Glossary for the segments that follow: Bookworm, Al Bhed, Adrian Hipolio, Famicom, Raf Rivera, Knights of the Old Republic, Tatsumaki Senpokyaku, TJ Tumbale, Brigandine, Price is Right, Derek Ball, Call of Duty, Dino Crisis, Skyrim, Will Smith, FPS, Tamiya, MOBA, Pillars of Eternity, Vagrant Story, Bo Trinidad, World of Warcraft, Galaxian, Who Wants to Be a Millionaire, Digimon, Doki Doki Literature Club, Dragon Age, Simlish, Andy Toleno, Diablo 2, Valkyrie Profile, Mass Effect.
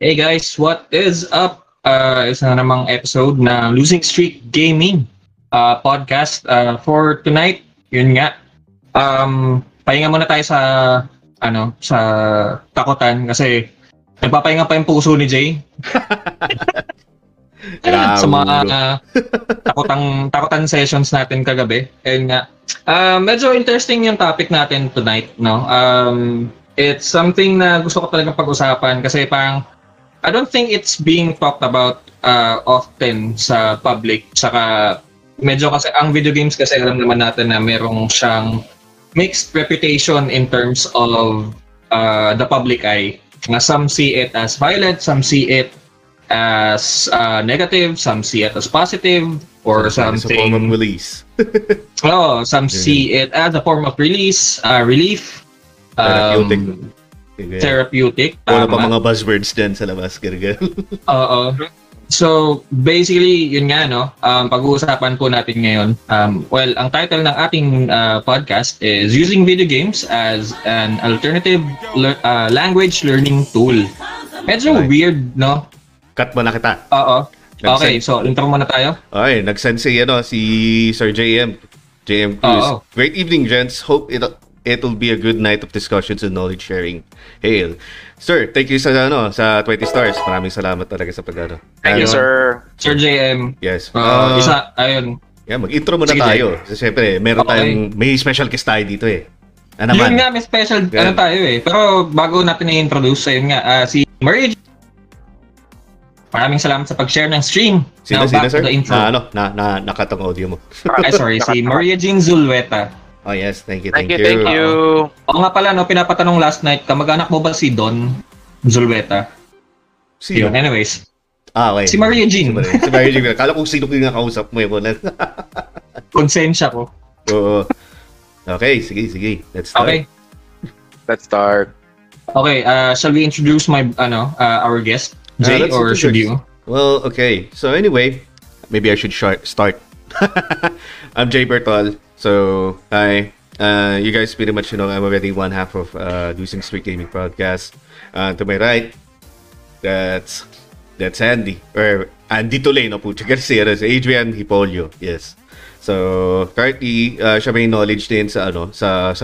Hey guys, what is up? Isa na namang episode ng Losing Streak Gaming podcast for tonight. Yun nga. Pahinga muna tayo sa sa takutan kasi nagpapahinga pa yung puso ni Jay. Sa mga takutan sessions natin kagabi. Ayun nga. Medyo interesting yung topic natin tonight, no? It's something na gusto ko talaga pag-usapan kasi parang I don't think it's being talked about often sa public. Saka medyo kasi ang video games kasi alam naman natin na merong siyang mixed reputation in terms of the public eye. Na some see it as violent, some see it as negative, some see it as positive, or something. It's a form of release. Oh, some see it as a form of release, relief, therapeutic. Wala pa mga buzzwords din sa labas, girl. Oo. So, basically, yun nga, no? Pag-uusapan po natin ngayon. Well, ang title ng ating podcast is Using Video Games as an Alternative Language Learning Tool. Medyo weird, no? Cut mo na kita. Oo. Okay, so, intro muna tayo. Okay, nag-send si Sir JM Cruz. Uh-oh. Great evening, gents. Hope it'll be a good night of discussions and knowledge sharing. Hail. Sir, thank you sa 20 stars. Maraming salamat talaga sa pag-ano. Thank you, sir. Sir JM. Yes. Ayun. Yeah, mag-intro muna tayo. So, siyempre, meron tayong, may special guest tayo dito eh. Ano naman? Yun nga, may special, tayo eh. Pero bago natin i-introduce, ayun nga, si Maria. Maraming salamat sa pag-share ng stream. Sino, sir? Nakatong audio mo. Si Maria Jean Zulueta. Oh yes, thank you. Oo nga pala, no, pinapatanong last night, kamag-anak mo ba si Don Zulueta? Sino? Anyways. Okay. Si Maria Jean. Si Maria Jean. Kala ko sino yung nakausap mo yun. Konsensya ko. Oo. Okay, sige. Let's start. Okay, shall we introduce our guest? Jay, or should you? Well, okay. So anyway, maybe I should start. I'm Jay Bertol. So, hi. You guys pretty much know I'm already one half of Losing Streak Gaming podcast. To my right, that's Andy. Or Andy Toleno po. It's Adrian Hipolio. Yes. So, currently, siya may knowledge din sa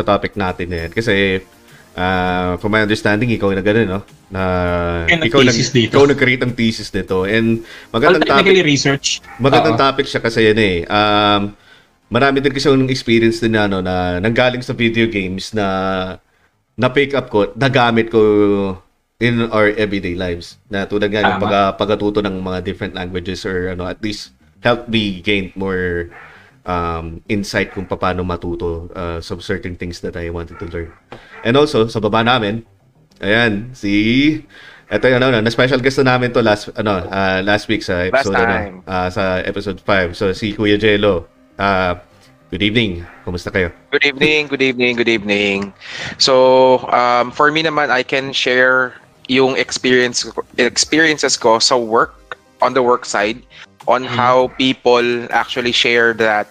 topic natin na yan. Kasi, from my understanding, ikaw na gano'n, no? Ikaw nag-create ang thesis nito. And magandang topic. Research. Magandang topic siya kasi yan eh. Marami din kasi yung experience din na nanggaling sa video games na pick up ko, nagamit ko in our everyday lives. Na tulad nga yung pagkatuto ng mga different languages or at least help me gain more insight kung paano matuto some certain things that I wanted to learn. And also, sa baba namin, ayan, eto yung na-special guest na namin to last week sa episode, sa episode 5. So, si Kuya Jelo. Good evening. Kumusta kayo? Good evening. So, for me naman, I can share yung experiences ko sa work, on the work side, on how people actually share that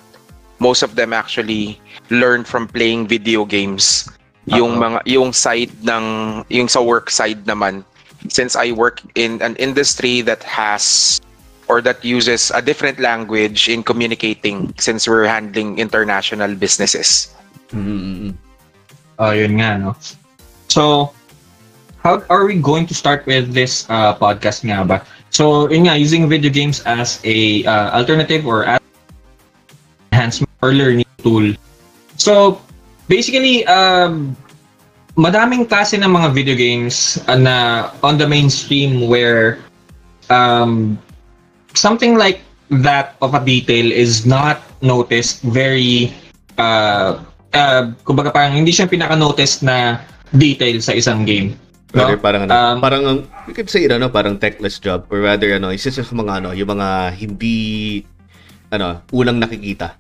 most of them actually learn from playing video games. Yung sa work side naman. Since I work in an industry that has or that uses a different language in communicating since we're handling international businesses. Yun nga, no? So, how are we going to start with this podcast nga ba? So, yun nga, using video games as a alternative or as enhancement or learning tool. So, basically, madaming klase ng mga video games na on the mainstream where something like that of a detail is not noticed very kumbaga parang hindi siya pinaka-noticed na detail sa isang game, no? Pero parang you could say parang techless job or rather isa sa mga yung mga hindi unang nakikita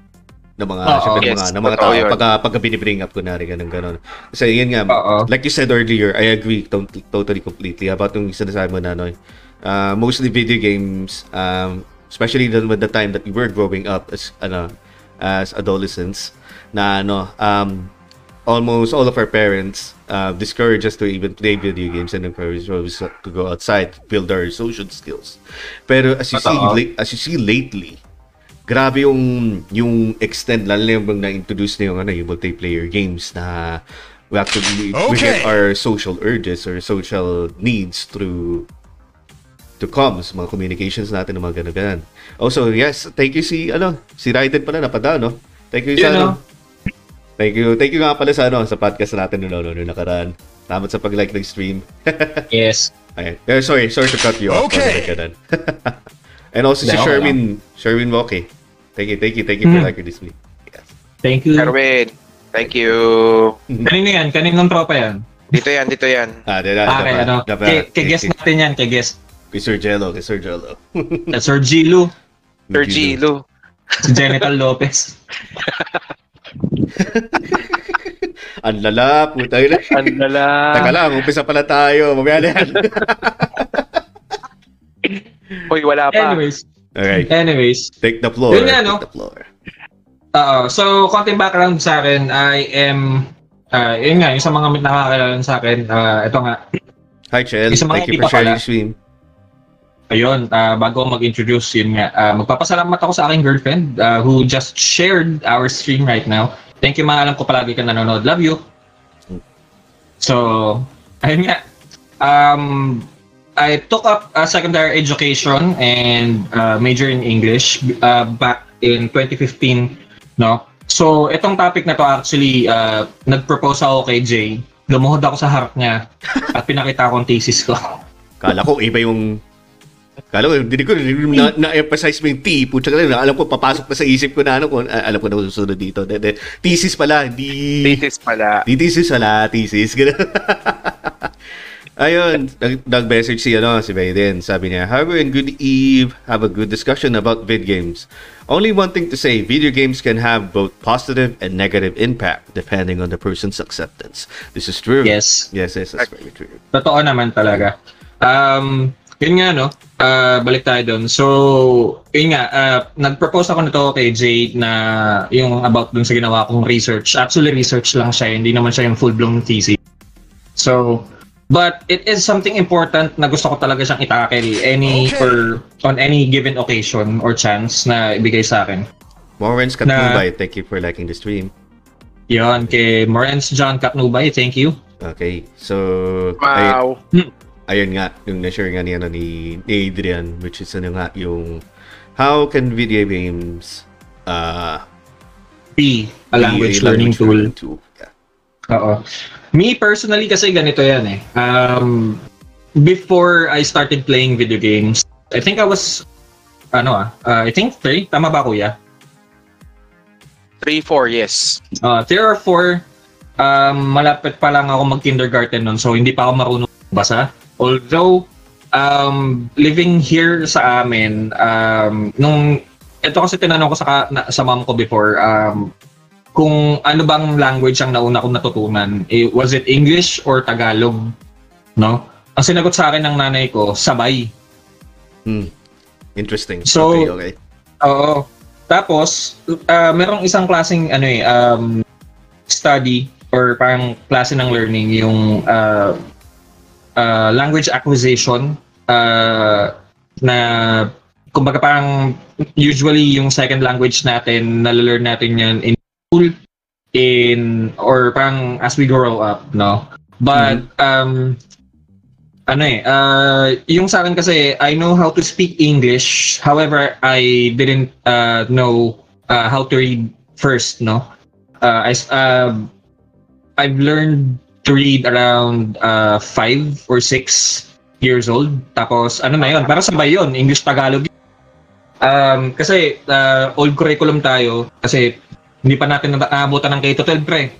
ng mga ng mga tao pagka binibring up kunwari ganun. Kasi yun nga, like you said earlier, I agree totally completely about yung sinasabi mo na mostly video games, especially with the time that we were growing up as adolescents, almost all of our parents discourage us to even play video games and encourage us to go outside, build our social skills. Pero as you see lately, grabe yung extend, lalo na yung na-introduce na yung, ano, yung multiplayer games na we have to get our social urges or social needs through to comms, mga communications natin ng mga ganun-ganun. Also, yes, thank you si Raiden pala napadaan, no? Thank you sa, Thank you nga pala sa, sa podcast natin noong nakaraan. Salamat sa pag-like ng stream. Yes. Okay. Sorry to cut you off. Okay. And also si Sherwin Woke. Thank you for liking this week. Yes. Thank you. Sherwin. Thank you. Kanino yan? Kaninong tropa yan? Dito yan. Kay-guest natin yan, kay-guest. Kay Sir Jelo. Sir Jelo. Si Genital Lopez. Ang lala, puta yun. Taka lang, umpisa pala tayo. Mamaya na yan. Hoy, wala pa. Anyways. Take the floor. Yun nga, no? So, konting background sa akin. I am, yun nga, yung sa mga nakakakilala sa akin, ito nga. Hi, Chel. Thank you for sharing your stream. Ayun, bago mag-introduce, yun nga, magpapasalamat ako sa aking girlfriend who just shared our stream right now. Thank you, mga alam ko palagi ka nanonood. Love you. So, ayun nga. I took up secondary education and major in English back in 2015, no? So, itong topic na to actually, nag-propose ako kay Jay. Lumuhod ako sa harap niya at pinakita akong thesis ko. Kala ko iba yung... Kala ko, hindi ko na-emphasize mo yung T. Putsa ka lang, alam ko, papasok pa sa isip ko na ano. Alam ko na kung susunod dito. Thesis pala. Ayun, nag-message si Biden. Sabi niya, "Hello and good eve. Have a good discussion about vid games. Only one thing to say, video games can have both positive and negative impact depending on the person's acceptance." This is true. Yes, that's very true. Totoo naman talaga. Yun nga, no? Balik tayo doon. So, yun nga, nag-propose ako nito kay Jay na yung about doon sa ginawa kong research. Actually, research lang siya. Hindi naman siya yung full-blown thesis. So, but it is something important na gusto ko talaga siyang itakil or on any given occasion or chance na ibigay sa akin. Morens Katnubay, thank you for liking the stream. Yun, kay Morens John Katnubay, thank you. Okay, so... Wow! Ayun nga, yung na-share nga ni Adrian, which is yung how can video games be a language learning tool. Yeah. Oo. Me personally kasi ganito yan eh. Before I started playing video games, I think I was, I think 3, tama ba kuya? 3, 4, yes. 3 or 4, malapit pa lang ako mag-kindergarten nun, so hindi pa ako marunong basa. Although, living here sa amin, nung, ito kasi tinanong ko sa mom ko before, kung ano bang language ang nauna kong natutunan, was it English or Tagalog? No? Ang sinagot sa akin ng nanay ko, sabay. Interesting. So, okay. Oo. Tapos, merong isang klaseng, study or parang klase ng learning, yung, language acquisition na kumbaga parang usually yung second language natin nalalearn natin yan in school or parang as we grow up, no? But yung sa akin kasi I know how to speak English, however I didn't know how to read first, no? I've learned to read around 5 or 6 years old. Tapos ano na yun? Para sabay yun, English Tagalog. Kasi old curriculum tayo kasi hindi pa natin naabutan ng K-12 pre.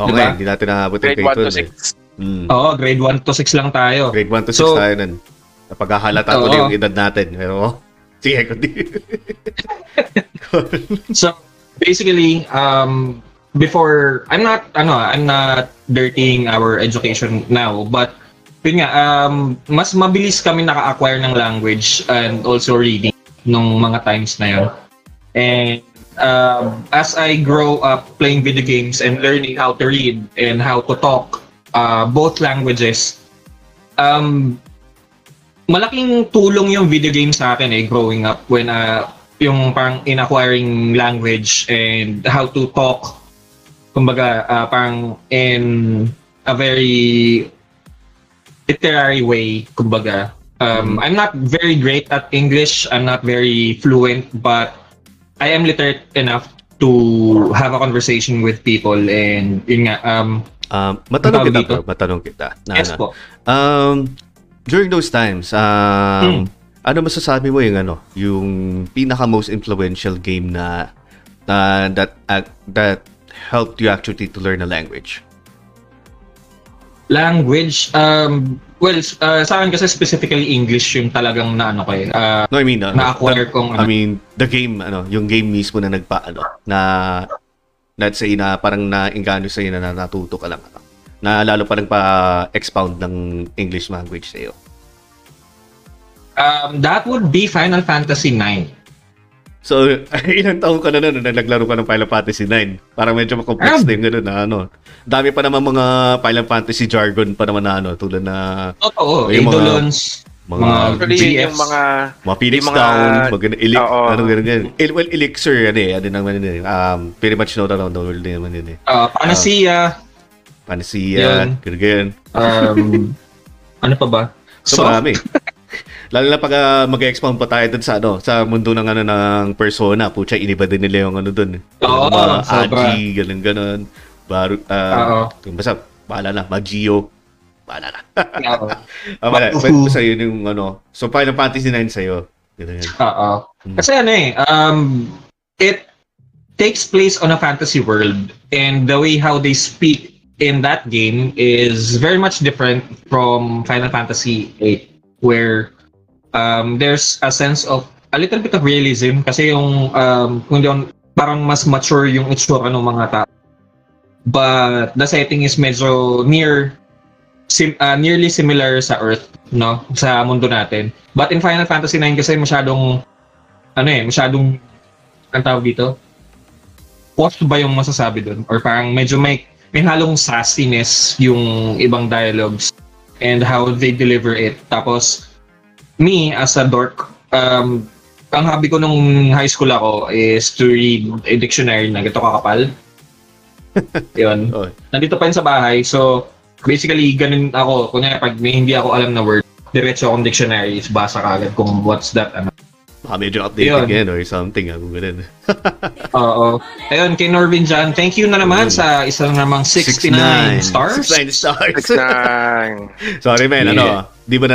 Okay, diba? Hindi natin naabutan ng K-12. Oo, grade 1 to 6 lang tayo. Grade 1 to 6 tayo nun. Napaghahalata ko yung edad natin. Pero sige, kundi. So basically, before, I'm not dirtying our education now, but yun nga, mas mabilis kami naka-acquire ng language and also reading nung mga times na yun. And as I grow up playing video games and learning how to read and how to talk, both languages, malaking tulong yung video game sa akin eh growing up when yung parang in acquiring language and how to talk, kumbaga parang in a very literary way, kumbaga. I'm not very great at English, I'm not very fluent, but I am literate enough to have a conversation with people and yun nga. Matanong kita. Yes po. During those times, ano masasabi mo yung ano, yung pinaka most influential game na that helped you actually to learn a language? Well, sa akin kasi specifically English yung talagang na ano ko eh. Na-acquire kong ano. I mean, the game, ano, yung game mismo na nagpaano na let's say na parang na-engano sa'yo na natuto ka lang. Ano, na lalo pa lang pa-expound ng English language sa'yo. That would be Final Fantasy IX. So, ilang taong ka na nun na naglaro ka ng Final Fantasy IX? Parang medyo makomplex na yung gano'n na ano. Dami pa naman mga Final Fantasy jargon pa naman na ano, tulad na... Oo, Eidolons, mga GFs, mga Phoenix Down, Elixir, ano naman yun eh. Pretty much not around the world naman yun eh. Panacea, ganyan. Ano pa ba? So, marami. Lalo na pag mag-expound pa tayo dun sa ano, sa mundo ng ano ng Persona, pucha iniba din nila yung ano dun. Oo, Aji, ganun-ganun. Basta, bahala na, Magio. Bahala na. Oo. Basta yun yung ano. So, Final Fantasy 9 sa'yo. Oo. Kasi ano eh, it takes place on a fantasy world and the way how they speak in that game is very much different from Final Fantasy VIII, where there's a sense of a little bit of realism kasi yung kung diyon parang mas mature yung itsura ng mga tao, but the setting is medyo nearly similar sa Earth, no, sa mundo natin. But in Final Fantasy 9 kasi masyadong ano eh, masyadong ang tawag dito, post ba yung masasabi doon, or parang medyo may halong sassiness yung ibang dialogues and how they deliver it. Tapos me, as a dork, ang hobby ko nung high school ako is to read a dictionary na ganito kakapal. Yun. Nandito pa yun sa bahay. So, basically, ganun ako. Kunyari, pag may hindi ako alam na word, diretso akong dictionary, basa ka agad kung what's that. Ano. Medyo update yun. Again or something. Ako ganun. Oo. Ayun, kay Norvin Jan, thank you na naman sa isang namang 69 stars. 69. Sorry, man. Yeah. Ano? Di ba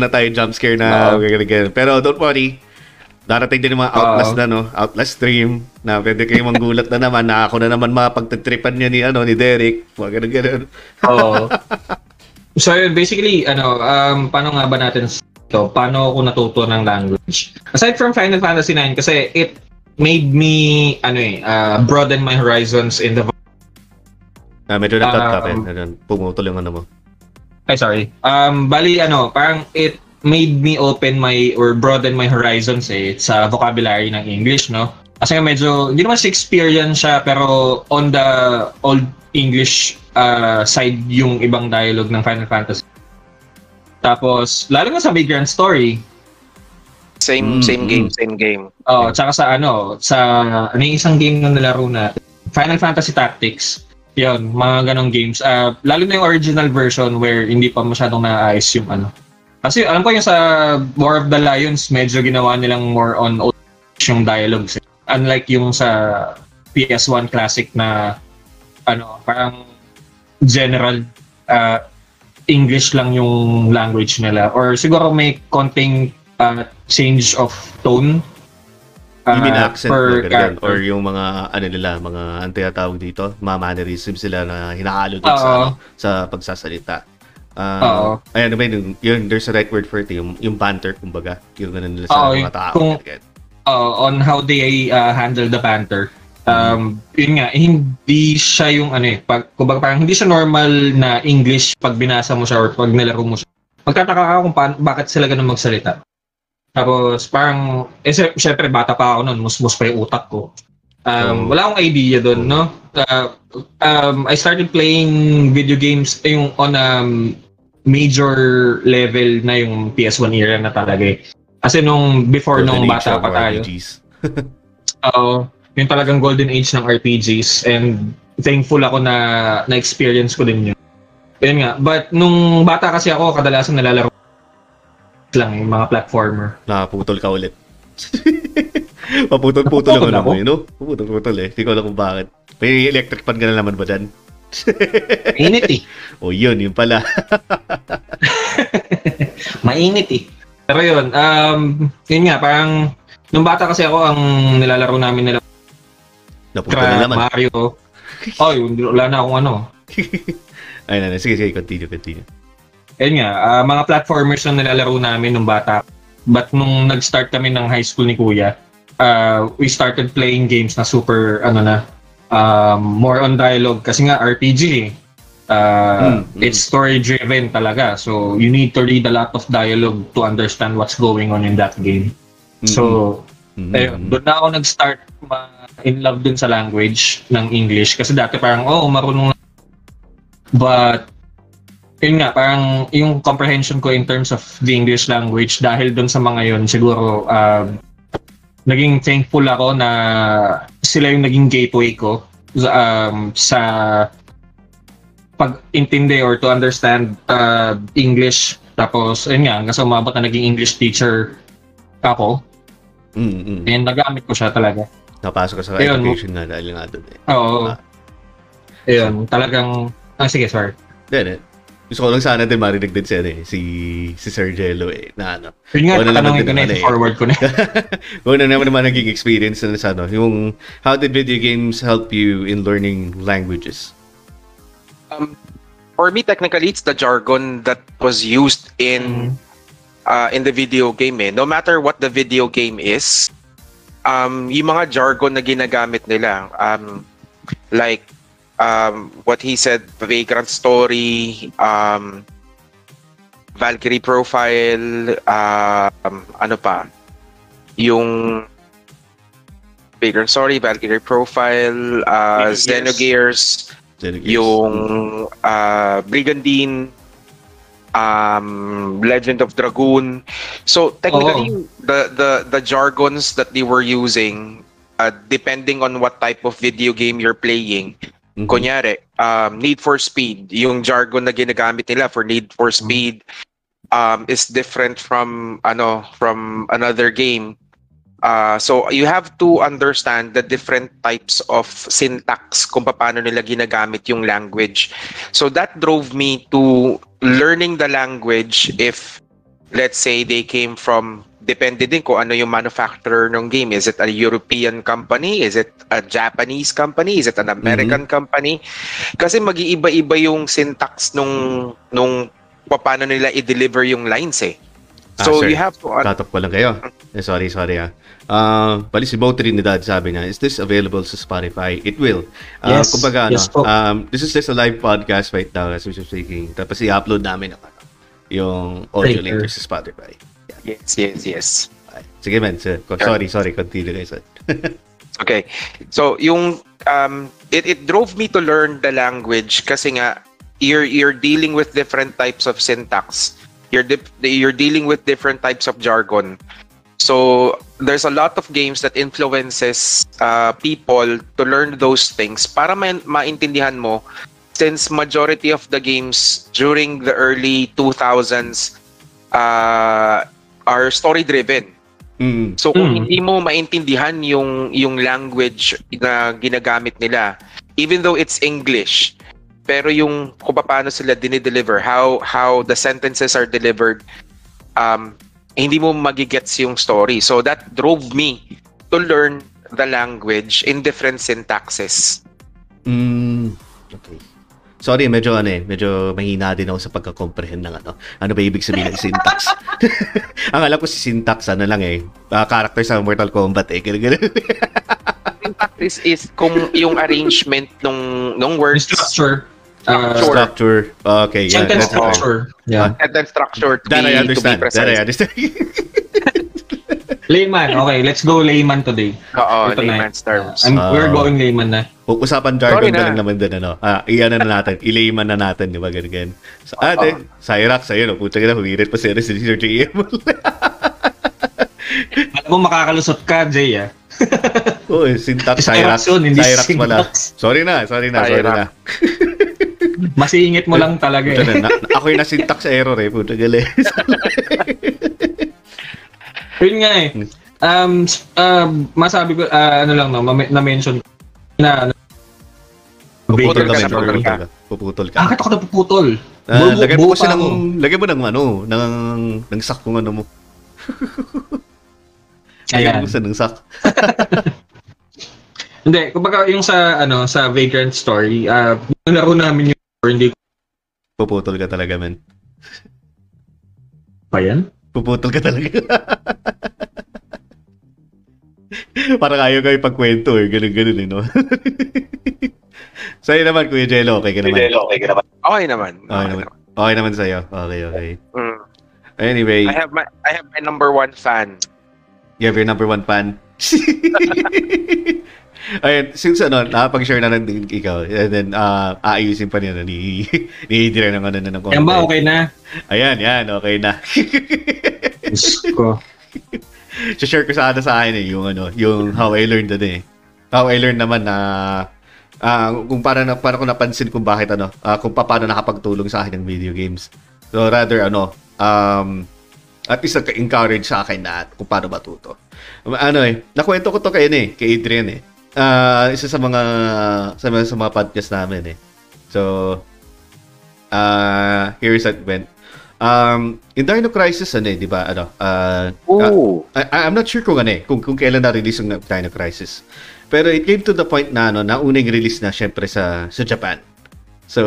na tayo jump scare na ganyan. Pero don't worry. Darating din yung mga Outlast na no, Outlast stream na pwede kayong manggulat na naman na ako na naman mapagtatripan niya ni Derek. Ganyan. Oo. So basically, paano nga ba natin to? Paano ako natuto ng language? Aside from Final Fantasy 9 kasi it made me broaden my horizons in the medyo nagtatap pumutol yung ano mo. Ay, sorry. Parang it made me open broaden my horizons sa vocabulary ng English, no? Kasi medyo, hindi naman Shakespearean siya, pero on the old English side yung ibang dialogue ng Final Fantasy. Tapos, lalo na sa Vagrant Story. Same game. Oh, tsaka sa isang game na nilaro na, Final Fantasy Tactics. Yun, mga ganong games. Lalo na yung original version where hindi pa masyadong naayos yung ano. Kasi alam ko yung sa War of the Lions, medyo ginawa nilang more on old yung dialogues. Unlike yung sa PS1 Classic na parang general English lang yung language nila. Or siguro may konting change of tone. Even accent or yung mga mga ang tinatawag dito, mga mannerism sila na hinahalo din sa pagsasalita. Ayan ba yun, there's a right word for it, yung banter kumbaga, yung ganun nila sa mga tao. On how they handle the banter. Yun nga, hindi siya yung kumbaga parang hindi siya normal na English pag binasa mo siya or pag nilaro mo siya. Magtataka ka kung bakit sila ganun magsalita. Tapos parang, syempre bata pa ako nun, musmus pa yung utak ko. Wala akong idea doon, no? I started playing video games yung on major level na yung PS1 era na talaga eh. Kasi nung before golden nung bata pa tayo. Yung talagang golden age ng RPGs, and thankful ako na na-experience ko din yun. Yun nga, but nung bata kasi ako, kadalasan nalalaro lang yung mga platformer. Nakaputol ka ulit. Paputol-putol ako naman, no? Puputol-putol eh. Hindi ko alam kung bakit. May electric pan ka na naman ba dyan? Mainit eh. O yun, yun pala. Mainit eh. Pero yun, yun nga, parang nung bata kasi ako, ang nilalaro namin nila Mario. Oh, yun, wala na akong ano. Ayun na, sige, continue. Ayun nga, mga platformers na nilalaro namin nung bata. But nung nag-start kami ng high school ni Kuya, we started playing games na super, ano na, more on dialogue. Kasi nga, RPG eh. It's story-driven talaga. So, you need to read a lot of dialogue to understand what's going on in that game. So, ayun, doon na ako nag-start in love dun sa language ng English. Kasi dati parang, marunong na. But, yun nga, parang yung comprehension ko in terms of the English language, dahil dun sa mga yun, siguro, naging thankful ako na sila yung naging gateway ko sa pag-intindi or to understand English. Tapos, yun nga, hanggang sa umabot na naging English teacher ako. And nagamit ko siya talaga. Napasok ka sa education na dahil nga doon eh. Oo. Ayun, talagang... sige, sorry. Then, gusto ko lang sana din marinig din siya eh, si Sir Jelo eh, na ano. Yun nga, tatanungin ko na, forward ko na. Una naman naging experience na sa ano, yung how did video games help you in learning languages? For me, technically, it's the jargon that was used in the video game eh. No matter what the video game is, yung mga jargon na ginagamit nila, like, what he said, Vagrant Story, Valkyrie Profile, Xenogears, yung Brigandine, Legend of Dragoon. So technically, the jargons that they were using, depending on what type of video game you're playing. Kunyari, Need for Speed, yung jargon na ginagamit nila for Need for Speed is different from another game. So you have to understand the different types of syntax kung paano nila ginagamit yung language. So that drove me to learning the language if, let's say, they came from, depende din kung ano yung manufacturer ng game. Is it a European company? Is it a Japanese company? Is it an American company? Kasi mag-iiba-iba yung syntax nung paano nila i-deliver yung lines eh. So sir, you have to... Tatap ko lang kayo. Sorry ah. Pali si Bo Trinidad sabi niya, is this available sa Spotify? It will. Yes. Kumbaga, yes, this is just a live podcast right now as we're speaking. Tapos i-upload namin ako yung audio link sa Spotify. Yeah. Yes. Sige man, sir. Sorry. Continue guys. Okay. So, yung it drove me to learn the language kasi nga you're dealing with different types of syntax. You're dealing with different types of jargon. So, there's a lot of games that influences people to learn those things para maintindihan mo. Since majority of the games during the early 2000s are story driven. So kung hindi mo maintindihan yung language na ginagamit nila, even though it's English, pero yung kung paano sila dinideliver, how the sentences are delivered, hindi mo magigets yung story. So that drove me to learn the language in different syntaxes. Okay. Sorry, medyo mahina din ako sa pagka-comprehend ng ano. Ano ba ibig sabihin ng syntax? Ang alam ko si syntax, ano lang eh. Character sa Mortal Kombat eh. Syntax is kung yung arrangement nung words. Structure. Okay. Yeah, sentence structure. Yeah. Sentence structure to be precise. That I understand. Layman, okay. Let's go layman today. Oo, layman's terms. We're going layman na. Usapan jargon na lang naman din, ano. Iyan na natin. I-layman na natin, di ba? Ganyan. So, ate, Cyrax, ayun. Puta ka na, humirit pa si Resident Evil 2. Alam mo, makakalusot ka, Jay, ah. Oo, syntax, Cyrax. Cyrax pala. Sorry na. Masingit mo lang talaga, eh. Ako yung na-syntax error, eh. Puta gali. Yun nga eh. Masabi ko, ano lang, no, na-mention na... Puputol ka. Bakit ako napuputol? Lagyan mo kasi ng... Lagyan mo ng ano, ng sak kung ano mo. Lagyan mo sa ng sak. Hindi, kumbaga yung sa, ano, sa Vagrant Story, nalaro namin yung... Hindi ko... Puputol ka talaga, man. Pa yan? Puputol ka talaga. Parang ayaw kayo pagkwento eh. Ganun-ganun eh, no? Sa'yo naman, Kuya Jelo, okay ka naman? Okay naman. Okay naman sa'yo. Okay. Mm. Anyway. I have my number one fan. You have your number one fan? Ayun, since ano, nakapag-share na lang din ikaw. And then, aayusin pa niya na ni Adrian ng ano na ng comment. Yan ba, okay na? Ayan, okay na. Gusto. Share ko sana sa akin eh, yung ano, yung how I learned din eh. How I learned naman na, kung para ko napansin kung bakit ano, kung paano nakapagtulong sa akin ng video games. So rather ano, at least nag-encourage sa akin na kung paano matuto. Ano eh, nakwento ko to kay Adrian eh. Isa sa mga podcast namin eh. So here's how it went. In Dino Crisis ano eh, 'di ba? Ano? I'm not sure kung kailan na-release ng Dino Crisis. Pero it came to the point na ano, na unang release na syempre sa Japan. So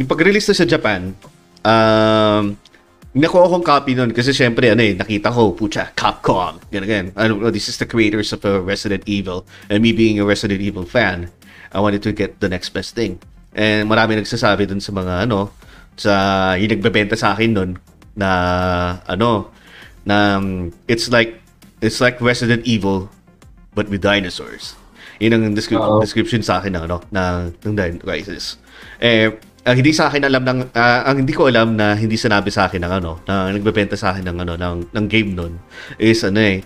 yung pag-release na sa Japan, nakuha akong copy nun kasi syempre ano eh, nakita ko, pucha, Capcom. Ganyan. I don't know, this is the creators of Resident Evil. And me being a Resident Evil fan, I wanted to get the next best thing. And marami nagsasabi dun sa mga ano, sa yung nagbebenta sa akin nun na ano, na it's like Resident Evil but with dinosaurs. Yun ang description sa akin ng ano, ng Dino Crisis. Hindi sa akin alam ng ang hindi ko alam na hindi sinabi sa akin ng ano na nagbebenta sa akin ng ano ng game noon is ano eh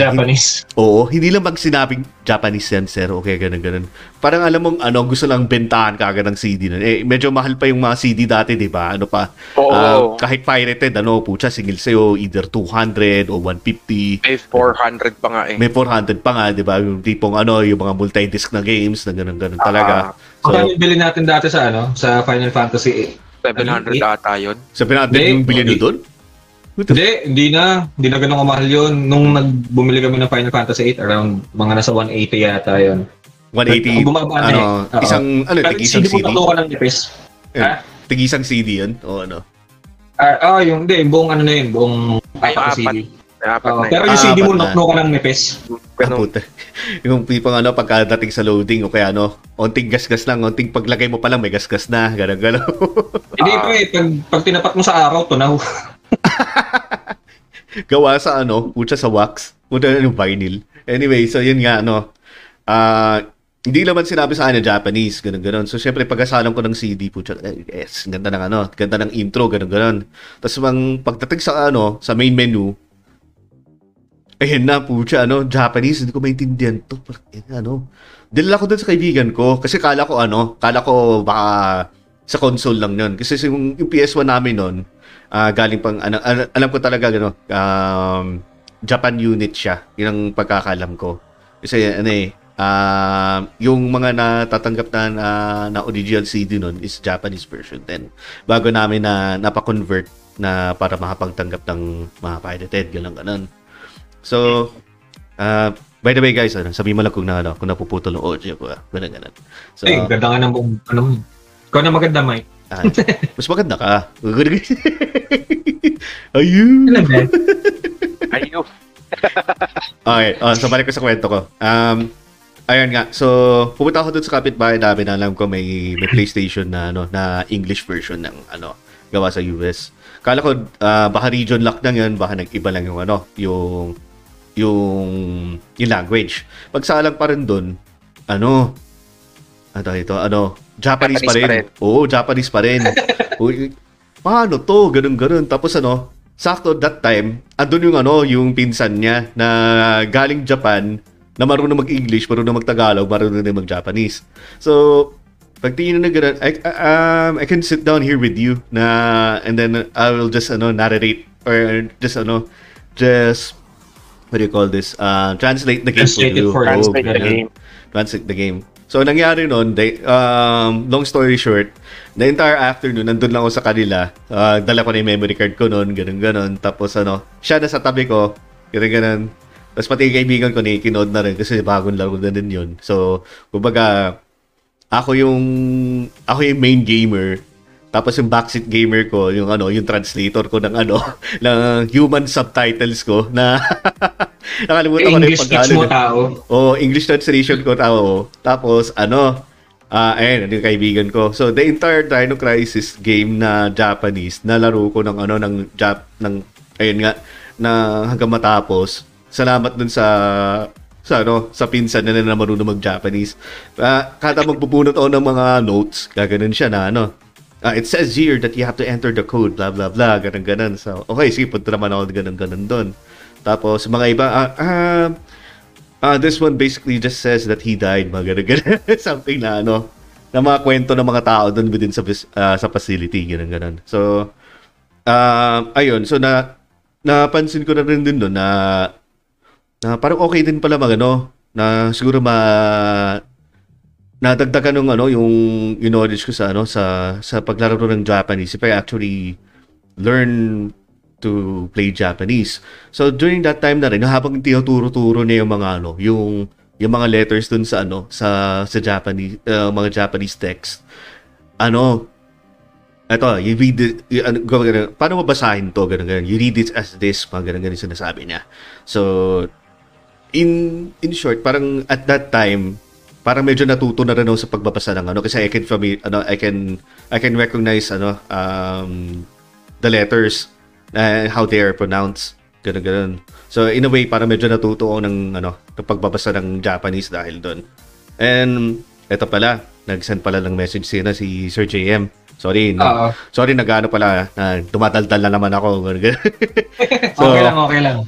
Japanese. Hindi lang bang sinabing Japanese yan sir okay ganun. Parang alam mong ano gusto lang bentahan kaagad ng CD noon. Eh medyo mahal pa yung mga CD dati, 'di ba? Ano pa? Kahit pirated ano pucha singil sa'yo either 200 o 150. May 400 pa nga eh. May 400 pa nga, 'di ba? Yung tipong ano yung mga multi-disc na games na ganun talaga. So, bili natin dati sa ano, sa Final Fantasy 700 ata 'yon. 700 yung bili nyo doon? Hindi na ganun kamahal 'yon nung nagbumili kami ng Final Fantasy 8 around mga nasa 180 yata 'yon. 180. Bumaba ano, isang ano, tig-isang CD. Hindi ko lang nipis. Ha? Tig-isang CD 'yon. O ano? Yung buong ano na 'yun, buong CD. Pero yung CD mo nakno ko lang nipis. Puta. Yung pipang ano pagkadating sa loading o kaya ano, onting gasgas lang, onting paglagay mo pa lang may gasgas na, ganun. Hindi pre, pag tinapat mo sa araw to na. Gawa sa ano, pucha sa wax, puta yung vinyl. Anyway, so yun nga ano. Hindi naman sinabi sa akin na Japanese, ganun. So, syempre, pagkasalang ko ng CD, pucha, yes, ganda ng ano, ganda ng intro, ganun. Tapos, pagdating sa ano, sa main menu, ayun na, pucha, ano, Japanese, hindi ko maintindihan to. Ano, dila ko dun sa kaibigan ko, kasi kala ko baka sa console lang yun. Kasi yung PS1 namin nun, galing pang, ano, alam ko talaga, ano, Japan unit siya, yun ang pagkakalam ko. Kasi, ano eh, yung mga natatanggap na original CD nun is Japanese version then bago namin na napakonvert na para makapagtanggap ng mga pirated ganun. So by the way guys, sabi mo lang kung napuputol ng audio ko ganun. So ganda nga ng ano ko na maganda mic. Mas maganda ka. Ayun. Okay, so balik ko sa kwento ko. Ayun nga. So, pupunta ako doon sa kapitbahay namin. Alam ko may PlayStation na ano na English version ng ano gawa sa US. Kala ko baka region lock lang yun, baka nag-iba lang yung ano, yung language. Pagsalang pa rin doon, Japanese pa rin. Oo, Japanese pa rin. Uy, paano to? Ganun-ganun. Tapos sakto that time, andun yung yung pinsan niya na galing Japan, na marunong mag-English, marunong mag-Tagalog, marunong din mag-Japanese. So, pagtingin na gano'n, I can sit down here with you na, and then I will just narrate or just what do you call this? Translate the game. Translate the game. So, nangyari nun, long story short, the entire afternoon, nandun lang ako sa kanila. Dala ko na yung memory card ko nun, ganun-ganun. Tapos, siya na sa tabi ko, ganun-ganun. Tapos, pati yung kaibigan ko, kinood na rin kasi bagong laro na din yun. So, kumbaga, ako yung main gamer. Tapos, yung backseat gamer ko, yung translator ko ng ng human subtitles ko na... Nakalimutan ko na yung pagkano. English mo, tao. Oo, English translation ko, tao. Tapos, yung kaibigan ko. So, the entire Dino Crisis game na Japanese, nalaro ko ng hanggang matapos. Salamat dun sa pinsan na marunong mag-Japanese. Kada magpupunot ako ng mga notes, gaganon siya na, it says here that you have to enter the code, blah, blah, blah, ganun-ganun. So, okay, sige, punta naman ako ganun-ganun dun. Tapos, mga iba, this one basically just says that he died, mga ganun-ganun. Something na, na mga kwento ng mga tao dun within sa facility, ganun-ganun. So, ayun, so napansin ko na rin din dun na parang okay din pala na siguro nadagdagan ng yung knowledge ko sa paglaro ng Japanese if I actually learn to play Japanese. So during that time na rin habang tinuturo-turo niya yung mga yung mga letters dun sa sa Japanese mga Japanese text. Ito, you read it, paano mabasahin to, ganun-ganun. You read it as this, mga ganun-ganun sinasabi niya. So, in short, parang at that time, parang medyo natuto na rin ako sa pagbabasa ng kasi I can recognize the letters and how they are pronounced, ganun-ganun. So, in a way, parang medyo natuto ako ng pagbabasa ng Japanese dahil doon. And, eto pala, nag-send pala ng message si Sir JM. Sorry, sorry nag-ano pala, dumadaldal na naman ako. So, okay lang.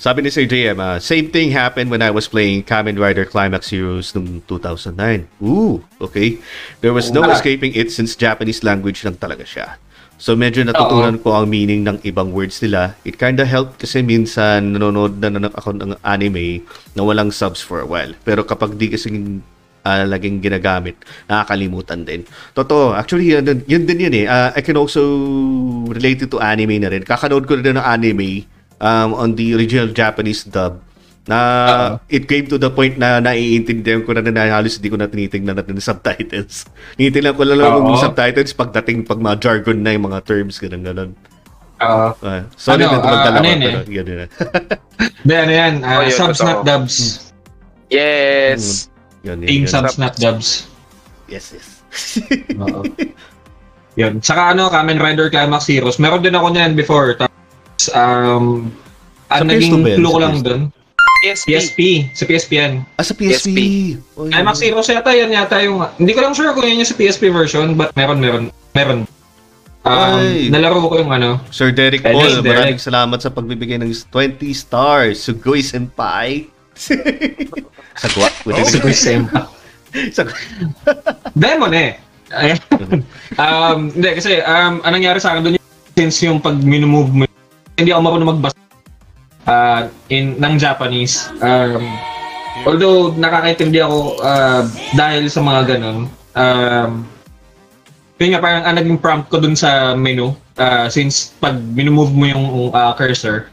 Sabi ni Sir JM, same thing happened when I was playing Kamen Rider Climax Heroes noong 2009. Ooh, okay. There was no escaping it since Japanese language lang talaga siya. So medyo natutunan ko ang meaning ng ibang words nila. It kinda helped kasi minsan nanonood na ako ng anime na walang subs for a while. Pero kapag di kasing laging ginagamit, nakakalimutan din. Totoo, actually yun din yun eh. I can also relate it to anime na rin. Kakanood ko rin ng anime on the original Japanese dub na it came to the point na naiintindihan ko na halos hindi ko na tinitingnan natin subtitles. Tinitingnan ko lang yung subtitles pagdating pag mga jargon na yung mga terms, ganun-ganun. Sorry na tumagdala ko. Ganun na. Ano yan? Subs, not dubs. Yes! Team subs, not dubs. Yes. Oo. Yun. Saka Kamen Rider Climax Heroes. Meron din ako niyan before. Tapos, ang naging clue ko lang dun. PSP. Sa PSP yan. Sa PSP. Climax Heroes yata, yan yata yung... Hindi ko lang sure kung yun yung sa PSP version, but meron. Nalaro ko yung Sir Derek Ball, maraming salamat sa pagbibigay ng 20 stars. Sugoi Senpai. Sagwa. Sugoi Senpai. Demon eh. Hindi kasi anong nangyari sa akin doon since yung pag minumove mo, hindi ako marunong magbasa ng Japanese. Although nakakaintindi ako dahil sa mga ganun. Yun nga parang naging prompt ko doon sa menu since pag minumove mo yung cursor,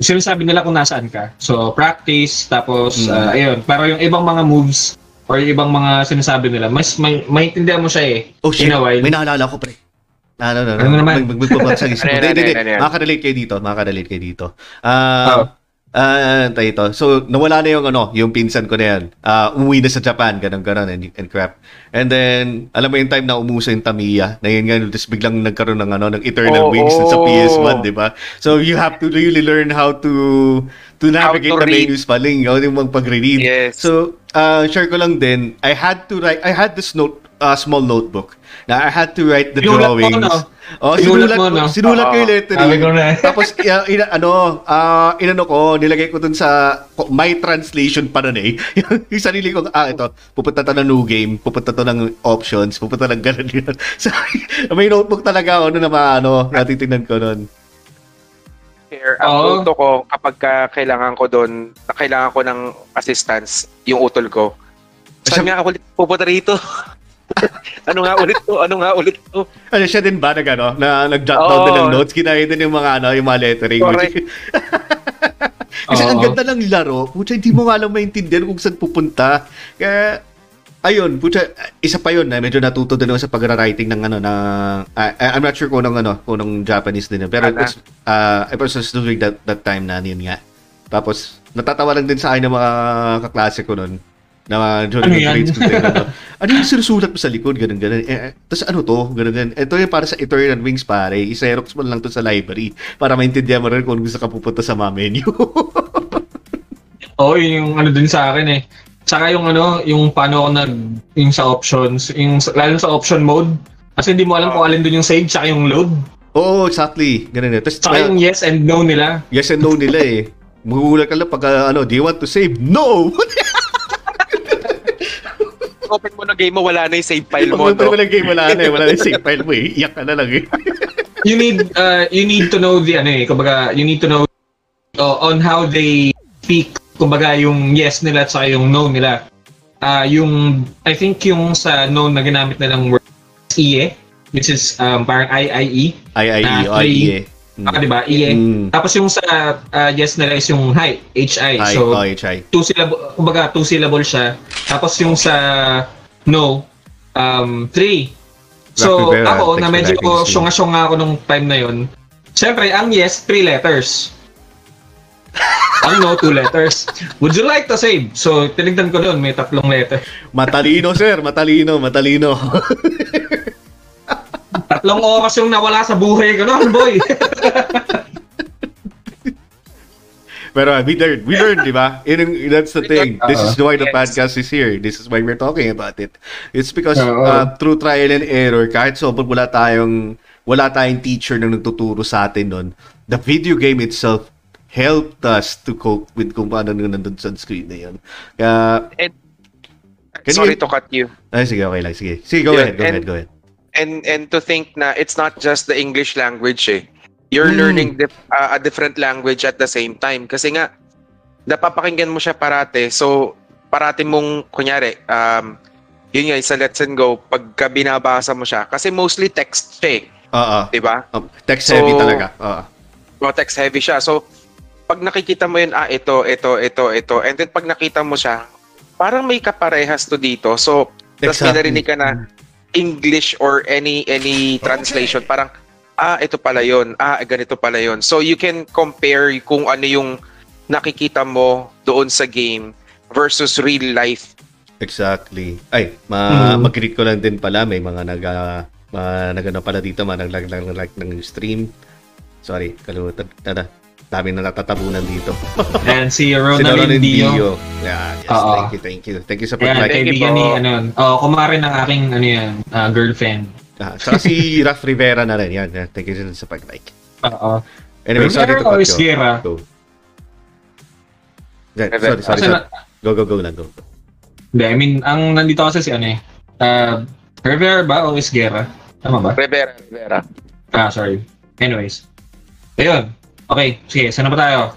sinasabi nila kung nasaan ka. So, practice, tapos, ayun. Pero yung ibang mga moves, or yung ibang mga sinasabi nila, mas maintindihan mo siya eh. Oh shit, may nakalala ko, pre. Ano naman? Magpapagsagis. Hindi. Makakarelate kayo dito. So nawala na yung ano, yung pinsan ko na yan. Umuwi na sa Japan, ganun and crap. And then alam mo yung time na umuso yung Tamiya, na yun ganun, tapos biglang nagkaroon ng ano, ng Eternal Wings sa PS1, di ba? So you have to really learn how to navigate how to the menus paling, yung magpag-read. Yes. So share ko lang din, I had this small notebook. Na I had to write the drawings. Sinulat ko yung lettering. Tapos, nilagay ko dun sa, my translation pa nun eh. Yung sarili ko, ito, pupunta to ng new game, pupunta to ng options, pupunta ng ganun yun. So, may notebook talaga ako nun na natitignan ko nun. Ang uto ko, kapag kailangan ko dun, kailangan ko ng assistance, yung utol ko. Saan nga ako pupunta rito? Ano nga ulit to? Ano siya din ba na nag-jot down din ng notes, kinain din yung mga yung mga lettering. Kasi ang ganda ng laro, pucha, hindi mo nga lang maintindihan kung saan pupunta. Kaya ayun, pucha, isa pa yun, medyo natuto din ako sa pag-writing ng I'm not sure kung ng Japanese din, pero I was just doing that time na yun nga. Tapos natatawa lang din sa akin ng mga kaklase ko noon. Ano yung sinusulat mo sa likod, ganun. Tapos ano to, ganun. Ito yung para sa Eternal Wings, pare. I-xerox mo lang to sa library para maintindihan mo rin kung gusto ka pupunta sa mga menu. Yung din sa akin eh. Tsaka yung paano ako yung sa options, yung lalo sa option mode. Kasi hindi mo alam kung alin dun yung save tsaka yung load. Exactly. Ganun. Tapos yung yes and no nila. Yes and no nila eh. Magugulat ka lang pag do you want to save? No! Open mo na game mo, wala na yung save file mo. Open mo na game, wala na yung save file mo eh. Iyak ka na lang eh. You need to know on how they speak, kumbaga yung yes nila at saka yung no nila. I think yung sa no na ginamit na lang word IE, which is parang IIE. IIE. Diba? IE. Tapos yung sa yes nila is yung hi, HI. So, HI. Two syllable siya. Tapos yung sa no, three. So, ako, na medyo syunga-syunga ako nung time na yun. Siyempre, ang yes, 3 letters. Ang no, 2 letters. Would you like to save? So, tinignan ko doon, may 3 letter. Matalino, sir. Matalino. 3 oras yung nawala sa buhay ko noon, boy. Pero we learned, di ba? That's the thing. This is why the podcast is here. This is why we're talking about it. It's because through trial and error, kahit sobrang wala tayong teacher na nagtuturo sa atin noon, the video game itself helped us to cope with kung paano nandun sa screen na yun. Sorry to cut you. Sige, okay lang. Sige, go ahead. And to think na it's not just the English language eh. You're learning a different language at the same time. Kasi nga, napapakinggan mo siya parate. So, parate mong, kunyari, yun nga, sa Let's and Go, pagka binabasa mo siya. Kasi mostly text siya eh. Diba? Text heavy talaga. Text heavy siya. So, pag nakikita mo yun, ito. And then pag nakita mo siya, parang may kaparehas to dito. So, tapos may narinig ka na English or any translation, parang ito pala yon, ganito pala yon. So you can compare kung ano yung nakikita mo doon sa game versus real life. Exactly. Mag-greet ko lang din pala, may mga nagano pala dito, naglag ng stream. Sorry, kalimutan. Dami na natatabunan dito. And si Ronan Dio. Yeah, yes, thank you. Thank you sa pag-like. Thank you po. Kumare ng aking girlfriend. Saka si Raf Rivera na rin. Yan, thank you sa pag-like. Anyway, sorry to cut you. Sorry. Go. I mean, ang nandito kasi si Rivera ba o Isguera? Tama ba? Rivera. Sorry. Anyways. Ayun. Okay, sige, saan na ba tayo?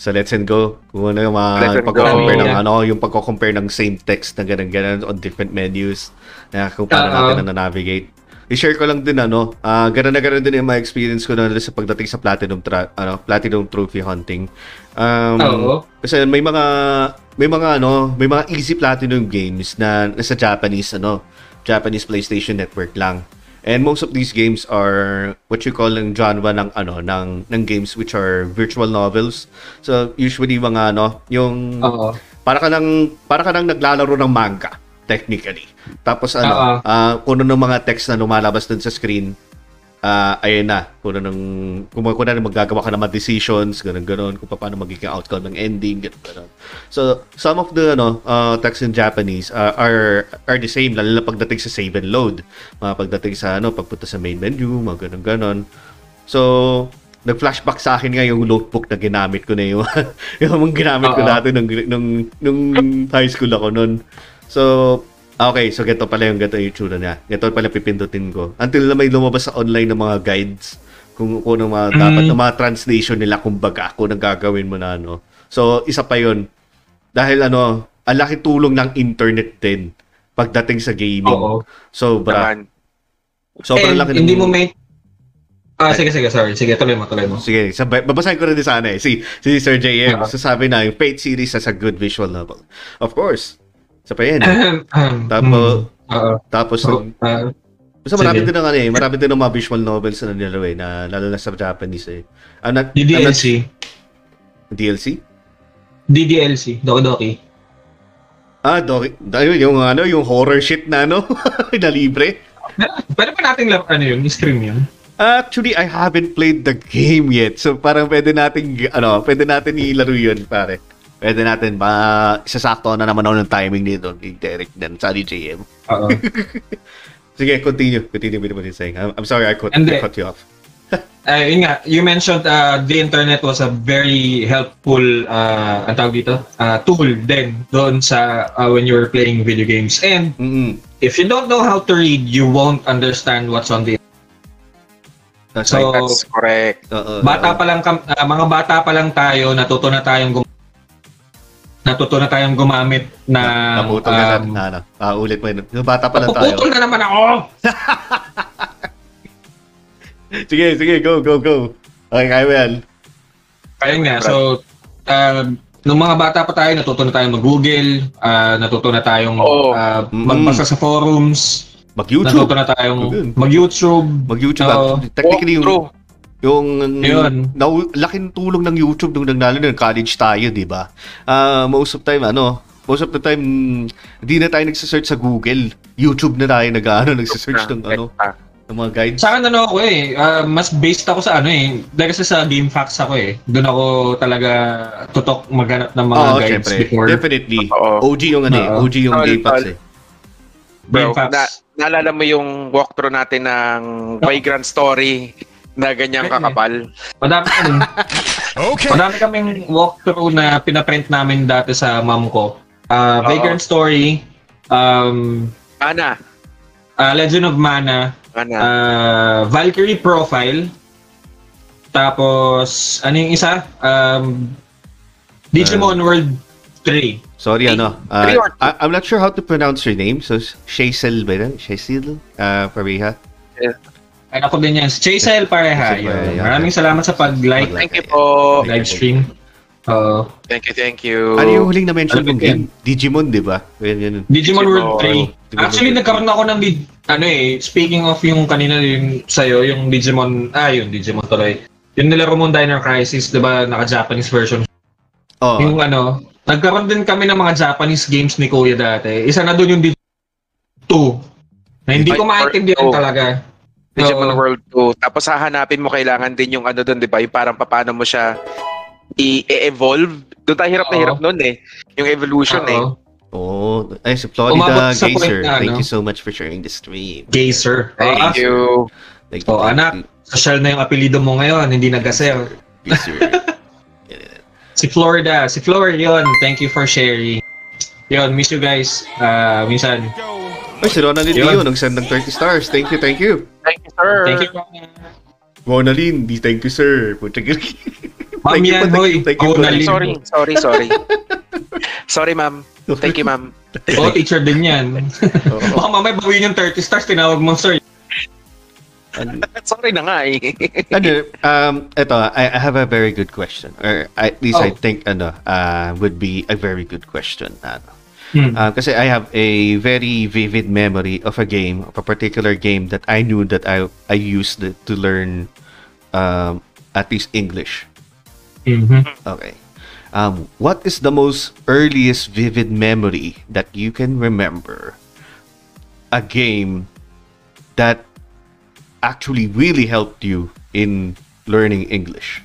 Sa Let's and Go, kung ano yung pag-compare ng yung pag-compare ng same text na ganun-ganun on different menus na kung paano natin na-navigate. I-share ko lang din ganun din yung my experience ko na sa pagdating sa Platinum Trophy Hunting. Kasi may mga easy Platinum games na nasa Japanese PlayStation Network lang. And most of these games are what you call ng genre ng ano ng games which are virtual novels. So usually mga ano, yung para ka nang naglalaro ng manga technically. Tapos ano, kuno ng mga text na lumalabas dun sa screen. Ayun na, kuno ng magagawa ka ng mga decisions, ganun kung paano magiging outcome ng ending, ganun. So some of the text in Japanese are the same lalo na pagdating sa save and load, pagdating sa pagpunta sa main menu, mga ganun. So nag-flashback sa akin nga yung notebook na ginamit ko na yun. Yung ginamit ko dati nung high school ako noon. So okay, so ganito pala yung itsura niya. Ganito pala pipindutin ko. Until na may lumabas sa online ng mga guides kung ano mga dapat na mga translation nila kumbaga kung anong gagawin mo na ano. So, isa pa yun. Dahil ang laki tulong ng internet din pagdating sa gaming. Oo. Sobra. Sobrang laki. Hindi mo may... sige, sorry. Sige, tuloy mo. Sige, babasahin ko na din sana eh. Si Sir JM, sasabi na yung paid series as a good visual novel. Of course. Sa pa yan. Tapos marami din ng mga visual novels na nilaway na lalo na sa Japanese eh. DDLC. Doki. Doki. Yung horror shit na na libre. Pwede pa nating laro stream yun. Actually, I haven't played the game yet. So parang pwede natin ilaro yun pare. Pwede natin ba isasakto na naman ng timing nito ni Derek din sa JM. Oo. Sige, continue with what you're saying. I'm sorry I cut you off. Yun nga, you mentioned the internet was a very helpful tool then doon sa when you were playing video games. And if you don't know how to read, you won't understand what's on the internet. So that's correct. Mga bata pa lang tayo, natuto na tayong gumamit na naputol na natin ulit pa yun. Bata pa lang tayo. Naputol na naman ako! sige, go. Okay, kaya yan. Kaya nga, so nung mga bata pa tayo, natuto na tayong mag-Google, natuto na tayong magbasa sa forums, mag-YouTube. Natuto na tayong mag-YouTube. Technically laking tulong ng YouTube nung nagnalo ng college tayo, di ba? Most of the time, hindi na tayo nagsesearch sa Google. YouTube na tayo nagsesearch ng mga guides. Sa akin ako mas based ako sa kasi sa Game Facts ako eh. Doon ako talaga tutok maghanap ng mga guides syempre. Before. Definitely. OG yung Game Facts eh. Bro, naalala mo yung walkthrough natin ng Vagrant Story? Na ganyang kakapal. Madami kaming walkthrough na pinaprint namin dati sa mom ko. Vagrant Story, Mana. Legend of Mana. Valkyrie Profile. Tapos, ano yung isa? Digimon World 3. Sorry, I'm not sure how to pronounce your name. So, Shaisel ba yan? Shaisel? Pareha? Yeah. Ay, ako din yan. Chaisel Pareha. Maraming salamat sa pag-like. Thank you po. Live stream. Thank you. Ano yung huling na-mention kong game? Digimon, di ba? Digimon World 3. Actually, nagkaroon ako ng speaking of yung kanina yung sa'yo, yung Digimon, yung Digimon tuloy. Yung nilaro mong Dino Crisis, di ba? Naka-Japanese version. Yung nagkaroon din kami ng mga Japanese games ni Kuya dati. Isa na doon yung Digimon 2. Na hindi ko maintindihan talaga. Digimon World 2. Tapos hahanapin mo kailangan din yung doon, di ba? Yung parang paano mo siya i-evolve. Doon tayo hirap na hirap noon eh. Yung evolution Ay, si Florida Gazer. Thank you so much for sharing the stream. Gazer. Thank you. Thank you. Anak, social na yung apelido mo ngayon. Hindi nag-gazer. Si Florida yun. Thank you for sharing. Yun, miss you guys. Minsan. Ay, si Ronaldin Dio, nag-send ng 30 stars. Thank you. Thank you, sir. Thank you, Ronaldin. Thank you, sir. Ma'am yan, hoy. Sorry. Sorry, ma'am. Thank you, ma'am. Teacher din yan. Baka mamay bawin yung 30 stars, tinawag mong sir. Sorry na nga eh. I have a very good question. Or at least I think would be a very good question. Kasi I have a very vivid memory of a game, of a particular game that I knew that I used it to learn at least English. Mm-hmm. Okay. What is the most earliest vivid memory that you can remember? A game that actually really helped you in learning English.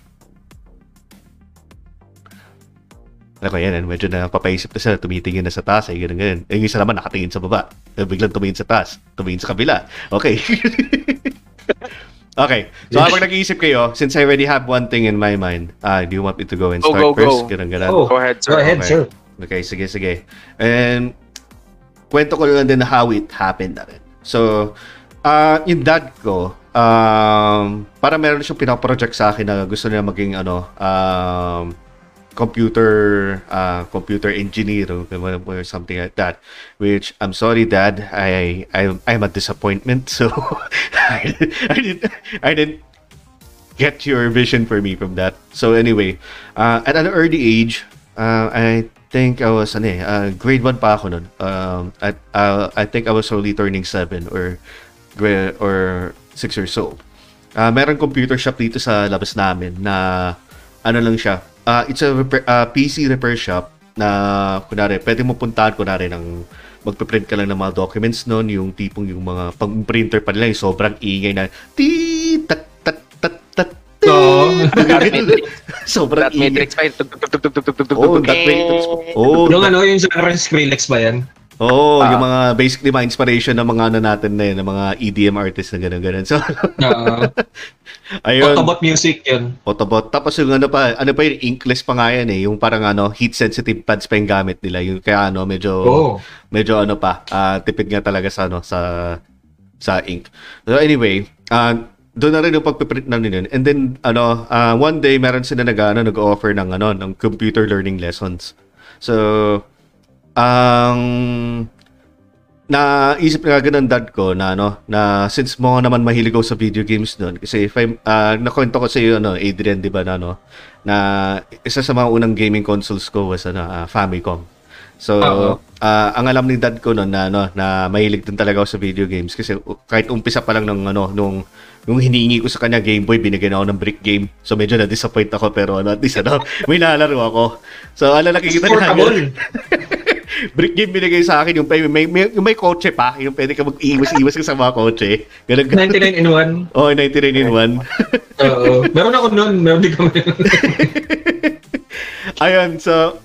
Ako yan, medyo na papaisip na sila, tumitingin na sa taas, ay ganun-ganun. Yung isa naman nakatingin sa baba, biglang tumingin sa taas, tumingin sa kabila. Okay. Okay. So habang nag-iisip kayo, since I already have one thing in my mind, do you want me to go and start first? Ganun-ganun. Oh, go ahead, sir. Go ahead, sir. Okay, sige, sige. And kwento ko lang din how it happened na rin. So, yung dad ko, para meron siyang pinaproject sa akin na gusto niya maging ano, computer engineer or something like that, which I'm sorry, Dad, I'm a disappointment, so I didn't get your vision for me from that. So anyway, at an early age, I think I was grade 1 pa ako nun. I think I was only turning 7 or 6 years old. Meron computer shop dito sa labas namin na ano lang siya. It's a PC repair shop na kunwari, pwede mo puntahan kunwari ng magpe-print ka lang ng mga documents noon, yung tipong yung mga pag-printer pa nila, yung sobrang ingay na ti tat tat tat tat. So, sobrang ingay. Matrix pa yun. Oh, Matrix. Oh, yung ano, yung genre Skrillex ba yan? Oh, yung mga basically mga inspiration ng mga ano natin na yun, ng mga EDM artists na gano'n-gano'n. So, ayun. Autobot music yun. Autobot. Tapos yung ano pa yung inkless pa nga yan eh. Yung parang ano, heat-sensitive pads pa yung gamit nila. Yung kaya ano, medyo ano pa, tipid nga talaga sa ano, sa ink. So anyway, doon na rin yung pagpiprint na rin yun. And then, ano, one day, meron sila nag-offer ng, ano, ng computer learning lessons. So, naisip nga ganun dad ko na ano, na since mo naman mahilig ako sa video games doon, kasi if I'm, nakwento ko sa iyo ano, Adrian, 'di ba na ano, na isa sa mga unang gaming consoles ko was ano, Famicom. So, ang alam ni dad ko noon na ano, na mahilig din talaga ako sa video games kasi kahit umpisa pa lang ng ano, nung hiningi ko sa kanya Game Boy, binigyan ako ng brick game. So medyo na-disappoint ako, pero ano, at least ano, may nalaro ako. So ala, nakikita niya. Brick game binigay sa akin, yung may kotse pa, yung pwede ka mag-iwas-iwas ka sa mga kotse. Ganun, 99 in 1? Oo, 99 in 1. Oo. Meron ako nun, meron din kami. Ayun, so,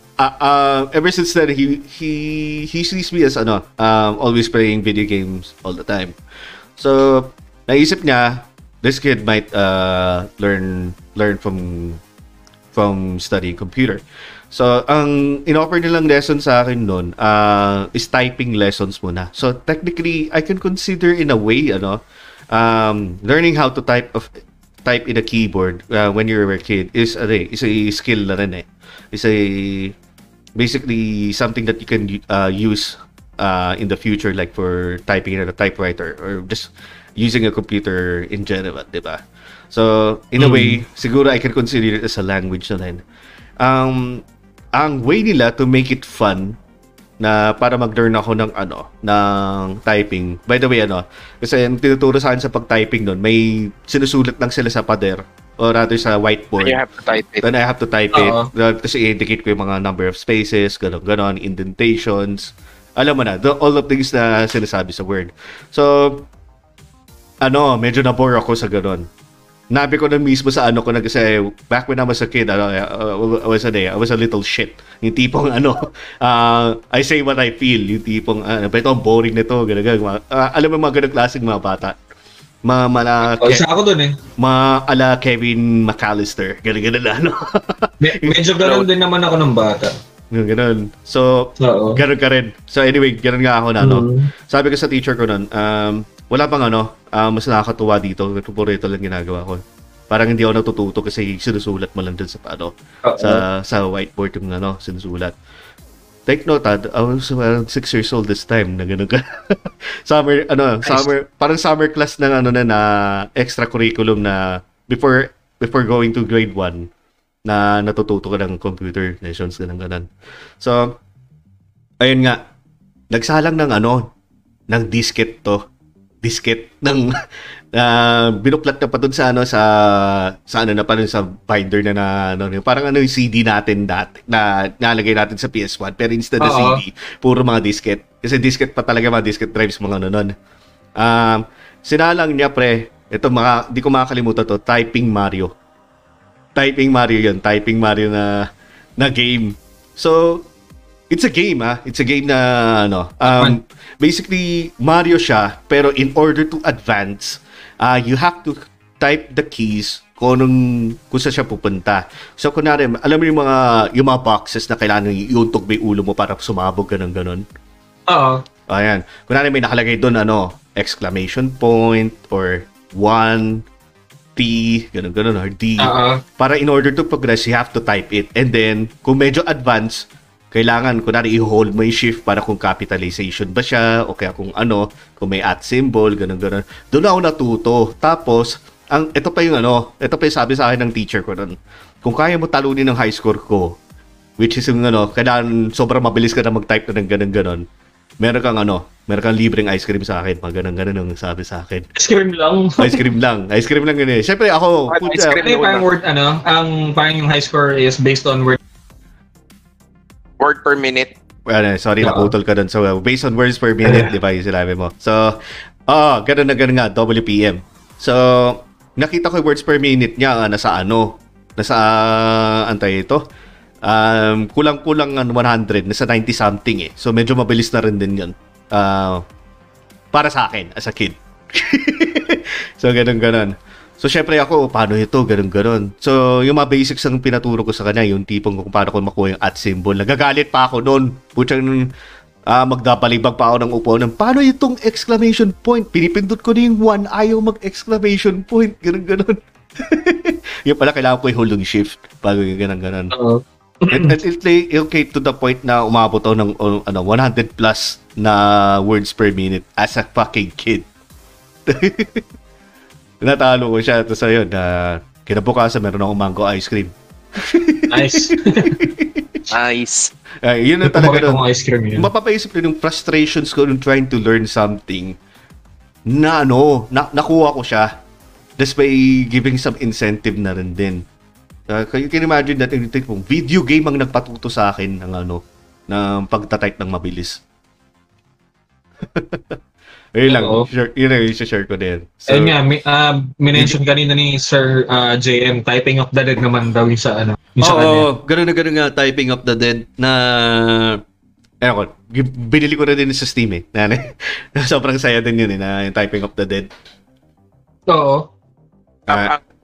ever since then, he sees me as, ano, always playing video games all the time. So, naisip niya, this kid might learn from studying computer. So, ang in-offer nilang lesson sa akin noon is typing lessons muna. So, technically, I can consider in a way, ano, learning how to type in a keyboard when you were a kid is a skill na rin eh. It's a, basically, something that you can use in the future, like for typing in a typewriter or just using a computer in general, di ba? So, in a way, siguro I can consider it as a language na rin. Ang way nila to make it fun na para mag-learn ako ng ano, ng typing. By the way, ano, kasi yung tinuturo sa akin sa pag-typing nun, may sinusulat lang sila sa pader or rather sa whiteboard. Then you have to type it. Then I have to type it. Tapos i-indicate ko yung mga number of spaces, ganon-ganon, indentations. Alam mo na, all the things na sinasabi sa word. So, ano, medyo nabore ako sa ganon. Nabi ko na mismo sa ano ko na kasi back when I was a kid, ano, I was a little shit. Yung tipong ano, I say what I feel. Yung tipong, ito boring na ito. Alam mo mga ganang klaseng mga bata. Ala Kevin McAllister. Ganun-ganun na ano. Medyo ganun din naman ako ng bata. Ganun. So, ganun ka rin. So anyway, ganun nga ako na ano. Sabi ko sa teacher ko nun, wala pang ano, mas nakakatuwa dito. Puro ito lang ginagawa ko. Parang hindi ako natututo kasi sinusulat mo lang dun sa, ano, sa whiteboard yung ano, sinusulat. Take note, I was around 6 years old this time. Na ganun ka. Parang summer class ng ano na extra curriculum na before going to grade 1 na natututo ka ng computer lessons, ganun. So, ayun nga. nagsalang ng ng disket to. Disket ng binuklat na pa dun sa sa binder na parang yung CD natin dati na nalagay natin sa PS1, pero instead na CD, puro mga disket. Kasi disket pa talaga, mga disket drives, mga noon. Sinalang niya, pre, ito di ko makakalimutan to, Typing Mario. Typing Mario yun, Typing Mario na game. So it's a game, ah. It's a game na basically Mario siya, pero in order to advance, you have to type the keys kung saan siya pupunta. So kunwari, alam mo yung mga boxes na kailangan iuntog may ulo mo para sumabog, ganun. Oo. Ayan. Kunwari may nakalagay doon exclamation point or 1 P, ganun or D. Para in order to progress, you have to type it. And then kung medyo advance, kailangan, kunwari, i-hold mo yung shift para kung capitalization ba siya, o kaya kung may at symbol, ganun. Doon ako natuto. Tapos, ito pa yung sabi sa akin ng teacher ko nun. Kung kaya mo talunin ang high score ko, which is yung kailangan sobrang mabilis ka na mag-type na ng ganun. Meron kang libreng ice cream sa akin. Mga ganun ang sabi sa akin. Ice cream lang? Ice cream lang ganun. Siyempre ako, ice cream lang. Parang yung high score is based on word per minute. Sorry, naputol ka dun. So, based on words per minute, di ba yung sinabi mo? So, ganun nga, WPM. So, nakita ko yung words per minute niya, kulang-kulang 100, nasa 90 something eh. So, medyo mabilis na rin din yun. Para sa akin, as a kid. So, ganun. So, syempre ako, paano ito? Ganun. So, yung mga basics ang pinaturo ko sa kanya, yung tipong kung paano ko makuha yung at symbol. Nagagalit pa ako noon. Putsang magdabalibag pa ako ng upo. Paano itong exclamation point? Pinipindot ko na yung 1, ayaw mag-exclamation point. Ganun. Yung pala, kailangan ko i-hold yung shift bago yung ganun. Uh-huh. It came to the point na umabot ako ng 100 plus na words per minute as a fucking kid. Natalo ko siya. Tapos ayun, kinabukasan meron akong mango ice cream. Nice. Nice. Yun na talaga doon. Mapapaisip rin yung frustrations ko nung trying to learn something na nakuha ko siya just by giving some incentive na rin din. You can imagine that yung video game ang nagpatuto sa akin ng ng pagtatype ng mabilis. Ayun lang, i-share ko din. So, ayun nga, minention kanina ni Sir JM, Typing of the Dead naman daw yung sa kanya. Oo, ganun nga, Typing of the Dead na, binili ko na din sa Steam eh. Sobrang saya din yun eh, na yung Typing of the Dead. Oo.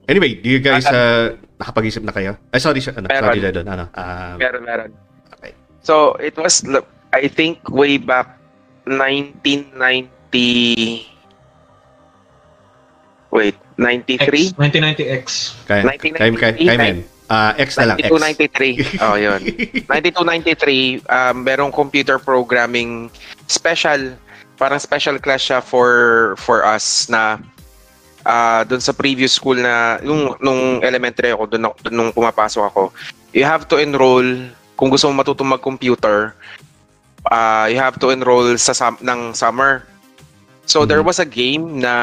Anyway, do you guys, nakapag-isip na kayo? Meron. Okay. So, it was, I think, way back 1990. Wait, 93? 1990X. X na lang, X. 9293. Oh, yun. 9293, merong computer programming special, parang special class siya for us na doon sa previous school na, nung elementary ako, nung pumapasok ako, you have to enroll, kung gusto mo matutong mag-computer, you have to enroll ng summer. So there was a game na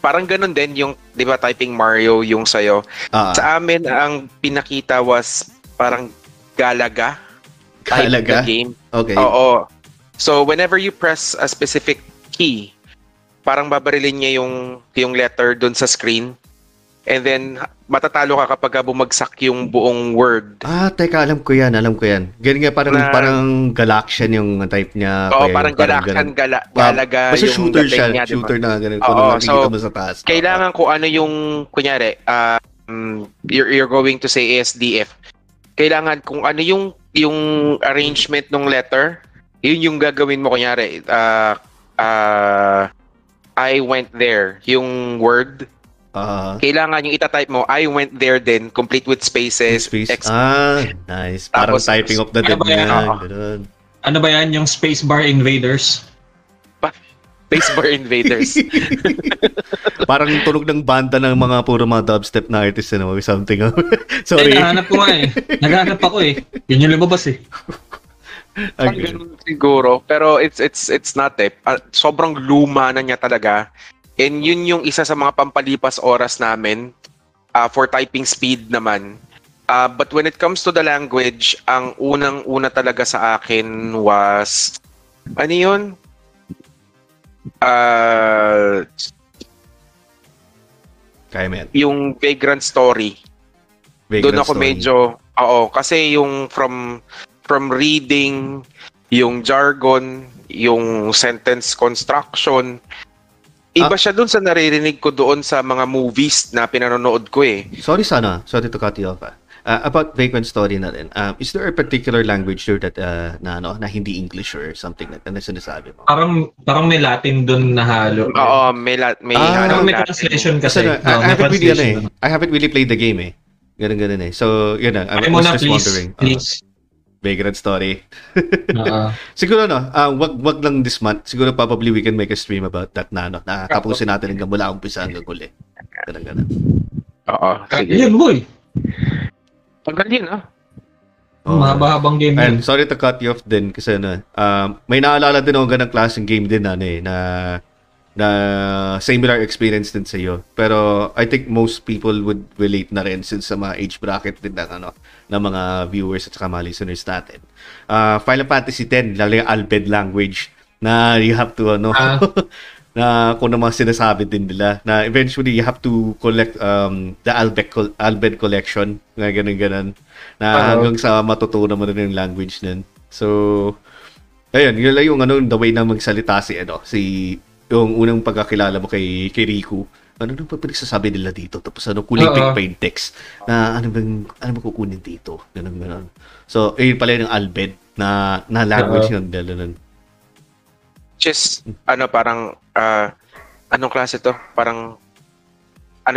parang ganun din yung, 'di ba, Typing Mario yung sayo. Sa amin ang pinakita was parang Galaga. Galaga game. Okay. Oo. So whenever you press a specific key, parang babarilin niya yung letter doon sa screen. And then matatalo ka kapag bumagsak yung buong word. Teka, alam ko 'yan. Ganun nga, parang Galaxian yung type niya. Oo, parang Galaxian, Galaga yung shooter niya, shooter na ganun. So, mo sa taas. Kailangan ko yung kunyari, you're going to say ASDF. Kailangan kung yung arrangement ng letter, yun yung gagawin mo kunyari. I went there, yung word. Kailangan yung itatype mo, I went there then, complete with spaces. Nice. Parang tapos, Typing of the Dead na. Ano ba yan? Yung Spacebar Invaders? Spacebar Invaders. Parang yung tunog ng banda ng mga puro mga dubstep na artist na something. Sorry. Naghahanap ako eh. Yun yung lumabas eh. Okay. Siguro, pero it's not eh. Sobrang luma na niya talaga. And yun yung isa sa mga pampalipas oras namin for typing speed naman. But when it comes to the language, ang unang-una talaga sa akin was ano yun? Yung Vagrant Story. Doon ako medyo, oo, kasi yung from reading, yung jargon, yung sentence construction, iba siya doon sa naririnig ko doon sa mga movies na pinanonood ko eh. Sorry to cut you off. About Vagrant Story na rin, is there a particular language there that na hindi English or something like that na sinasabi mo? Parang may Latin doon na halo. Oo, may translation kasi. I haven't really played the game eh. Ganun eh. So, yun na. I was just wondering. Please. Vagrant Story. Siguro wag lang this month. Siguro probably we can make a stream about that na tapusin natin hanggang mula umpisa hanggang huli. Ganun. Oo, sige. Yun, boy. Tagal din mahaba-habang game yun. Sorry to cut you off din kasi may naalala din ako ganang klaseng game din na similar experience din sa iyo. Pero I think most people would relate na rin since sa mga age bracket din ng mga viewers at saka mga listeners natin. Final Fantasy X, lalo yung Al Bhed language na you have to na kung naman sinasabi din nila na eventually you have to collect the Al Bhed collection na ganun na hanggang sa matutunan mo rin yung language nun. So ayun, yun lang yung the way na magsalita si yung unang pagkakilala mo kay Riku. Ano nung pagpagsasabi nila dito? Tapos kulipin pa yung text na ano bang kukunin dito? Ganun. So ayun pala yung Al Bhed na language nun dela nun. Just parang anong klase to? Parang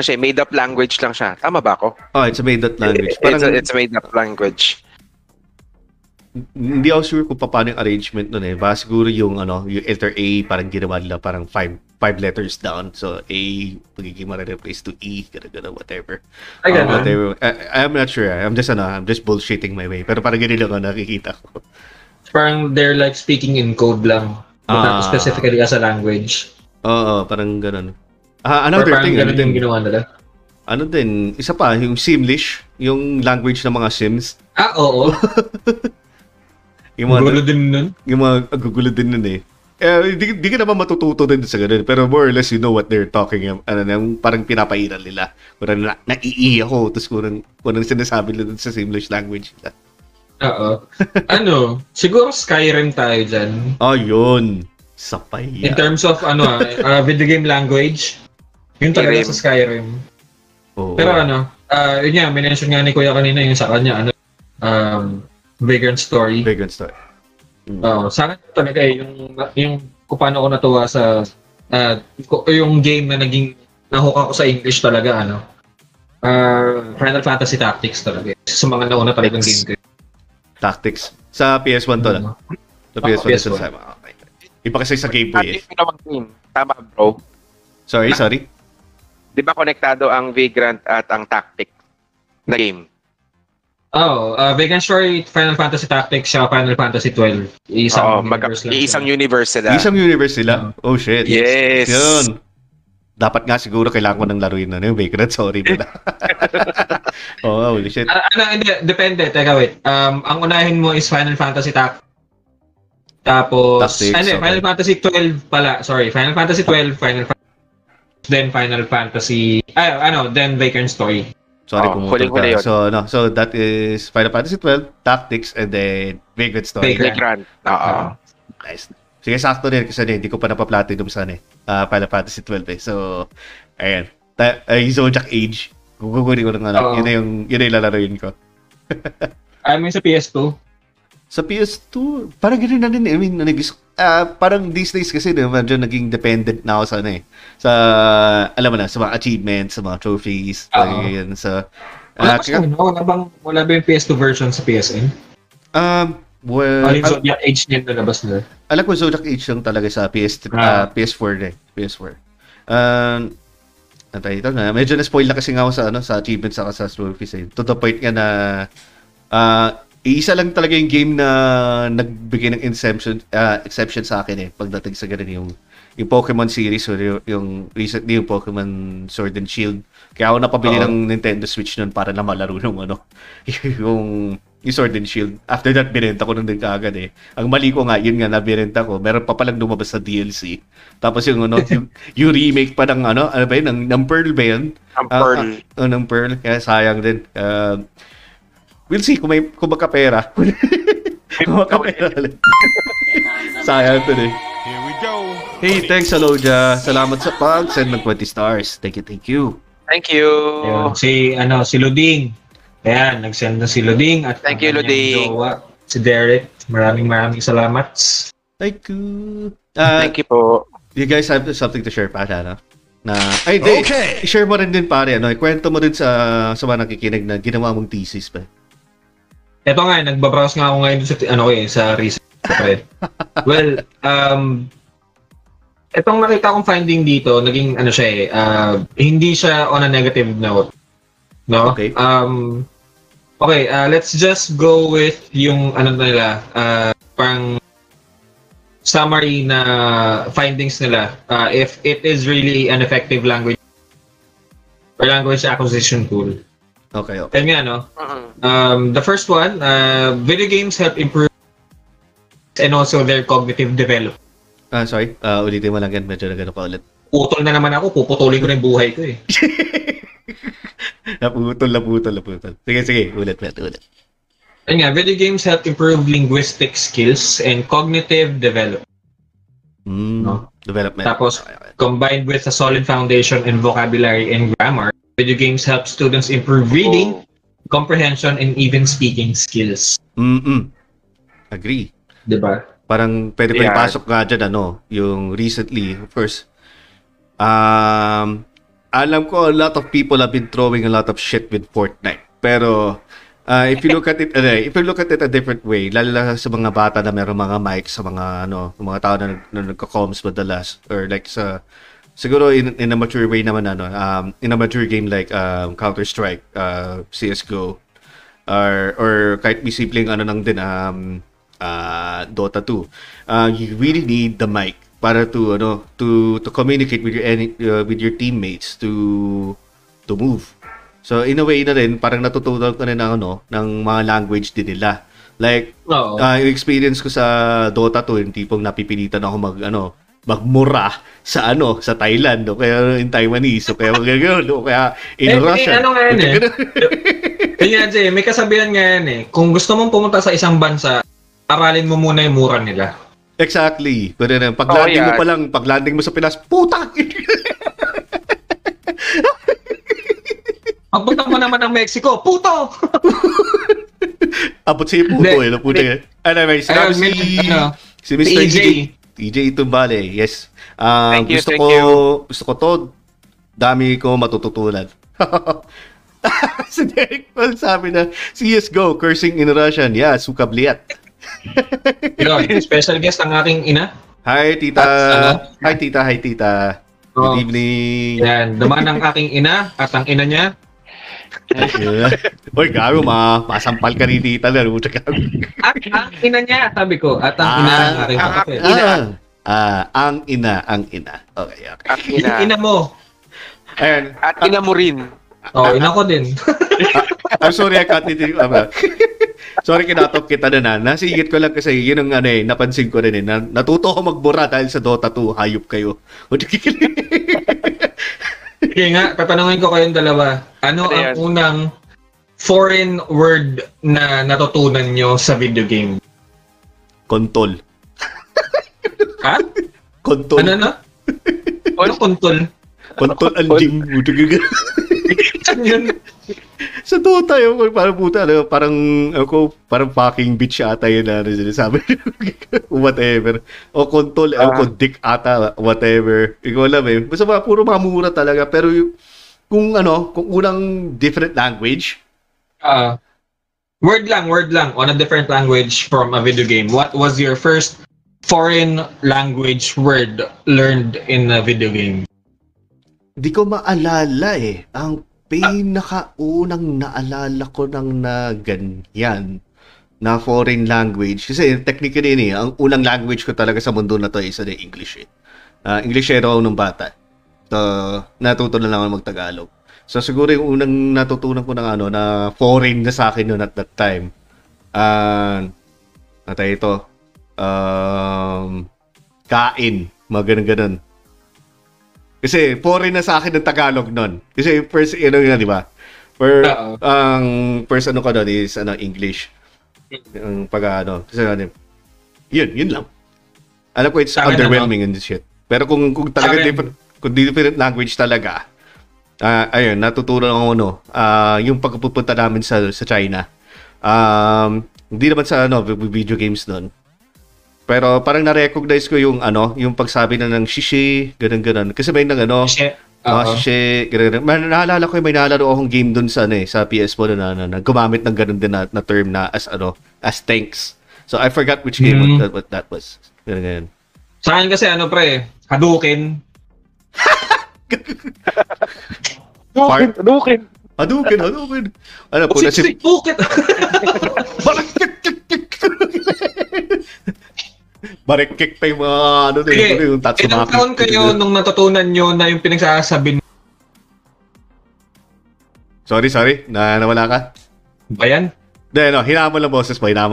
siya, made up language lang siya. Tama ba ako? Oh, it's a made up language. It's a made up language. Hindi ako sure kung paano yung arrangement nun eh. Baka siguro yung yung letter A parang ginawa nila parang five letters down. So A magiging ma-replace to E, whatever. Whatever. I'm not sure. I'm just bullshitting my way. Pero parang ganito lang nakikita ko. Parang they're like speaking in code lang. Not specifically as a language. Oo, parang ganun. Another thing, ganun din ginawa nila. Ano din, isa pa, yung Simlish, yung language ng mga Sims. Oo. Gugulo din nun eh. Di ka naman matututo din sa ganun, pero more or less you know what they're talking about. Parang pinapairan nila. Parang naiiyak ako, tapos kung anong sinasabi nila sa Simlish language nila. Oo. Siguro Skyrim tayo dyan. Yun. Sapay yan. In terms of video game language, yun talaga sa Skyrim. Oh. Pero yun nga, minention nga ni Kuya kanina yung sa kanya, Vagrant Story. Vagrant Story. Sana talaga yung kung paano ako natuwa sa, yung game na naging nahook ako sa English talaga, Final Fantasy Tactics talaga. Sa mga nauna talagang game. Tactics. Sa PS1 to lang. Sa PS1. Okay. Iba kasi sa gameplay eh. Tama, bro. Sorry. Di ba konektado ang Vagrant at ang Tactic na game? Vagrant Story, Final Fantasy Tactics, siya Final Fantasy 12. Isang universe sila? Oh shit. Yes. Yun. Dapat nga siguro kailangan ko ng laruin yung Vagrant Story pala. Holy shit. Depende. Teka, wait. Ang unahin mo is Final Fantasy Tactics. Tapos, Final Fantasy 12 pala. Sorry, Final Fantasy 12, then Final Fantasy... then Vagrant Story. Sorry kung mutong. So that is Final Fantasy 12, Tactics, and then Vagrant Story. Vagrant. Nice. Sige, sakto din kasi hindi ko pa napaplatinum sana eh. Final Fantasy 12 eh. So, ayan. Zodiac Age. Gugugunin ko ng yun na yung lalaroin ko. Sa PS2? Sa PS2, parang ganoon na din. Parang these days kasi medyo naging dependent na ako sana eh. Sa, alam mo na, sa mga achievements, sa mga trophies. Ganyan. So, wala ba yung PS2 version sa PSN? Well, Zodiac Age din nalabas na. Alam ko Zodiac Age lang talaga sa PS4 eh. PS4. Medyo na spoil na kasi nga ako sa achievements saka sa story. To the point nga na Isa lang talaga yung game na nagbigay ng exception sa akin eh pagdating sa ganun, yung Pokemon series or yung recently yung Pokemon Sword and Shield. Kaya ako napabili ng Nintendo Switch noon para na malaro ng ano yung Sword and Shield. After that, binenta ko nun din kaagad eh. Ang mali ko nga, yun nga, nabirenta ko. Meron pa palang lumabas sa DLC. Tapos yung, ano, yung remake pa ng, ano, ano ba yun? Ng Pearl ba yun? Ng Pearl. Ng Pearl. Kaya sayang din. We'll see kung may kumakapera. Kumakapera ulit. Sayang din eh. Here we go. Hey, thanks Aloja. Salamat sa pag-send ng 20 stars. Thank you, thank you. Thank you. Ayun, si Luding. Ayan, nag-send na si Luding. At thank you, Luding. Jowa, si Derek. Maraming salamat. Thank you. Thank you po. You guys have something to share pa sana? Ay, okay. Share mo rin din pare, ano? Ikwento mo din sa mga nakikinig na ginawa mong thesis pa. Eto nga, nagbabrowse nga ako ngayon sa sa research thread. Well, etong nakita kong finding dito, naging hindi siya on a negative note. No? Okay. Let's just go with yung pang summary na findings nila. If it is really an effective language or language acquisition tool. Okay. Kaya nga, no? The first one, video games help improve and also their cognitive development. Sorry, ulitin mo lang yan. Medyo na gano'n pa ulit. Putol na naman ako. Puputulin ko na yung buhay ko eh. Naputol. Sige, ulit. Ayun nga, video games help improve linguistic skills and cognitive development. Development. Tapos, combined with a solid foundation in vocabulary and grammar, video games help students improve reading, comprehension, and even speaking skills. Agree. Diba? Parang pwede pa ipasok nga dyan, yung recently, of course. Alam ko, a lot of people have been throwing a lot of shit with Fortnite. Pero, if you look at it a different way, lalo na sa mga bata na meron mga mics, sa mga, mga tao na nagka-comms madalas, or like sa... Siguro in a mature way naman in a mature game like Counter-Strike, CS:GO or kahit may simpleng Dota 2. You really need the mic para to communicate with your teammates to move. So in a way na rin parang natutunan ko na ng mga language din nila. Like experience ko sa Dota 2, yung tipong napipilitan ako magmura sa Thailand o kaya in Taiwanese o kaya in Russia. Kaya Jay, may kasabihan nga yan eh. Kung gusto mong pumunta sa isang bansa, aralin mo muna yung mura nila. Exactly. Pero pag-landing mo pa lang, pag-landing mo sa Pinas, puta! Pagpunta mo naman ng Mexico, puto! Abot siya yung puto eh. Anyway, si Mr. TJ Tumbale, yes. Gusto ko to. Dami ko matututunan. Si Derek Paul sabi na, CSGO, cursing in Russian. Yeah, sukabliat. Special guest ang aking ina. Hi, tita. Hi, tita. Good evening. Yan, dumaan ang aking ina at ang ina niya. Uy, gago masampal ka rin dito. At ang ina niya, sabi ko. At ang ina ng aking kapatid. Ang ina. Okay. At ina mo. Ayan. At ina mo rin. Ina ko din. I'm sorry, I can't eat it. Sorry, kinatok kita na. Nasigit ko lang kasi yun ang napansin ko rin. Natuto ko magbura dahil sa Dota 2. Hayop kayo. Okay nga, tatanungin ko kayong dalawa. Ano ang unang foreign word na natutunan nyo sa video game? Kontol. Ha? Kontol. Ano? Ano kontol? Kontol ang gym. Saan yun? Sa Dota yun. Parang fucking bitch ata yun. Sinasabi. Whatever. O kontol. O dick ata. Whatever. Ikaw alam eh. Basta puro mamura talaga. Pero kung unang different language. Word lang. On a different language from a video game. What was your first foreign language word learned in a video game? Di ko maalala eh. Ang pinakaunang naalala ko ng na ganyan na foreign language. Kasi technically yun eh, ang unang language ko talaga sa mundo na to ay isa na English eh. Englishero ako nung bata. So, natuto na lang ako mag-Tagalog. So, siguro yung unang natutunan ko ng ano, na foreign na sa akin noon at that time. Kain. Mga ganun-ganun. Kasi foreign na sa akin ng Tagalog noon. Kasi first, you know yun, di ba? For, ang first ano ko doon is ano, English. Ang pag-ano. Kasi ano, yun lang. Alam ko, it's underwhelming and shit. Pero kung talaga different language talaga, ayun, natutunan ako, no, yung pagpupunta namin sa China. Hindi naman sa, ano, video games nun. Pero parang na-recognize ko yung, ano, yung pagsabi na ng shishi, ganun-ganun. Kasi may nang, ano, shishi, ganun-ganun. Naalala ko, may naalaro akong game dun sa, ano, sa PS4 na gumamit ng ganun din na term na as, ano, as tanks. So, I forgot which game what that was. Ganyan. Sa akin kasi ano pre, Hadouken. Hadouken. Ano po na si Hadouken. Barikik pa yung mga ano din. Ilang taon kayo nung natutunan nyo na yung pinagsasabi? Sorry. Nawala ka? Ba yan? No, hinaman lang boses. Baka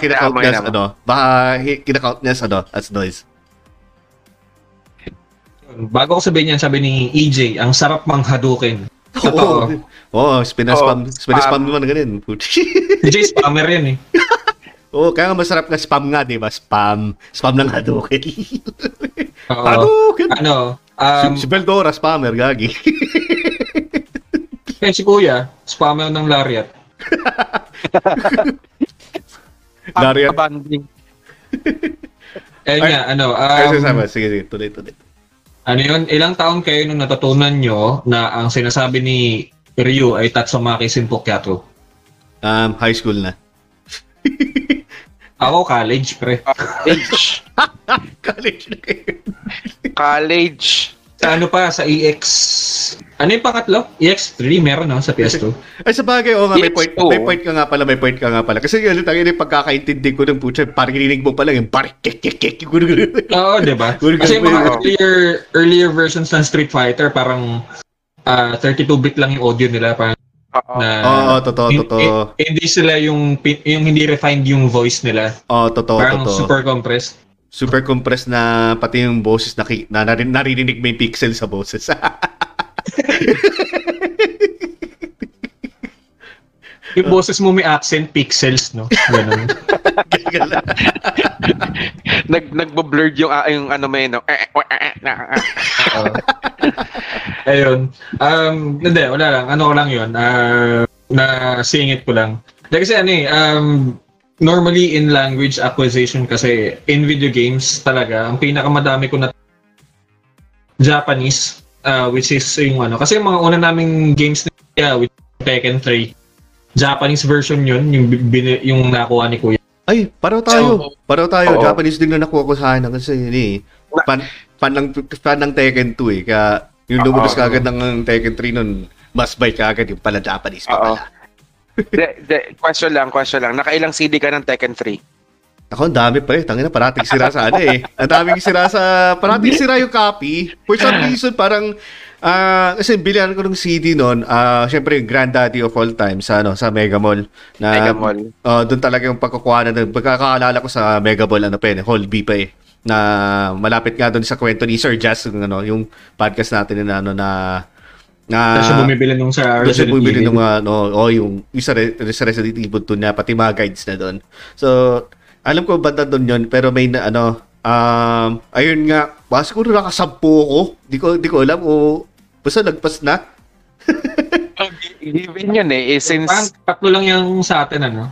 kinakount niya sa as noise. Bago ko sabihin yan, sabi ni EJ, ang sarap mang Hadouken. Oo, spam naman ganun. EJ, spammer yan eh. Oo, kaya nga masarap nga spam nga, di ba? Spam ng Hadouken. Hadouken! Ano? Si Beldora, spammer, gagi. Kaya si Kuya, spammer ng Lariat. Lariat banding. Eh nga ano, sige, tuloy. Ano yun, ilang taon kayo nung natutunan nyo na ang sinasabi ni Ryu ay Tatsumaki Senpokyaku? High school na. Ako college pre. College na kayo. College. Sa ano pa, sa EX. Ano yung pangatlo? EX3 meron no sa PS2. Ay sa bagay, oh nga, may point ka nga pala. Kasi yun, yung pagkakaintindi ko ng putya, parang hininig mo pala yung parang kek. Oo, diba? Kasi mga earlier versions ng Street Fighter, parang 32-bit lang yung audio nila. Oo, totoo. Hindi sila yung hindi refined yung voice nila. Oo, totoo. Parang super compressed na pati yung boses na naririnig may pixel sa boses. Yung boses mo may accent pixels, no? Ganun. Nagbo-blurred yung ano may no. Ayun. Hindi, wala lang. Ano ko lang yun. Na singit ko lang. Kasi ano eh, normally in language acquisition kasi in video games talaga ang pinakamadami ko na Japanese, which is yung ano kasi yung mga una naming games ni Kuya with Tekken 3 Japanese version yun yung nakuha ni Kuya. Ay, pareho tayo. Japanese din na nakuha ko sa akin kasi yun eh fan ng Tekken 2 eh kaya yung lumabas kaagad ng Tekken 3 nun mas bait kaagad yung pala Japanese pa pala. Question lang. Nakailang CD ka ng Tekken 3? Ako, ang dami pa eh. Tangina, parating sira sa ano eh. Ang daming sira yung copy. For some reason, parang, kasi bilihan ko ng CD noon, syempre yung granddaddy of all time sa Mega Mall. Mega Mall. Doon talaga yung pagkukuha na, pagkakaalala ko sa Mega Mall, ano pa eh, Hall B pa eh. Na malapit nga doon sa kwento ni Sir Jazz, yung podcast natin na ano na, tapos siya bumibili nung sa Resident Evil. Yung isa sa Resident Evil 2 niya, pati mga guides na doon. So, alam ko banda doon yun, pero may na ano, ayun nga, basta ko nakasampo ko. Di ko alam, basta lagpas na. Given yun eh, since... Tatlo lang yung sa atin, ano?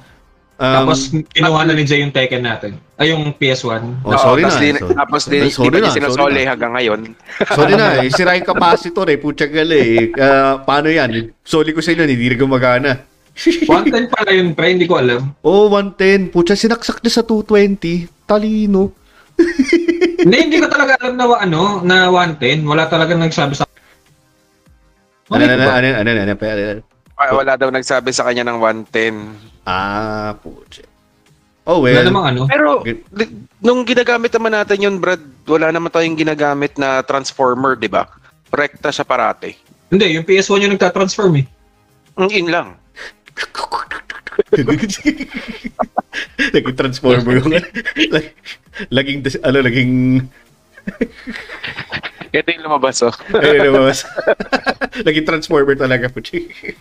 Tapos, kinuha na ni Jay yung Tekken natin. Ay, yung PS1. Tapos, di ba niya sinasole hanggang ngayon? Sorry na. Sira yung capacitor eh. Putsagal eh. Paano yan? Sorry ko sa inyo. Hindi rin gumagana. 110 pala yun, pre. Hindi ko alam. 110. Putsa, sinaksak niya sa 220. Talino. Hindi ko talaga alam na ano, na 110. Wala talaga nagsabi sa... Ano? Wala daw nagsabi sa kanya ng 110. Ah, puche. Oh well. Naman, ano? Pero nung ginagamit naman natin yun, Brad, wala naman tayong ginagamit na transformer, di ba? Rekta siya parate. Hindi, yung PS1 yung nagtatransform eh. Yun lang. Nag-transformer yung laging ito yung lumabas, oh. Ito yung lumabas. Laging transformer talaga po.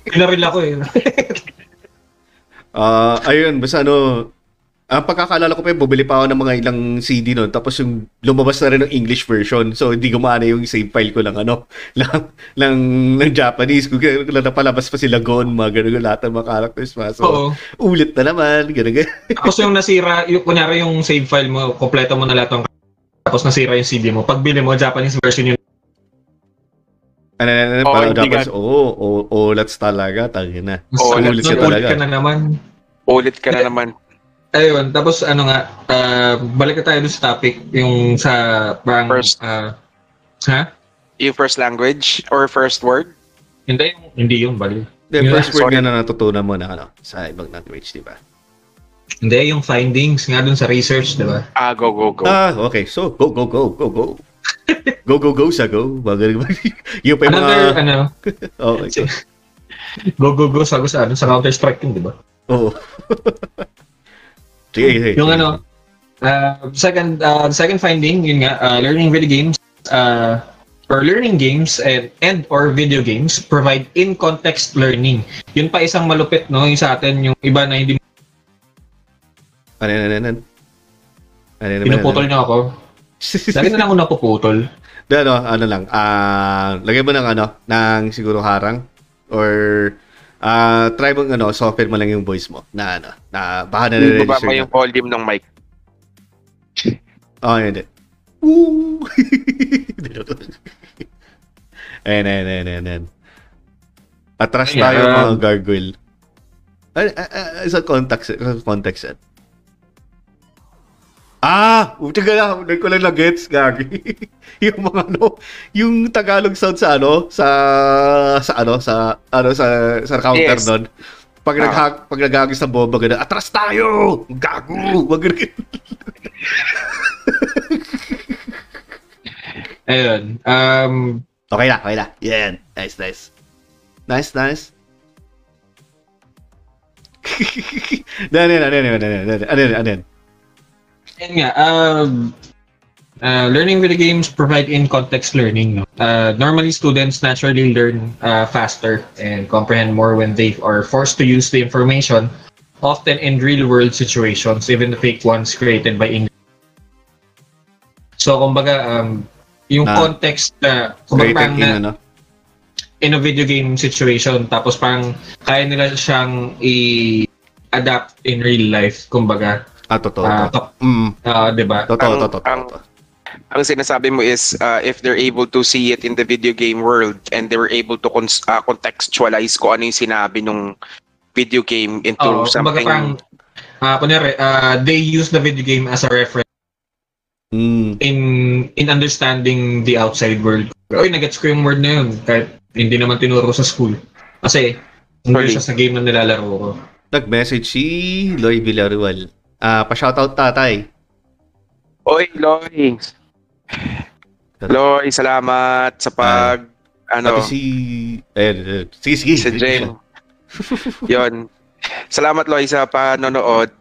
Pinaril ako eh. Ayun, basta ano, ang pagkakalala ko pa, bumili pa ako ng mga ilang CD noon, tapos yung lumabas na rin ng English version, so hindi gumana yung save file ko lang, ano, ng Japanese, kung napalabas pa sila Gon, mga gano'n lahat ng mga characters pa, so oo. Ulit na naman, gano'n. Tapos yung nasira, yung, kunyari yung save file mo, kompleto mo na lahat ng tapos nasira yung CD mo, pagbili mo, Japanese version yun. Ulats talaga, tangin na. Ulit ka talaga. Ulit ka na naman. Ayun, tapos ano nga, balik na tayo dun sa topic, yung sa parang... Yung first language or first word? Hindi yun, balik. The first word na natutunan mo na ano, sa ibang language, di ba? Hindi, yung findings nga dun sa research, di ba? Ah, go. Ah, okay, so go. Go, sago. Yung pa yung mga... Ano? Oh, okay. Go, sago sa ano? Sa Counter-Strike yun, di ba? Oo. Sige. Yung ano, second finding, yun nga, learning games and or video games provide in-context learning. Yun pa isang malupit, no? Yung sa atin, yung iba na hindi... Ano? Pinuputol niyo ako. Lagi na lang ako napuputol. Lagay mo ng ano, ng siguro harang or try mo ano, soften mo lang yung voice mo na ano, na baka na-register. Baba mo yung volume ng mic. Oh, yun din. Woo! Ayan. Atras tayo mga gargoyle. Sa context. Ah! Tigala, hindi ko lang na-gets, gagi. Yung mga ano, yung Tagalog sound sa ano, sa counter yes. Doon. Pag nagagis ng bomba, gano'n, atras tayo! Gago! Wag gano'n. Ayun. Okay na. Yan. Yeah. Nice. Anin. Yan nga, learning video games provide in-context learning. No? Normally, students naturally learn faster and comprehend more when they are forced to use the information, often in real-world situations, even the fake ones created by English. So, kumbaga, yung context na, kumbaga, in a video game situation, tapos parang kaya nila siyang i-adapt in real life, kumbaga. Totoo. Ang sinasabi mo is if they're able to see it in the video game world and they were able to contextualize kung ano yung sinabi nung video game into something. Kunyari, they use the video game as a reference in understanding the outside world. Oy, nag-gets ko yung word na yun kahit hindi naman tinuro sa school. Kasi hindi siya sa game na nilalaro ko. Nag-message si Loy Villaruel. Pa-shoutout tatay. Oy, Loy. Loy, salamat sa pag ano. Pati si sige. Si Jane. Yon. Salamat Loy sa panonood.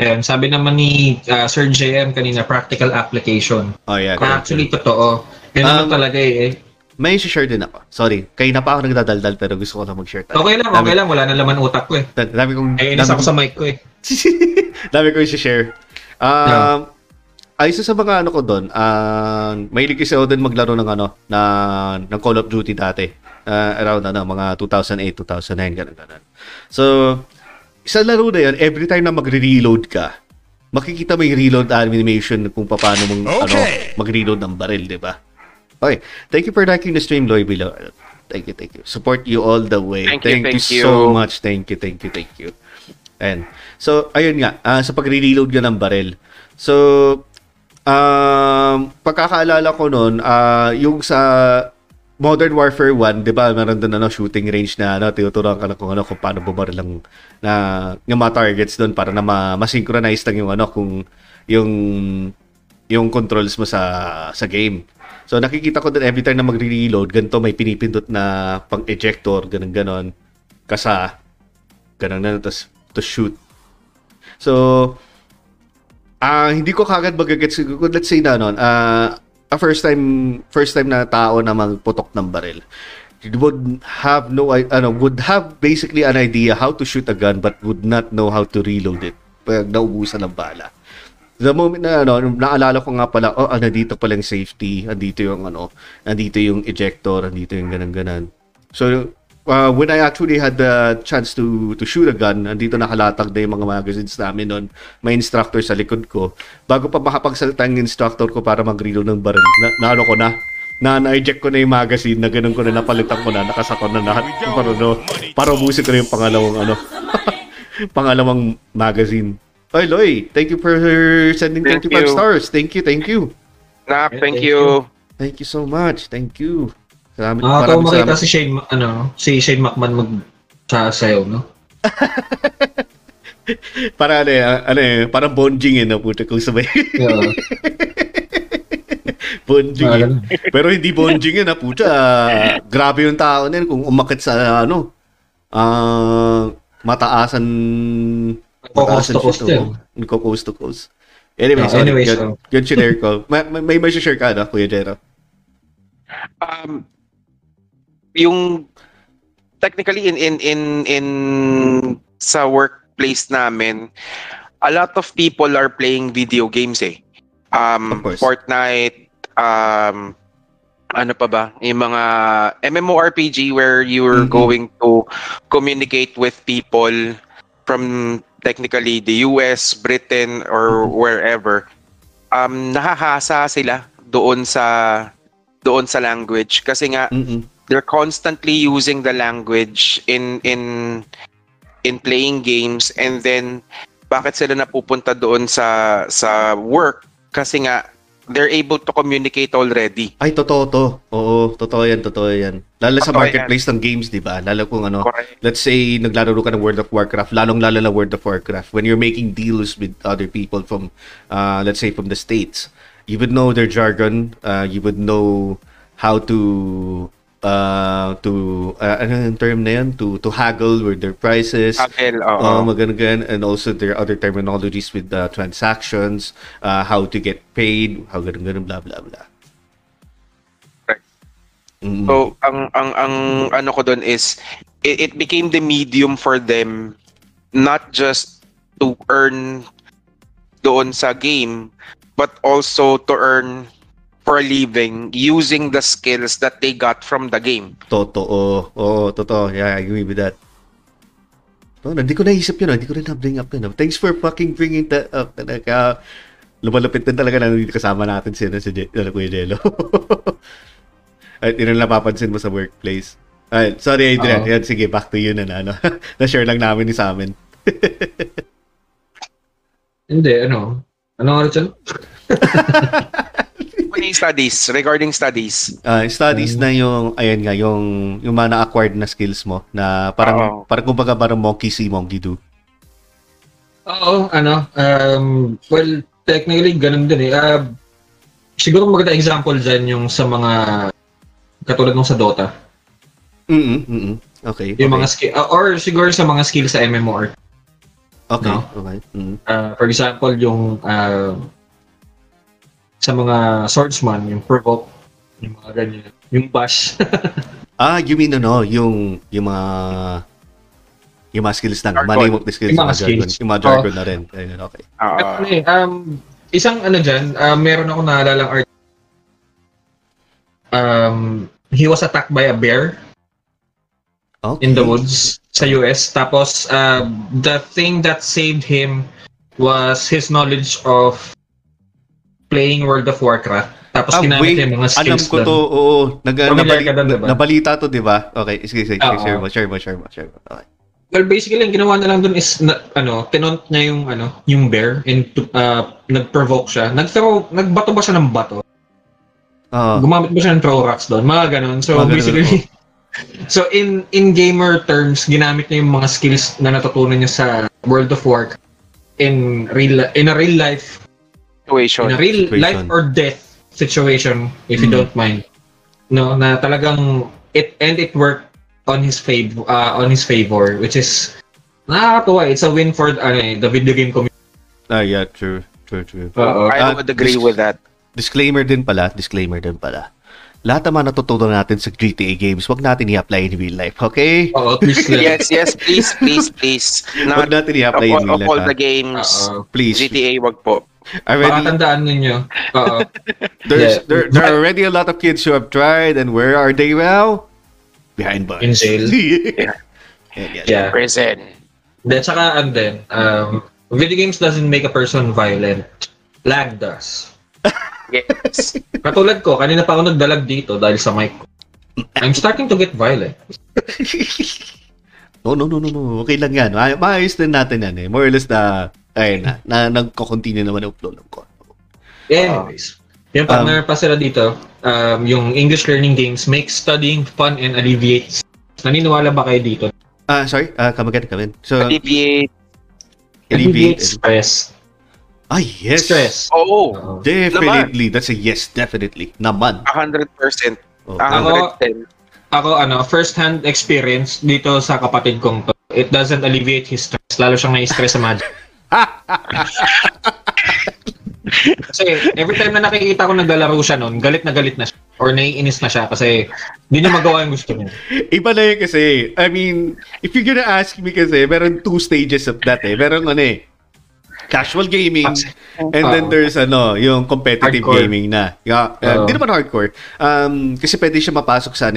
Ayun, sabi naman ni Sir JM kanina practical application. Oh yeah. Actually totoo. Yun naman talaga eh. May share din ako. Sorry, kayo na pa ako nagdadaldal pero gusto ko lang mag-share tayo. Okay lang. Wala na laman utak ko eh. Inis ako sa mic ko eh. Dami ko i-share. Isa sa mga ano ko doon, mahilig kasi ako din maglaro ng ano, ng Call of Duty dati. Around ano, mga 2008, 2009, ganun. So, sa laro na yan, every time na magre-reload ka, makikita may reload animation kung paano mong mag-reload ng baril, di ba? Okay. Thank you for liking the stream, Loy Bilo. Thank you. Support you all the way. Thank you so much. Thank you. And so, ayun nga, sa pag-reload nga ng barrel. So, pagkakaalala ko noon, yung sa Modern Warfare 1, 'di ba? Meron doon ano shooting range na ano, tinuturuan ka na kung ano kung paano bumaril lang na ng mga targets doon para na ma-synchronize lang yung ano kung yung controls mo sa game. So nakikita ko din every time na magre-reload, ganito may pinipindot na pang-ejector, ganun-ganon. Kasa ganun na tas to shoot. So hindi ko kagad magagets. Let's say na noon, first time na tao na magputok ng baril, would have basically an idea how to shoot a gun but would not know how to reload it pag naubusan ng bala. The moment na naalala ko nga pala, nandito pala yung safety, nandito yung ejector, nandito yung ganun-ganan. So when I actually had the chance to shoot a gun, nandito nakalatag na yung mga magazines namin noon. May instructor sa likod ko. Bago pa makapagsalita ng instructor ko para mag-reload ng baril, na-eject ko na yung magazine, na ganun ko na, napalitan ko na, nakasakon na lahat. Para ubusin ko na yung pangalawang magazine. Oy, Loy, thank you for sending 25 stars. Thank you. Thank you. Thank you so much. Thank you. Salamat, maraming salamat. Si Shane McMahon magsasayaw, no? Para parang bonjing eh, no? Puto ko sabay. Yeah. Bonjing eh. Pero hindi bonjing eh, na puto. Grabe yung tao na yun kung umakit sa mataasan coast to coast. Anyway, good share ko. May share ka na, Kuya Jero? Yung technically in sa workplace namin, a lot of people are playing video games eh. Fortnite, ano pa ba? Yung mga MMORPG where you're going to communicate with people from technically the US, Britain, or wherever. Nahahasa sila doon sa language kasi nga they're constantly using the language in playing games, and then bakit sila napupunta doon sa work kasi nga they're able to communicate already. Ay, totoo to. Oo, totoo yan. Lalo sa marketplace ng games, di ba? Lalo kung Correct. Let's say, naglalaro ka ng World of Warcraft, lalong-lalo na World of Warcraft, when you're making deals with other people from, let's say, from the States, you would know their jargon, you would know how to anong term na yan? To haggle with their prices. Haggle, oo. And also their other terminologies with the transactions, how to get paid, how ganun, blah, blah, blah. Right. So, ang ano ko dun is, it became the medium for them not just to earn doon sa game, but also to earn for a living using the skills that they got from the game. Totoo. Oo, totoo. Yeah, I agree with that. Oh, hindi ko naisip yun. Hindi ko rin na-bring up yun. Thanks for fucking bringing that up. Talaga, lumalapit din talaga na dito kasama natin si Kuya Jelo. At yun ang napapansin mo sa workplace. Alright, sorry Adrian. Yan, sige, back to you na. Na-share lang namin ni sa amin. Hindi, Ano nga rin siya? Studies, regarding studies. Studies na yung, ayan nga, yung mga na-acquired na skills mo na parang kumbaga parang monkey see, monkey do. Oo, well, technically, ganun din eh. Siguro maganda example dyan yung sa mga, katulad nung sa Dota. Okay. Yung mga skills, or siguro sa mga skills sa MMOR. Okay, no? Okay. For example, yung, sa mga swordsman, yung provoke, yung mga ganyan, yung bash. You mean yung mga skills na, malimok na skills, yung mga jargon na rin. Okay. Isang dyan, meron ako naalalang art. He was attacked by a bear in the woods sa US. Tapos, the thing that saved him was his knowledge of playing World of Warcraft. Tapos kinamit yung mga skills doon. Alam ko to, oo. Nabalita to, di ba? Okay, share mo. Okay. Well, basically, ang ginawa na lang doon is, tinaunt niya yung bear and nag-provoke siya. Nagbato ba siya ng bato? Gumamit mo siya ng throw rocks doon, mga ganun. So basically, so in gamer terms, ginamit niya yung mga skills na natutunan niya sa World of Warcraft in a real life situation. In a real life or death situation, if you don't mind. No, na talagang it worked on his favor, which is nakakatuwa. It's a win for the video game community. Yeah, true. I would agree with that. Disclaimer din pala. Lahat naman natutunan natin sa GTA games, wag natin i-apply in real life, okay? Oo, please. yes, please. Wag natin i-apply in real life. All the games, please. GTA, wag po. Pakatandaan ninyo. There are already a lot of kids who have tried, and where are they now? Behind bars. In jail. Yeah. Prison. Then, saka, and then, video games doesn't make a person violent. Lag does. Yes. Katulad ko, kanina pa ako nagdalag dito dahil sa mic ko. I'm starting to get violent. No. Okay lang yan. Maayos din natin yan eh. More or less na nagko-continue naman ang upload ko. Anyways. Yung partner pa sila dito, yung English learning games make studying fun and alleviates. Naniniwala ba kayo dito? Sorry? Come again. So, alleviate stress. Ah, yes. Stress. Oh, definitely. That's a yes, definitely. Naman. 100%. 110%. Ako, first-hand experience dito sa kapatid kong to. It doesn't alleviate his stress. Lalo siyang nai-stress sa magic. Kasi every time na nakikita ko naglalaro siya noon, galit na siya. Or naiinis na siya kasi hindi niya magawa yung gusto niya. Iba na yun kasi. I mean, if you're gonna ask me kasi, meron two stages of that eh. Meron casual gaming, and then there's yung competitive hardcore gaming na. Hindi naman hardcore. Kasi pwede siya mapasok sa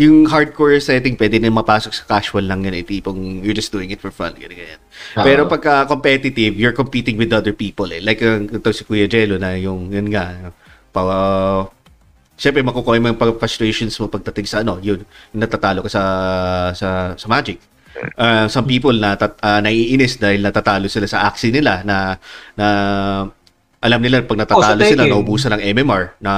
yung hardcore setting, pwede na mapasok sa casual lang yun. Tipong you're just doing it for fun. Ganyan. Pero pagka competitive, you're competing with other people. Eh. Like ito si Kuya Jelo na yung, yun nga, siyempre makukuha yung mga frustrations mo pagdating sa natatalo ka sa Magic. Some people naiinis dahil natatalo sila sa aksi nila na alam nila pag natatalo sila naubusan ng MMR na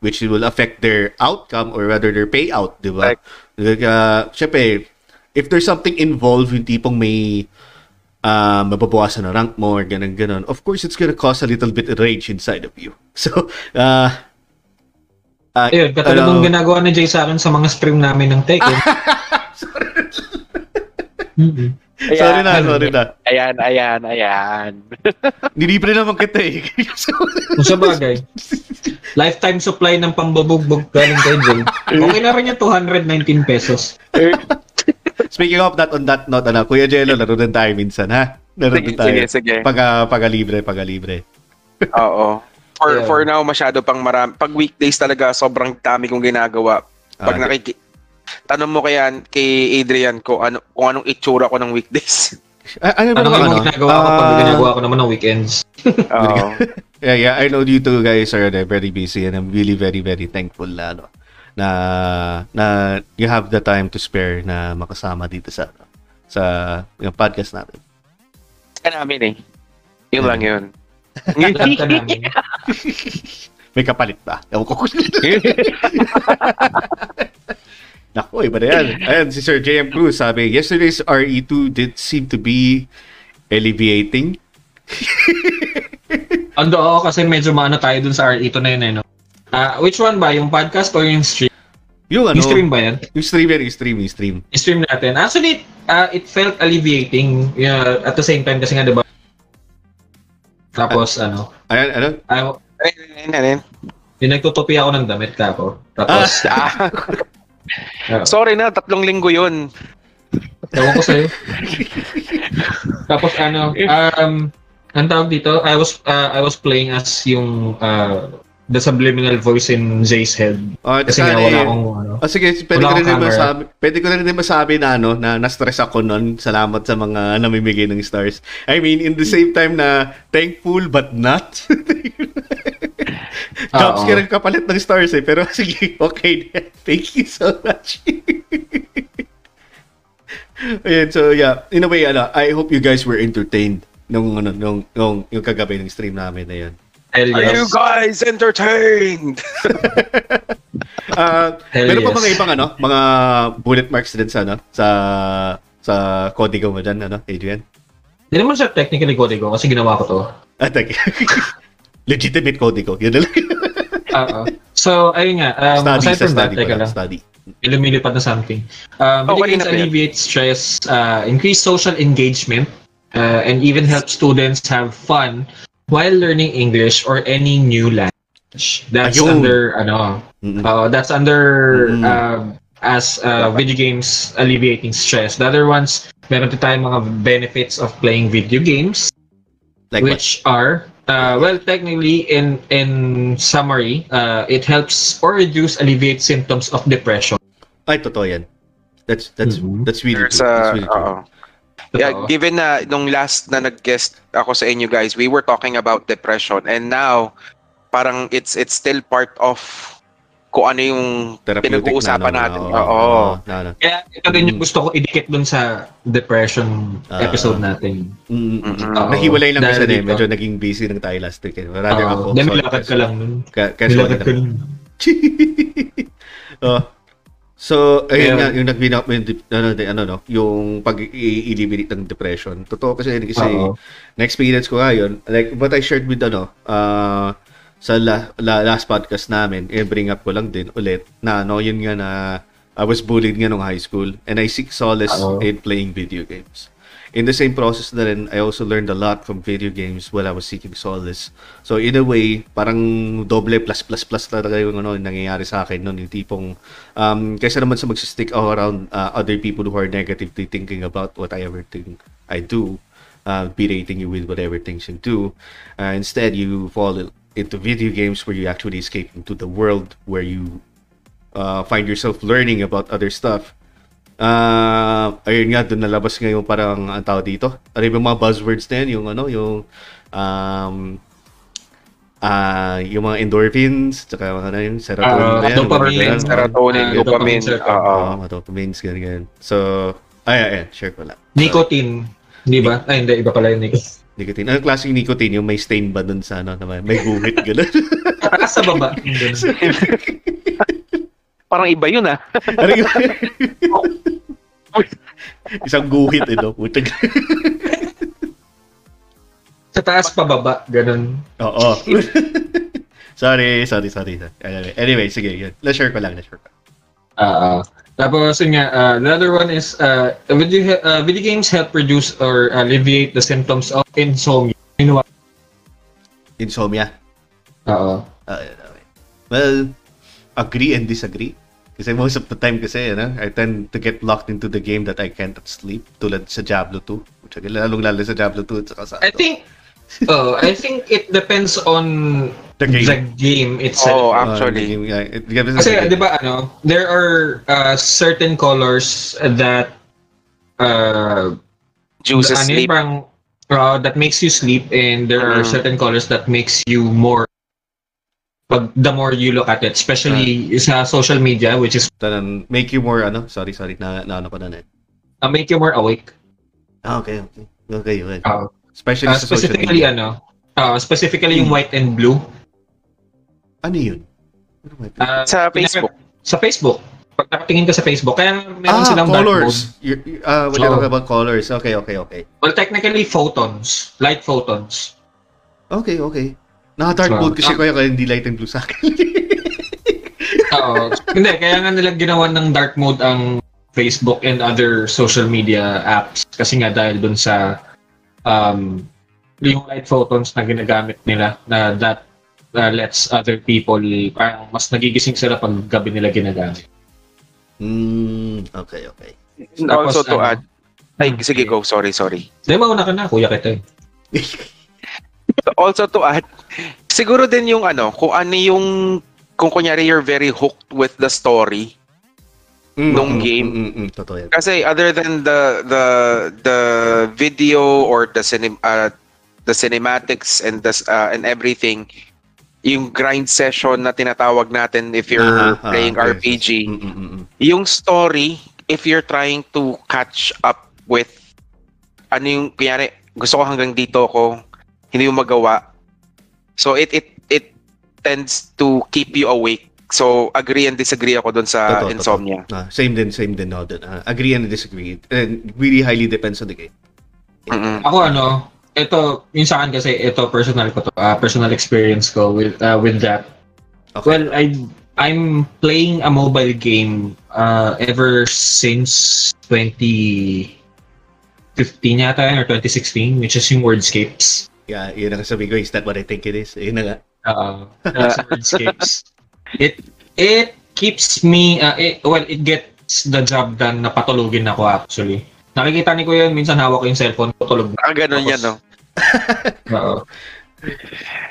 which will affect their outcome or rather their payout, di ba? Like, syempre, if there's something involved yung tipong may mababawasan na rank mo or ganun, of course it's gonna cause a little bit of rage inside of you. So, ayun, katulad ng ginagawa ni Jay sa akin sa mga stream namin ng Tekken. Ayan, sorry na. Ayan. Nilibre naman kita eh. Sa bagay. Lifetime supply ng pambabugbog galing kay Jay. Okay na rin yung ₱219. Speaking of that, on that note, Kuya Jelo, laro din tayo minsan, ha? Laro din tayo. Sige. Pagalibre. Oo. For now, masyado pang marami. Pag weekdays talaga, sobrang dami kong ginagawa. Pag tanong mo kay Adrian ko kung anong itsura ko ng weekdays. Ginagawa ko naman ng weekends. Yeah, I know you two guys are very busy and I'm really very very thankful na you have the time to spare na makasama dito sa yung podcast natin. Sana namin eh. Yun lang yun. Ngiti ka namin. May kapalit ba? Ewan ko. Naku, iba na yan. Ayan, si Sir JM Cruz sabi, yesterday's RE2 did seem to be alleviating. Ando ako kasi medyo maano tayo dun sa RE2 na yun. Which one ba? Yung podcast or yung stream? Yung stream ba yan? Yung stream. Yung stream natin. Actually, it felt alleviating at the same time kasi nga diba? Tapos Ayan. Ayan. Yung nagtutupi ako ng damit ka po. Tapos... Sorry na, 3 linggo yun. Tawag ko sa'yo. Tapos ang tawag dito, I was playing as yung the subliminal voice in Jay's head. Kasi nga wala akong sige, pwede ko rin masabi na na-stress ako nun. Salamat sa mga namimigay ng stars. I mean, in the same time na thankful but not. Jobs ka rin kapalit ng stars eh. Pero sige, okay. Thank you so much. Ayan, so yeah. In a way, I hope you guys were entertained nung kagabi ng stream namin na yun. Are you guys entertained? Meron pa mga ibang ano, mga bullet marks din sa ano, sa kodigo mo dyan, ano, Adrian? Hindi naman siya technically kodigo kasi ginawa ko to. Ah, thank you. Legitimate kodigo. Yun lang. So, ayun nga. Aside from that, teka lang. Ilumilipad na something. Medications alleviate stress, increase social engagement, and even help students have fun while learning English or any new language. That's under ano. That's under as video games alleviating stress. The other ones, meron tayong mga benefits of playing video games, like which what? Are well, technically in summary, it helps or reduce alleviate symptoms of depression. Ay, totoo yan. That's that's really true. That's really true. Yeah, given na nung last na nag-guest ako sa inyo guys, we were talking about depression and now parang it's still part of kung ano yung pinag-uusapan na, natin. Kaya ito din yung gusto ko idikit dun sa depression episode natin. Nahiwalay lang kasi din. Medyo naging busy ng tayo last week. Marami ako. Nilakad ka lang nun. Nilakad ka lang. So, ayun nga, yung nag-binap mo yung pag-i-eliminate ng depression. Totoo kasi na-experience ko ngayon, like, what I shared with, sa last podcast namin, bring up ko lang din ulit, na, yun nga na, I was bullied nga nung high school, and I seek solace in playing video games. In the same process na rin, I also learned a lot from video games while I was seeking solace. So, in a way, parang doble plus talaga yung nangyayari sa akin noon. Yung tipong, kaysa naman sa magsistick ako around other people who are negatively thinking about what I ever think I do, berating you with whatever things you do. Instead, you fall into video games where you actually escape into the world where you find yourself learning about other stuff. Ayun nga, doon nalabas nga yung parang ang tao dito. Ano yung mga buzzwords na yun? Yung ano, yung mga endorphins, tsaka yung serotonin. Dopamine, ganyan. So, ayan, share ko lang. Nicotine, di ba? Ay, hindi, iba pala yung nicotine. Anong klaseng nicotine? Yung may stain ba dun sa ano? May guhit, gano'n. Takas sa baba. Parang iba yun, ah. Isang guhit, putang. Sa taas pa baba, ganun. Oo. Sorry. Anyway, sige, yun. Let's share ko lang. Tapos, yun nga, another one is, video games help reduce or alleviate the symptoms of insomnia. Insomnia? Oo. Well, agree and disagree. Kasi most of the time kasi, I tend to get locked into the game that I can't sleep. Tulad sa Diablo 2. Lalong-lalo sa Diablo 2 at saka sa I think it depends on the game itself. Oh, actually. Kasi, di ba, there are certain colors that juices sleep. That makes you sleep, and there are certain colors that makes you more. The more you look at it, especially sa social media, which is make you more make you more awake. Okay. Especially sa social media. Specifically yung white and blue. Ano yun? Sa Facebook. Sa Facebook. Pag nakatingin ka sa Facebook, kaya meron silang colors. We're talking about colors. Okay. Well, technically photons, light photons. Okay. Naka-dark mode kasi kaya hindi light and blue sa akin. Hindi, kaya nga nilang ginawa ng dark mode ang Facebook and other social media apps kasi nga dahil dun sa yung light photons na ginagamit nila na that lets other people parang mas nagigising sila pag gabi nila ginagamit. Okay. And also to add, sige go, sorry. Hindi, mauna ka na, kuya kita Also to add, siguro din yung kung kunyari you're very hooked with the story nung game. Totoo yan. Kasi other than the video or the cinematics and and everything, yung grind session na tinatawag natin if you're playing RPG, yung story, if you're trying to catch up with kunyari gusto ko hanggang dito ko hindi mo magawa. So it tends to keep you awake. So agree and disagree ako doon sa totoo, insomnia. Totoo. Same din no. Agree and disagree. And really highly depends on the game. Mm-hmm. Ako ano, ito yung sa akin kasi ito personal ko to, personal experience ko with that. Okay. Well, I'm playing a mobile game ever since 2015 yata or 2016, which is yung Wordscapes. Yeah, yun ang sabi ko, is that what I think it is? Yun na nga. That's Wordscapes. It keeps me it gets the job done. Napatulogin ako actually. Nakikita ni ko yun, minsan hawak ko yung cellphone ko, tulog. Ganun yan, no? Oo.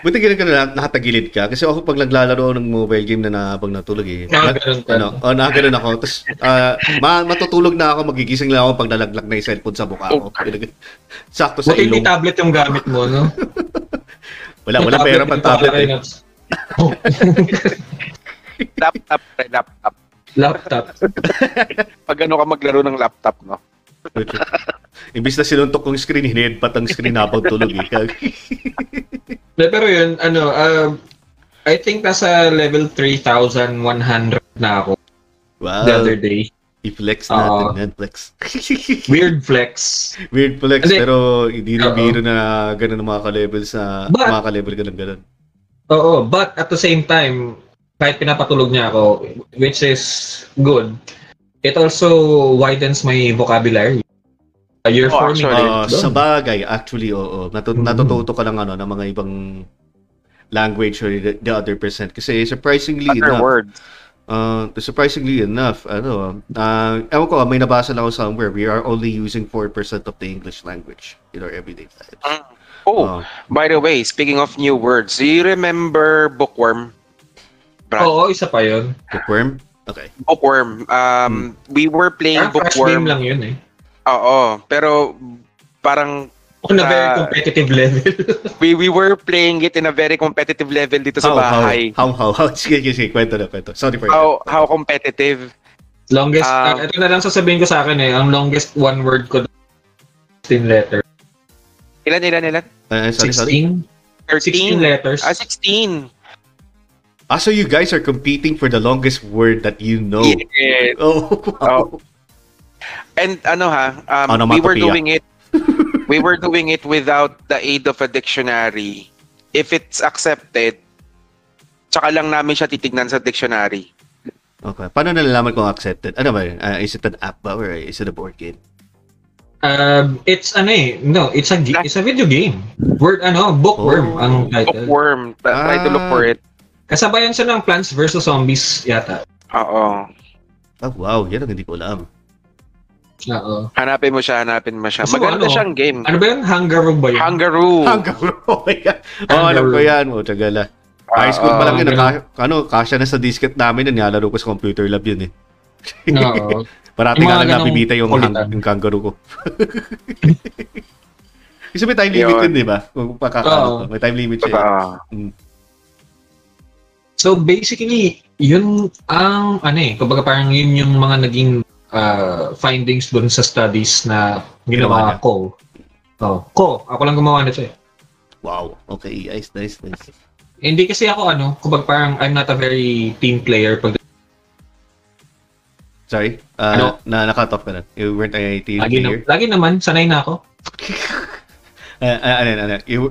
Buti ganun ka na, nakatagilid ka. Kasi ako pag naglalaro ng mobile game na nakabang natulog eh. Nakaganoon ako. Tapos, matutulog na ako, magigising lang ako pag nalaglag na yung cellphone sa buka ko. Okay. Sakto sa buti ilong. Buti tablet yung gamit mo, no? wala pera pang tablet eh. Laptop. Pag ano ka maglaro ng laptop, no? Imbis na sinuntok kong screen, hiniheadpat ang screen habang tulog eh. Pero yun, I think nasa level 3,100 na ako. Wow. The other day. I-flex natin yan, flex. Weird flex, then, pero hindi na biro na ganun ang mga ka-level sa mga ka-level ganun. Oo, but at the same time, kahit pinapatulog niya ako, which is good, it also widens my vocabulary. You're forming sa bagay, actually, oo. Natututo ka lang ng mga ibang language or the other percent. Kasi surprisingly enough, ewan ko, may nabasa lang ako somewhere, we are only using 4% of the English language in our everyday lives. By the way, speaking of new words, do you remember Bookworm? Oo, isa pa yun. Bookworm? Okay. Bookworm. We were playing Bookworm. Fresh game lang yun eh. Oo, pero parang on a very competitive level. we were playing it in a very competitive level dito sa bahay. How sige, kwento. Sorry for that. How competitive? Longest, ito na lang sasabihin ko sa akin eh, ang longest one word ko 16 letters. Ilan? 16 letters. 16. So you guys are competing for the longest word that you know. Yes. Oh, wow. And we were doing it without the aid of a dictionary. If it's accepted, tsaka lang namin siya titignan sa dictionary. Okay. Paano nalalaman kung accepted? Ano ba yun? Is it an app ba or is it a board game? It's it's a video game. Bookworm ang title. Bookworm. Try to look for it. Kasabayan siya ng Plants vs. Zombies yata. Oo. Oh, wow. Yan ang hindi ko alam. Oo. Hanapin mo siya. Maganda siyang game. Ano ba yun? Hangaroo ba yun? Hangaroo. Oh my God. Oh, alam ko yan. Oh, tagala. High school pa lang yun. Kasya na sa disket namin. Nilalaro ko sa computer lab yun eh. Oo. Parating nga lang napibita yung kangaroo ko. Kasi may time limit yun, di ba? Kung pakakano. May time limit siya. So basically, yun ang kumbaga parang yun yung mga naging findings dun sa studies na ginawa ko. Ako lang gumawa nito eh. Wow. Okay. Nice. Hindi kasi ako kumbaga parang I'm not a very team player. Sorry? Naka-cut off ka na. You weren't a team player? Lagi naman. Sanay na ako.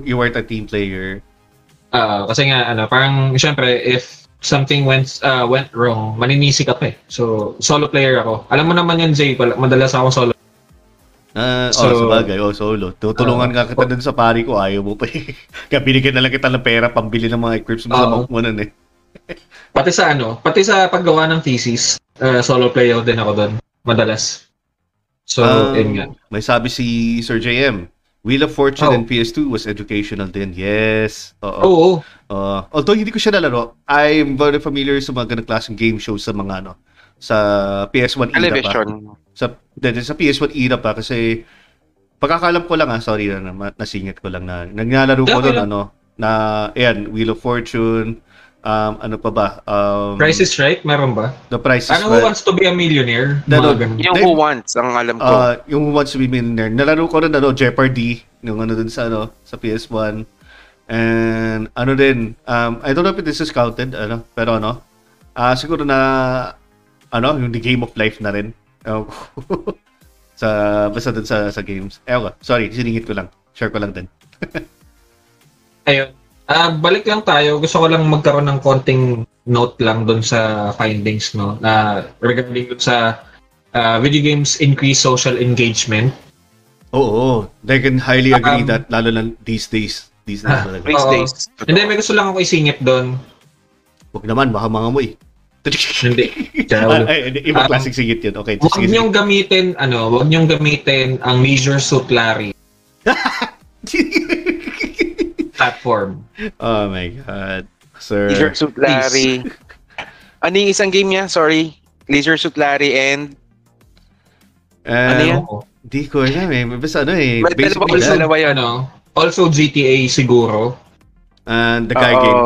You weren't a team player? Kasi nga, parang syempre, if something went wrong, maninisi ka pa eh. So, solo player ako. Alam mo naman yan, Jay, madalas ako solo. Solo. Tutulungan ka kita dun sa pari ko, ayaw mo pa eh. Kaya binigyan na lang kita ng pera, pambili ng mga equips mo sa makukunan eh. Pati sa paggawa ng thesis, solo player din ako dun, madalas. So, yun nga. May sabi si Sir JM, Wheel of Fortune and PS2 was educational din. Yes. Oo. Although hindi ko siya nalaro, I'm very familiar sa mga ganang klaseng game shows sa mga sa PS1 era pa. Sa PS1 era pa kasi pagkakalam ko lang sorry na nasingit ko lang na naglalaro ko doon Wheel of Fortune, Price is Right? Meron ba? The Price is Right. Who Wants to be a Millionaire? Who Wants, ang alam ko. Yung Who Wants to be a Millionaire. Nalaro ko rin Jeopardy, yung dun sa PS1. And ano din, I don't know if this is counted, ano, pero ano, siguro na, ano, yung The Game of Life na rin. Sa, basta dun sa games. Ewan ko, sorry, siningit ko lang. Share ko lang din. Ayun. Balik lang tayo. Gusto ko lang magkaroon ng konting note lang dun sa findings, no? Na regarding dun sa video games increase social engagement. Oo. They can highly agree that, lalo lang these days. Hindi, may gusto lang ako isingit dun. Huwag naman, baka mga amoy. Hindi. Ibang classic singit yun. Okay, huwag niyong gamitin, ano, huwag niyong gamitin ang Leisure Suit Larry. Platform. Oh my god, sir. Leisure Suit Larry. Ano yung isang game niya? Sorry. Leisure Suit Larry and... ano yan? Di ko alam eh. Basta ano eh. Dalawa yan. Also GTA siguro. And The Guy Game.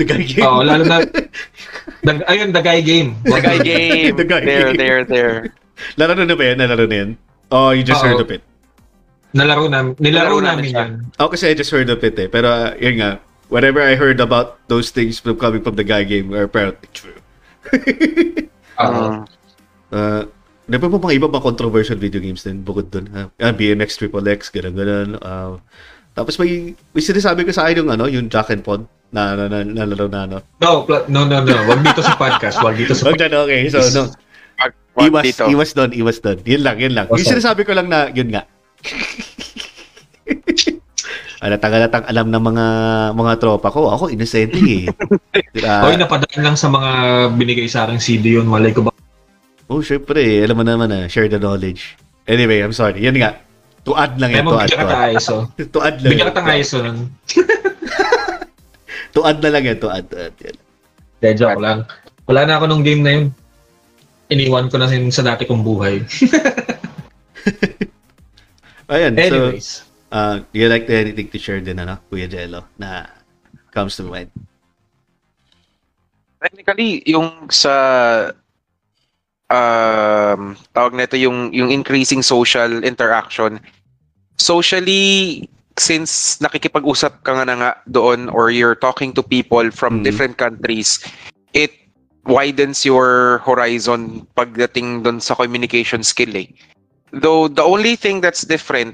The Guy Game. Oo, lalo na... ayun, The Guy Game. The Guy Game. The Guy Game. There. Laro na ba yan? Nalaro na yan? Oh, you just heard of it. Nilaro namin yan. Oh, kasi I just heard of it eh. Pero yun nga, whatever I heard about those things from coming from The Guy Game are apparently true. Di ba po mga iba mga controversial video games din bukod dun? BMX, XXX, gano'n. Tapos may sinasabi ko sa akin yung, ano, yung Jack and Pod na. No. Wag dito sa podcast. Okay, so no. Iwas doon. Yun lang. Yung sinasabi ko lang na, yun nga. Alatang alam ng mga tropa ko. Ako, innocent eh. Hoy, napadaan lang sa mga binigay sa aking CD yun. Malay ko ba? Oh, syempre eh. Alam mo naman ah. Share the knowledge. Anyway, I'm sorry. Yan nga. To add na lang yan. De, joke lang. Wala na ako nung game na yun. Iniwan ko na sa dati kong buhay. Ayan, anyways. So, do you like anything to share din, ano, Kuya Jelo, na comes to mind? Technically, yung sa, tawag na ito, yung increasing social interaction. Socially, since nakikipag-usap ka nga doon or you're talking to people from different countries, it widens your horizon pagdating doon sa communication skill eh. Though the only thing that's different,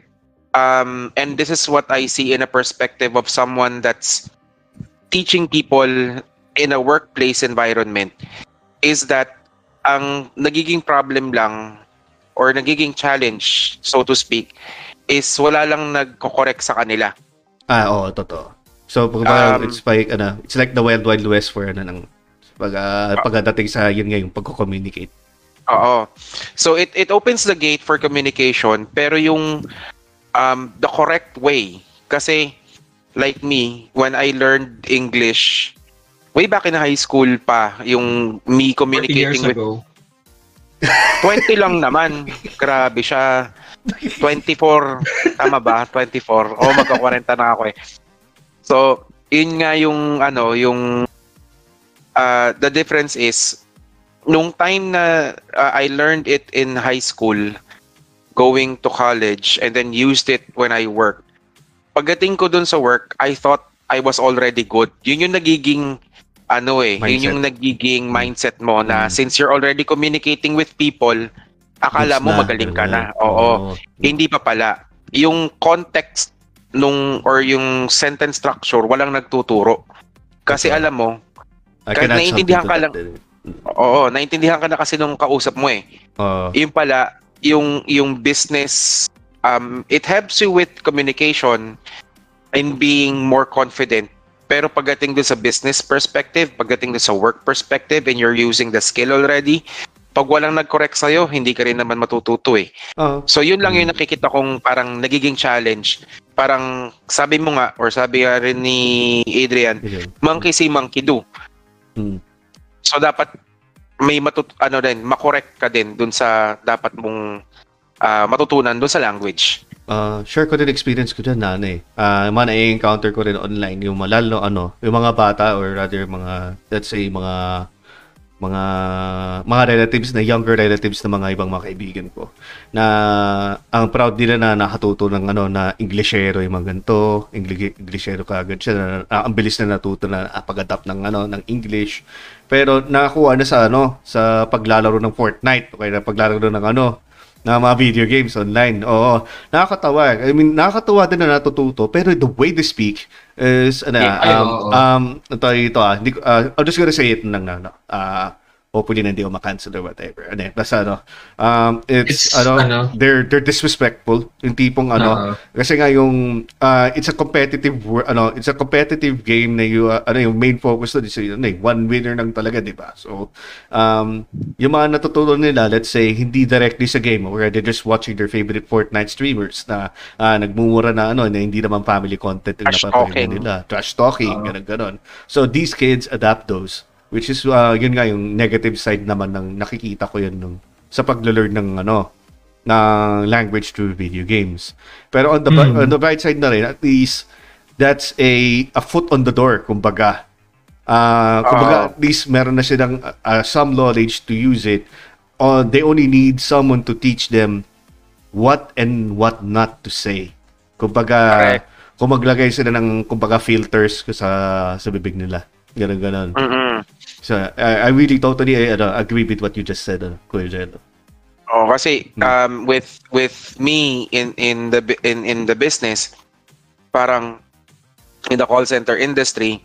and this is what I see in a perspective of someone that's teaching people in a workplace environment, is that ang nagiging problem lang or nagiging challenge, so to speak, is wala lang nagko-correct sa kanila. Oo, totoo. So it's like the Wild Wild West for pagdating sa yun nga yung pagko-communicate. Oo. So it opens the gate for communication, pero yung the correct way, kasi like me, when I learned English way back in high school pa, yung me communicating 20 years ago. 20 lang naman. Grabe siya. 24. Tama ba? 24. Oh, magka-40 na ako eh. So, yun nga yung ano, yung the difference is nung time na I learned it in high school, going to college, and then used it when I worked. Pagdating ko dun sa work, I thought I was already good. Yun yung nagiging ano eh, mindset. Yun yung nagiging mindset mo na since you're already communicating with people, akala mo magaling ka na. Oo. Hindi pa pala. Yung context nung or yung sentence structure, walang nagtuturo. Kasi alam mo, kahit naiintindihan ka lang. Oo, naintindihan ka na kasi nung kausap mo eh. Yung pala, yung business, it helps you with communication and being more confident. Pero pagdating dun sa business perspective, pagdating dun sa work perspective, and you're using the skill already, pag walang nag-correct sa'yo, hindi ka rin naman matututo eh. So yun lang yung nakikita kong parang nagiging challenge. Parang sabi mo nga, or sabi nga rin ni Adrian, monkey see, monkey do. So dapat may makorek ka din dun sa dapat mong matutunan dun sa language. Share ko din experience ko dyan na ano eh. Man i-encounter ko rin online yung lalo ano, yung mga bata or rather mga, let's say, mga mga relatives na younger relatives na mga ibang mga kaibigan ko na ang proud nila na nakatuto ng ano na Inglesero yung mga ganito, Inglesero kaagad siya na, ang bilis na natuto na pag-adapt ng ano ng English. Pero nakakuha na sa ano sa paglalaro ng Fortnite o kaya paglalaro ng ano na mga video games online. Oo, nakakatawa. I mean, nakakatawa din na natututo pero the way they speak is I'm just gonna say it lang na hopefully na hindi ako ma-cancel or whatever. They're disrespectful yung tipong ano kasi nga yung it's a competitive game na yung yung main focus doon is one winner lang talaga, di ba? So yung mga natutunan nila, let's say hindi directly sa game where they're just watching their favorite Fortnite streamers na nagmumura na na hindi naman family content yung napapakita nila, trash talking, ganun. So these kids adapt those, which is yun nga yung negative side naman ng nakikita ko yun nung sa paglearn ng ng language through video games. Pero on the bright side na rin, at least that's a foot on the door kumbaga. At least meron na silang some knowledge to use it. They only need someone to teach them what and what not to say. Kumbaga, kung maglagay sila ng kumbaga filters sa bibig nila. Ganun. So, I really totally agree with what you just said, Kuya Jelo. Oh, kasi with me in the business, parang in the call center industry,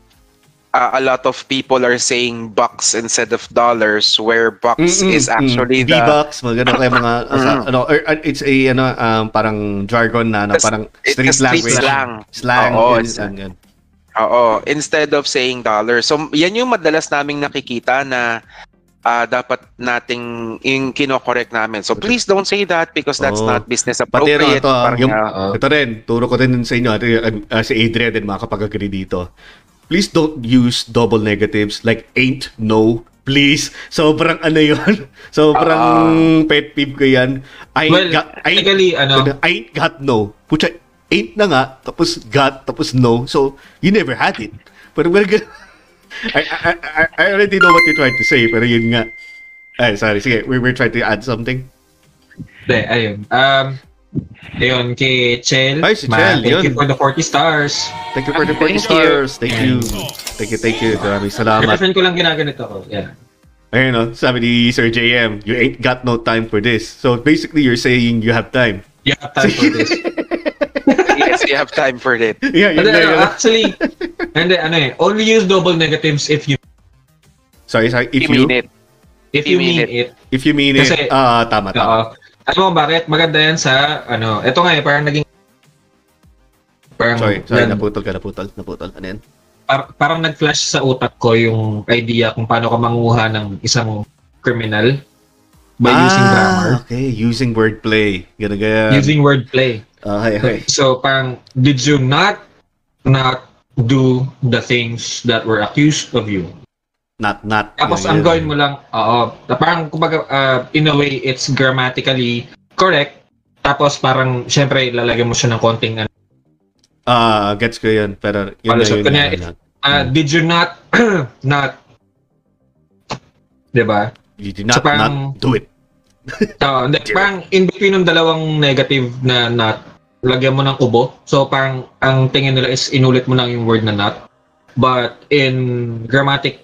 a lot of people are saying bucks instead of dollars, where bucks is actually the bucks, it's a parang jargon na parang street language, slang. Oo, instead of saying dollar. So, yan yung madalas naming nakikita na dapat nating kino-correct namin. So, please don't say that because that's not business appropriate. Pati ito rin, turo ko rin sa inyo, si Adrian din makakapag-agree dito. Please don't use double negatives like ain't, no, please. Sobrang sobrang pet peeve ko yan. I ain't got no. Pucha, ain't na nga, tapos got, tapos no. So, you never had it. Pero I already know what you tried to say, pero yun nga. Ay, sorry, sige, we were trying to add something. De, ayun. Ayun, kay Chel. Hi, si Chel. Thank you for the 40 stars. Thank you for the 40 stars. Thank you. Maraming salamat. Kasi ko lang ginaganito ko. Yeah. Ayun, sabi ni Sir JM, you ain't got no time for this. So, basically, you're saying you have time. You have time for this. Yes, you have time for that. Yeah, actually, and only use double negatives if you. Sorry, if you mean it. If you mean it. Tama. Alam mo bakit maganda yan sa ito nga parang naging sorry, naputol. Ano yan? Parang nag-flash sa utak ko yung idea kung paano ka manguha ng isang criminal by using grammar. Okay, using wordplay. Ganun. Using wordplay. Okay. So, parang, did you not do the things that were accused of you? Not. Tapos, ang gawin mo lang, parang, kumbaga, in a way, it's grammatically correct. Tapos, parang, syempre, lalagyan mo siya ng konting, gets ko yun, pero, did you not, diba? You did not, so, parang, not do it. Parang in between ng dalawang negative na not, lagyan mo ng ubo. So parang ang tingin nila is inulit mo lang yung word na not. But in grammatic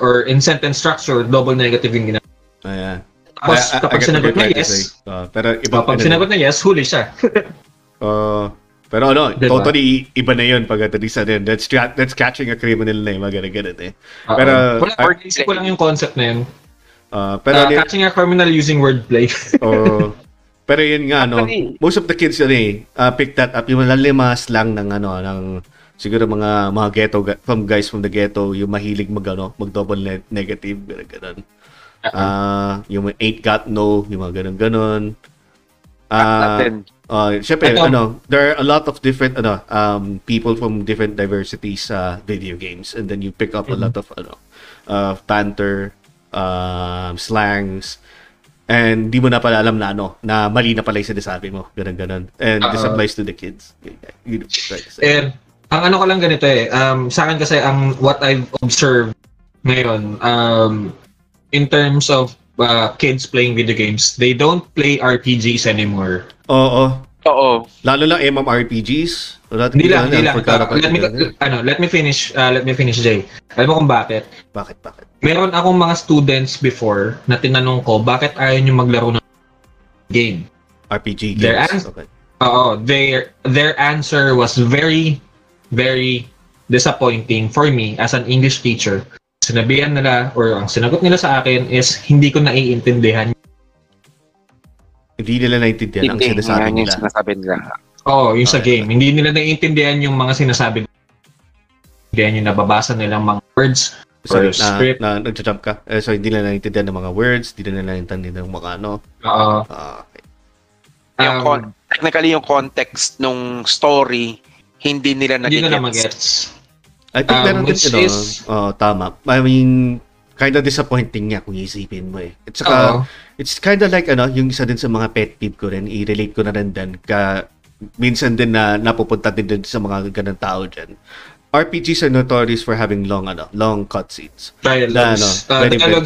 or in sentence structure, double negative yung ginagawa. Ayan. Tapos kapag sinagot na yes, kapag sinagot na yes, huli siya. Pero totally iba na yun pag atalisa din. That's catching a criminal name. Magagalit eh. Pero organize ko lang yung concept na yun. Pero catching a criminal using wordplay. Pero yun nga most of the kids pick that up, yung lalima slang ng ng siguro mga ghetto from guys from the ghetto, yung mahilig mag double negative ganun. Yung ain't got no, yung mga ganun. Syempre, there are a lot of different people from different diversities sa video games, and then you pick up a lot of banter, slangs, and di mo na pala alam na na mali na pala yung sinasabi mo, ganun, and this applies to the kids. And ang ko lang ganito sa akin kasi ang what I've observed ngayon, in terms of kids playing video games, they don't play RPGs anymore. Oo. Oo. Lalo lang MMORPGs. Hindi lang. Let me finish, Jay. Alam mo kung bakit? Bakit? Meron akong mga students before na tinanong ko, bakit ayaw nyo maglaro ng game? RPG games. Their answer was very, very disappointing for me as an English teacher. Sinabihan nila, or ang sinagot nila sa akin is, hindi ko naiintindihan. Hindi nila naiintindihan ang sinasabi nila. Sa game. Hindi nila naiintindihan yung mga sinasabi nila. Hindi yung nababasa nilang mga words. Sorry, script. Nag-jump ka. So, hindi nila naiintindihan ng mga words, hindi nila naiintindihan ng mga ano. Oo. Technically, yung context nung story, hindi nila nagigets. Hindi nila mag-gets. I think meron din ito. Tama. I mean, kind of disappointing niya kung isipin mo eh. It's it's kind of like yung isa din sa mga pet peeve ko rin, i-relate ko na rin din ka minsan din na napupunta din sa mga ganang tao diyan. RPGs are notorious for having long cutscenes. Dialogues,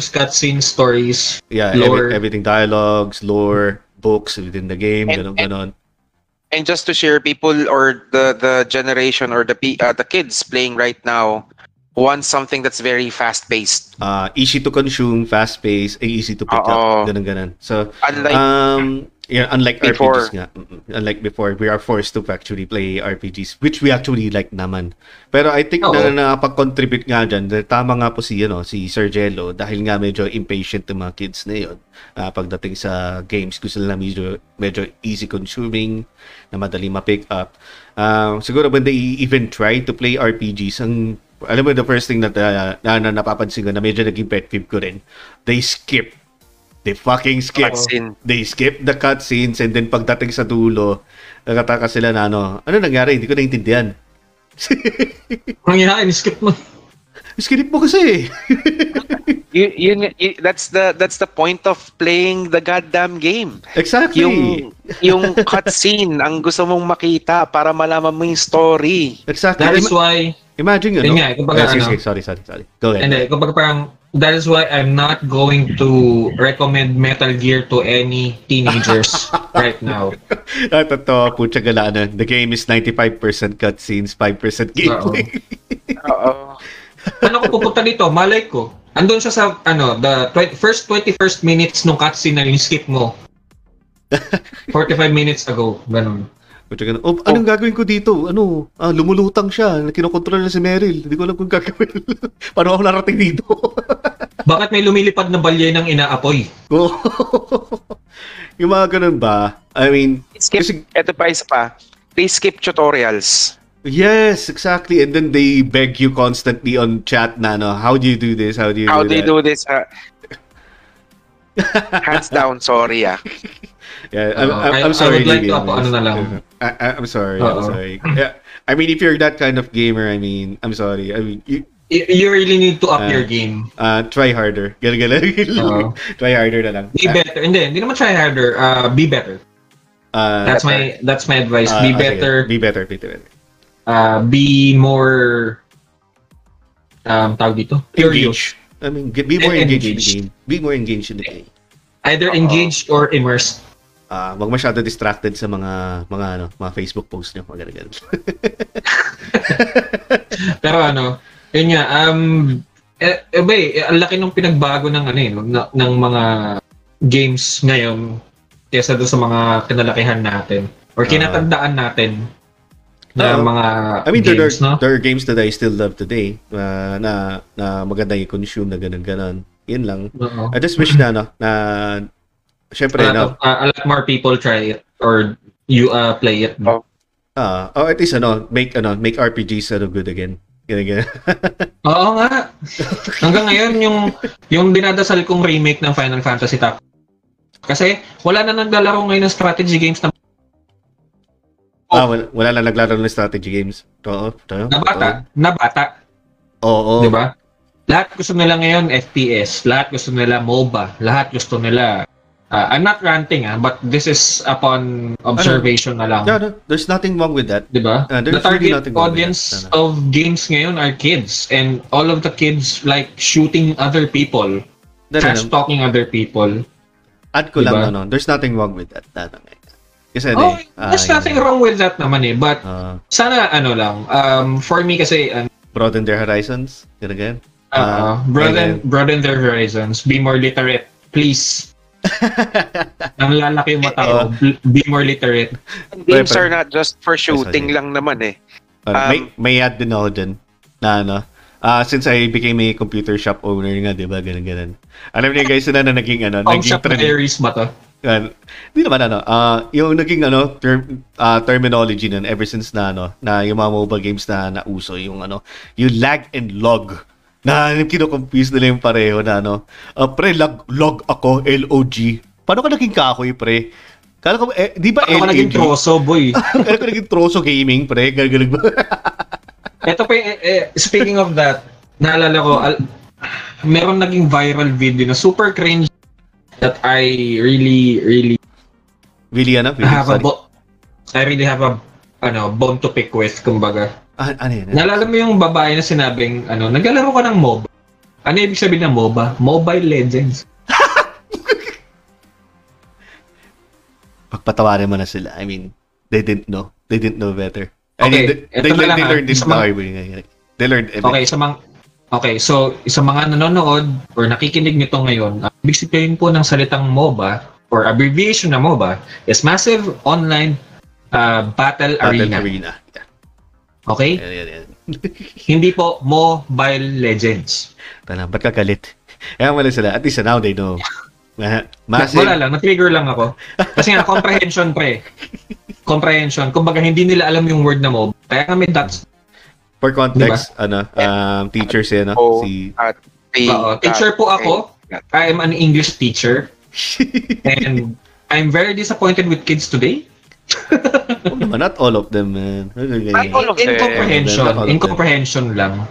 cutscenes, stories, lore. Everything, dialogues, lore, books within the game, ganon. And just to share, people or the generation or the kids playing right now want something that's very fast-paced. Easy to consume, fast-paced, easy to pick up, ganun. So, unlike before, RPGs nga. Unlike before, we are forced to actually play RPGs, which we actually like naman. Pero I think na nakapag-contribute nga dyan, tama nga po si Sir Jelo, dahil nga medyo impatient ng mga kids na yun. Pagdating sa games, gusto nila medyo easy consuming, na madali ma-pick up. Siguro when they even try to play RPGs, alam mo, the first thing na napapansin ko na medyo naging pet peeve ko rin, they fucking skip. They skip the cutscenes, and then pagdating sa dulo, nakataka sila na ano nangyari, hindi ko naiintindihan. Skip mo kasi. That's the point of playing the goddamn game. Exactly. Yung cutscene ang gusto mong makita para malaman mo yung story. Exactly. That is why imagine Sorry. Go ahead. That is why I'm not going to recommend Metal Gear to any teenagers right now. Totoo, putya galana. The game is 95% cutscenes, 5% gameplay. Oo. Ano ko pupunta dito? Malay ko. Andun siya sa the first 21st minutes nung cutscene na in-skip mo. 45 minutes ago, ganun. Anong gagawin ko dito? Lumulutang siya. Kinokontrol na si Meryl. Hindi ko alam kung gagawin. Paano ako narating dito? Bakit may lumilipad na balye ng inaapoy? Yung mga ganun ba? I mean... They skip tutorials. Yes, exactly. And then they beg you constantly on chat na, how do you do this? How do you do this? Hands down, sorry. Yeah, I'm sorry. I'm sorry. Yeah, I mean, if you're that kind of gamer, I'm sorry. I mean, you really need to up your game. Try harder. Try harder na lang. Be better. Hindi naman try harder. Be better. That's my advice. Be better. Be better. Be better. Be more. Tawag dito. Engaged. Be more engaged in the game. Be more engaged in the game. Either engaged or immersed. Wag masyado distracted sa mga Facebook posts niyo, mga ganun. Pero yun nga, ang laki ng pinagbago ng ng mga games ngayon kaysa doon sa mga kinalakihan natin or kinatandaan natin. There are games that I still love today na maganda i-consume na ganun-ganun. Yun lang. Uh-oh. I just wish a lot more people try it or you play it. At least make RPGs good again. Ganun. Oo nga. Hanggang ngayon yung dinadasal kong remake ng Final Fantasy Tactics. Kasi wala na naglalaro ngayon ng strategy games na wala lang naglaro ng strategy games. Totoo. Na bata. Oo. 'Di ba? Lahat gusto nila ngayon FPS, lahat gusto nila MOBA, lahat gusto nila I'm not ranting but this is upon observation na lang. No, there's nothing wrong with that. 'Di ba? The target really audience of games ngayon are kids, and all of the kids like shooting other people. trash talking other people. Add ko lang, ano, there's nothing wrong with that. Kasi oh, there's nothing wrong with that naman eh. But sana ano lang, for me kasi broaden their horizons. Ganyan. Broaden their horizons. Be more literate, please. Ang lalaki yung mata ko. Be more literate. Games are not just for shooting lang naman eh. May add din ako dyan. Na ano, since I became a computer shop owner nga, diba? Ganun-ganun. Alam niyo guys na naging ano, naging shop theories ba to? Hindi naman ano, yung naging ano, terminology nun ever since na ano, na yung mga mobile games na nauso, yung ano, yung lag and log. Na kino-confuse nila yung pareho na ano, pre, log ako, L-O-G. Paano ka naging kakoy, pre? Kala ko, eh, di ba L-A-G? Paano ka naging troso, boy? Kala ko naging troso gaming, pre? Gagalag ba? Ito pa, speaking of that, naalala ko, meron naging viral video na super cringe that I really have a bone to pick with, kumbaga. Ano yun? Naalala mo yung babae na sinabing, ano, naglalaro ka ng MOBA. Ano ibig sabihin ng MOBA? Mobile Legends. Pagpatawarin mo na sila, I mean, they didn't know. They didn't know better. Okay, they learned this story. They learned everything. Okay, so sa mga nanonood or nakikinig nito ngayon, ibig sabihin po ng salitang MOBA or abbreviation na MOBA is Massive Online Battle Arena. Yeah. Okay? Yeah. Hindi po Mobile Legends. Tala, ba't ka galit? Ewan wala sila. At least now they know. Massive. Wala lang, na-trigger lang ako. Kasi nga, comprehension pre. Kumbaga, hindi nila alam yung word na MOBA. Kaya kami that's... For context, diba? Teacher siya, no? Teacher po ako. I am an English teacher. And I'm very disappointed with kids today. Oh, naman, not all of them, man. Not all of them. Incomprehension lang.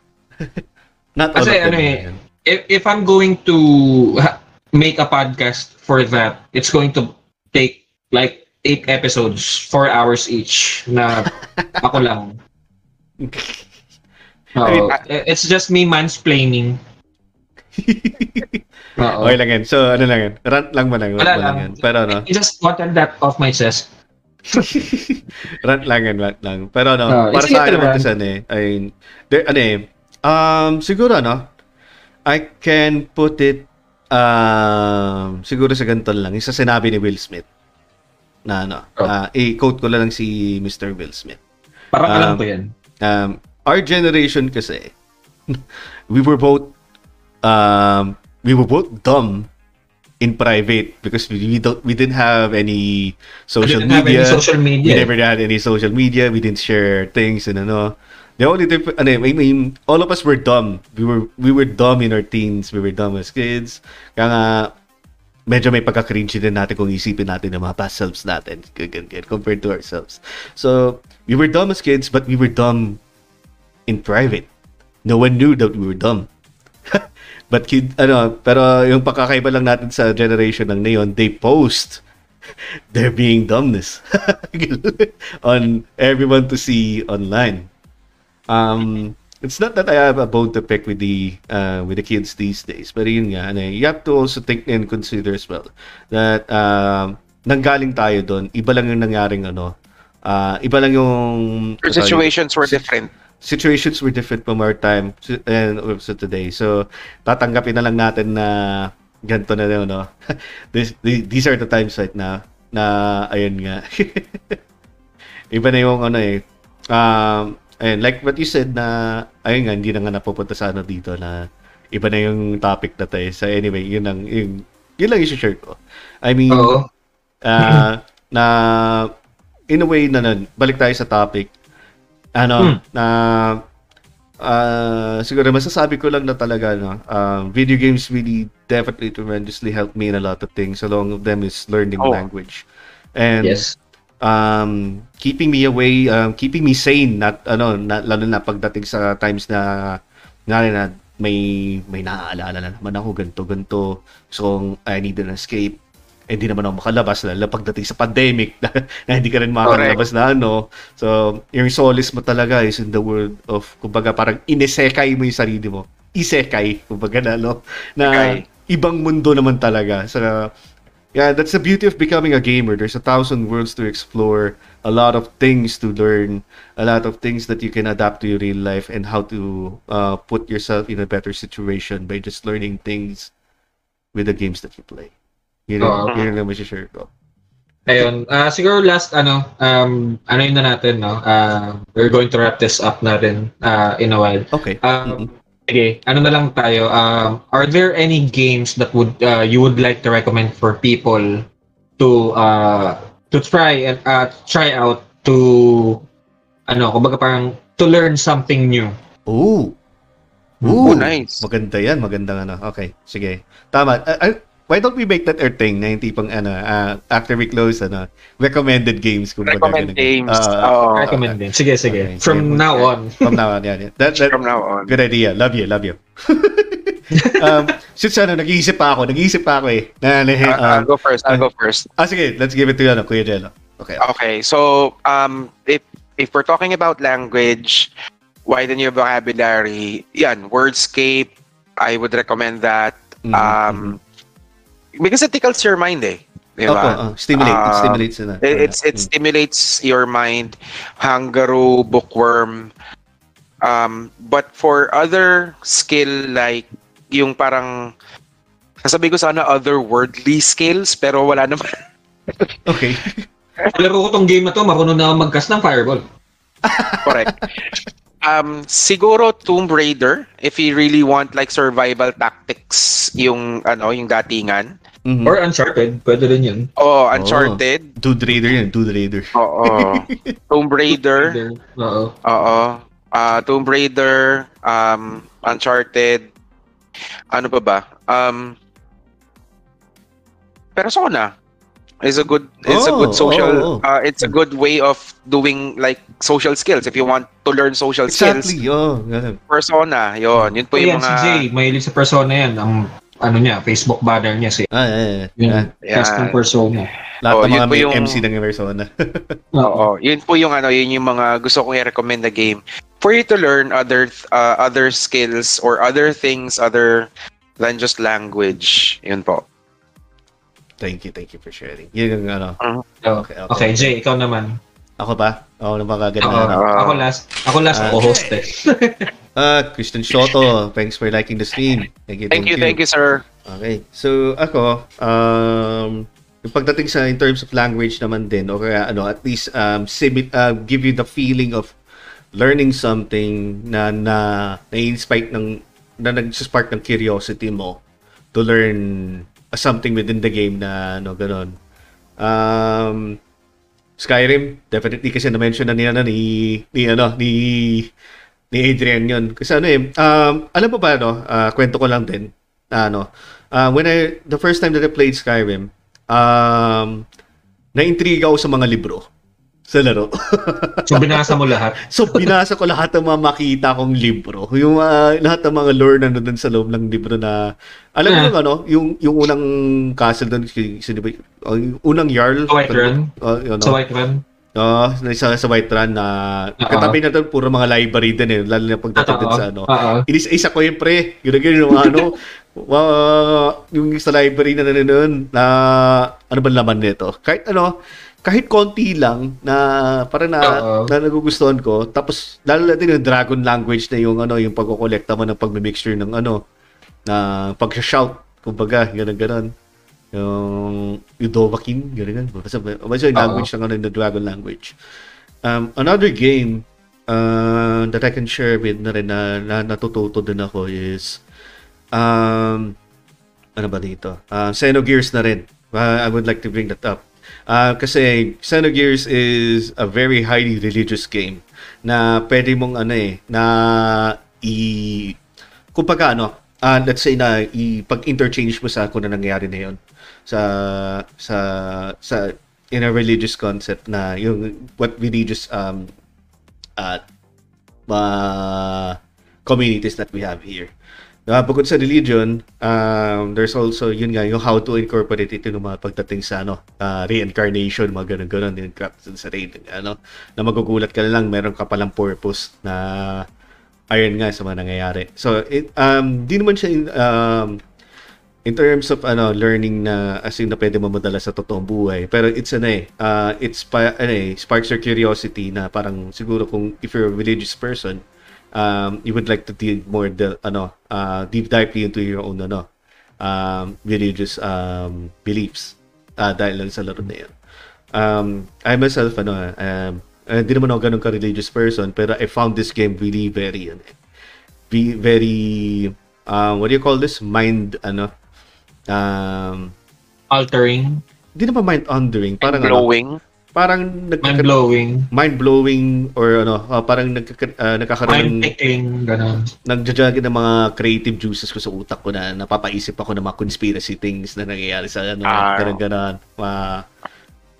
Not all of them. Kasi ano eh, if I'm going to make a podcast for that, it's going to take like 8 episodes, 4 hours each, na ako lang. It's just me mansplaining. Okay lang yan. So, ano lang yan? Rant lang mo lang. Pero ano? I just wanted that off my chest. Rant lang. Pero ano, para sa akin naman kasi siguro ano, I can put it, siguro sa ganito lang. Isa sinabi ni Will Smith. Na ano, i-quote ko lang si Mr. Will Smith. Parang alam ko yan. Our generation kasi, we were both dumb in private because we didn't have any social media. We never had any social media. We didn't share things and ano. The only difference, all of us were dumb. We were dumb in our teens. We were dumb as kids. Kaya nga, medyo may pagka-cringe din natin kung isipin natin ng mga past selves natin compared to ourselves. So, we were dumb as kids, but we were dumb in private. No one knew that we were dumb. But pero yung pagkakaiba lang natin sa generation ng ngayon, they post their being dumbness on everyone to see online. It's not that I have a bone to pick with the kids these days, but yun nga, you have to also think and consider as well that nanggaling tayo doon, iba lang yung nangyaring iba lang yung situations were different from our time and also today. So tatanggapin na lang natin na ganito na yun, no? These are the times right now na ayun nga. Iba na yung and like what you said na ayun nga, hindi na nga napupunta sa dito na iba na yung topic na tayo. So anyway, yun lang i-share ko. I mean, na in a way na balik tayo sa topic. Siguro masasabi ko lang na talaga video games really definitely tremendously helped me in a lot of things. Along with them is learning language. And yes. Keeping me away, keeping me sane, lalo na pagdating sa times na may naaalala na naman ako, ganito, so I need an escape. Hindi naman ako makalabas, lalo pagdating sa pandemic na hindi ka rin makalabas na so yung solace mo talaga is in the world of, kumbaga parang inesekay mo yung sarili mo, isekay kumbaga na, no? na okay. ibang mundo naman talaga. So, yeah, that's the beauty of becoming a gamer. There's 1,000 worlds to explore, a lot of things to learn, a lot of things that you can adapt to your real life, and how to put yourself in a better situation by just learning things with the games that you play. Yun lang masishare ko. Ayun, siguro last, ano yun na natin, no? We're going to wrap this up na rin in a while. Okay. Okay, ano na lang tayo, are there any games that would you would like to recommend for people to try and try out to kumbaga parang to learn something new? Ooh, nice. Maganda 'yan, magandang ano. Okay, sige. Tama. Why don't we make that our thing na yung tipong after we close recommended games Recommended. Sige. Okay. From now on. Yeah. That, from now on. Good idea. Love you. Nag-iisip pa ako. I'll go first. Sige, let's give it to Kuya Jelo. Okay. So, if we're talking about language, widen your vocabulary. Yan, Wordscape, I would recommend that. Because it tickles your mind, eh. Diba? Stimulates. It stimulates your mind. Hangaroo, Bookworm. But for other skill, like yung parang, nasabi ko sana otherworldly skills, pero wala naman. Okay. Laro ko tong game na to, marunong na mag-cast ng fireball. Correct. Siguro Tomb Raider, if you really want like survival tactics, yung datingan. Mm-hmm. Or Uncharted, pwede rin yun. Oh, Uncharted. Oh, Dude Raider. Oo. Tomb Raider. Oo. Tomb Raider, Uncharted. Ano pa ba? Persona. It's a good way of doing like social skills if you want to learn social skills. Persona, yun po yung mga... Si Jay, mahilig sa Persona yan. Ang niya, Facebook banner niya siya. Custom Persona. Lahat ng mga yung... MC ng Persona. Yun po yung yun yung mga gusto kong i-recommend na game. For you to learn other skills or other things other than just language. Yun po. Thank you for sharing. Yun yung Okay, Jay, ikaw naman. Ako ba? Ako last. Ako host eh. Christian Soto, thanks for liking the stream. Thank you, sir. Okay, so ako, yung pagdating sa in terms of language naman din, o kaya at least give you the feeling of learning something na nag-spark ng curiosity mo to learn something within the game na ganun. Skyrim, definitely, kasi na-mention na nila ni Adrian yun. Kasi alam mo ba, kwento ko lang din, when the first time that I played Skyrim, na-intrigue ako sa mga libro, sa laro. So, binasa mo lahat? So, binasa ko lahat ng mga makita kong libro. Yung lahat ng mga lore na doon sa loob ng libro na... Alam mo yung unang castle doon, unang Jarl. Sa White Run na... Katabi na doon, puro mga library din lalo na pagdating sa Inis-isa ko yun, pre. Yun yung yung sa library na doon, na... Ano ba laman nito? Kahit konti lang na para na nagugustuhan ko, tapos lalo na din yung dragon language na yung yung pagko-collecta mo ng pagmi-mixture ng na pag-shout kumbaga ganun yung Udovakin ganun basta yung language ng the dragon language. Another game that I can share with na natututo din ako is Xenogears na rin. I would like to bring that up. Kasi Xenogears is a very highly religious game na pwede mong let's say na ipag-interchange mo sa kung ano nangyayari na yun sa in a religious concept na yung what religious communities that we have here. Bukod sa religion, there's also yung how to incorporate ito ng mga pagdating sa reincarnation, mga ganun-ganun din sa raid, na magugulat ka na lang meron ka palang purpose na ayun nga sa mga nangyayari. So, hindi naman siya in terms of ano, learning na as in na pwede mamadala sa totoong buhay. Pero it's ano eh, sparks your curiosity na parang siguro kung if you're a religious person, you would like to dig more the deep dively into your own religious beliefs dahil lang sa laro na yun. I myself hindi naman ako ganun ka-religious person, pero I found this game really very what do you call this? Mind altering. Hindi naman mind-wandering, parang blowing. Mind-blowing or parang nagkakaroon nagjajagin ng mga creative juices ko sa utak ko na napapaisip ako ng mga conspiracy things na nangyayari sa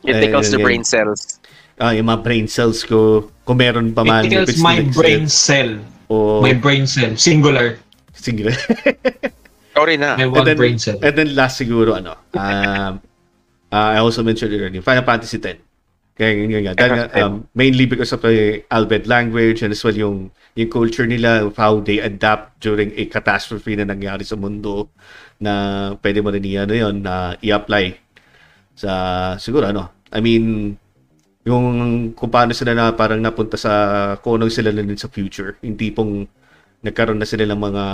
it tickles the brain cells. Yung mga brain cells ko, kung meron pa man. It tickles my brain cell. My brain cell. Singular. Sorry na. May one brain cell. And then last siguro, I also mentioned earlier, Final Fantasy X. Mainly because of the Al Bhed language and as well yung culture nila, how they adapt during a catastrophe na nangyari sa mundo na pwede mo rin yun na i-apply sa siguro I mean yung kung paano sila na parang napunta sa konong sila na sa future, yung tipong nagkaroon na sila ng mga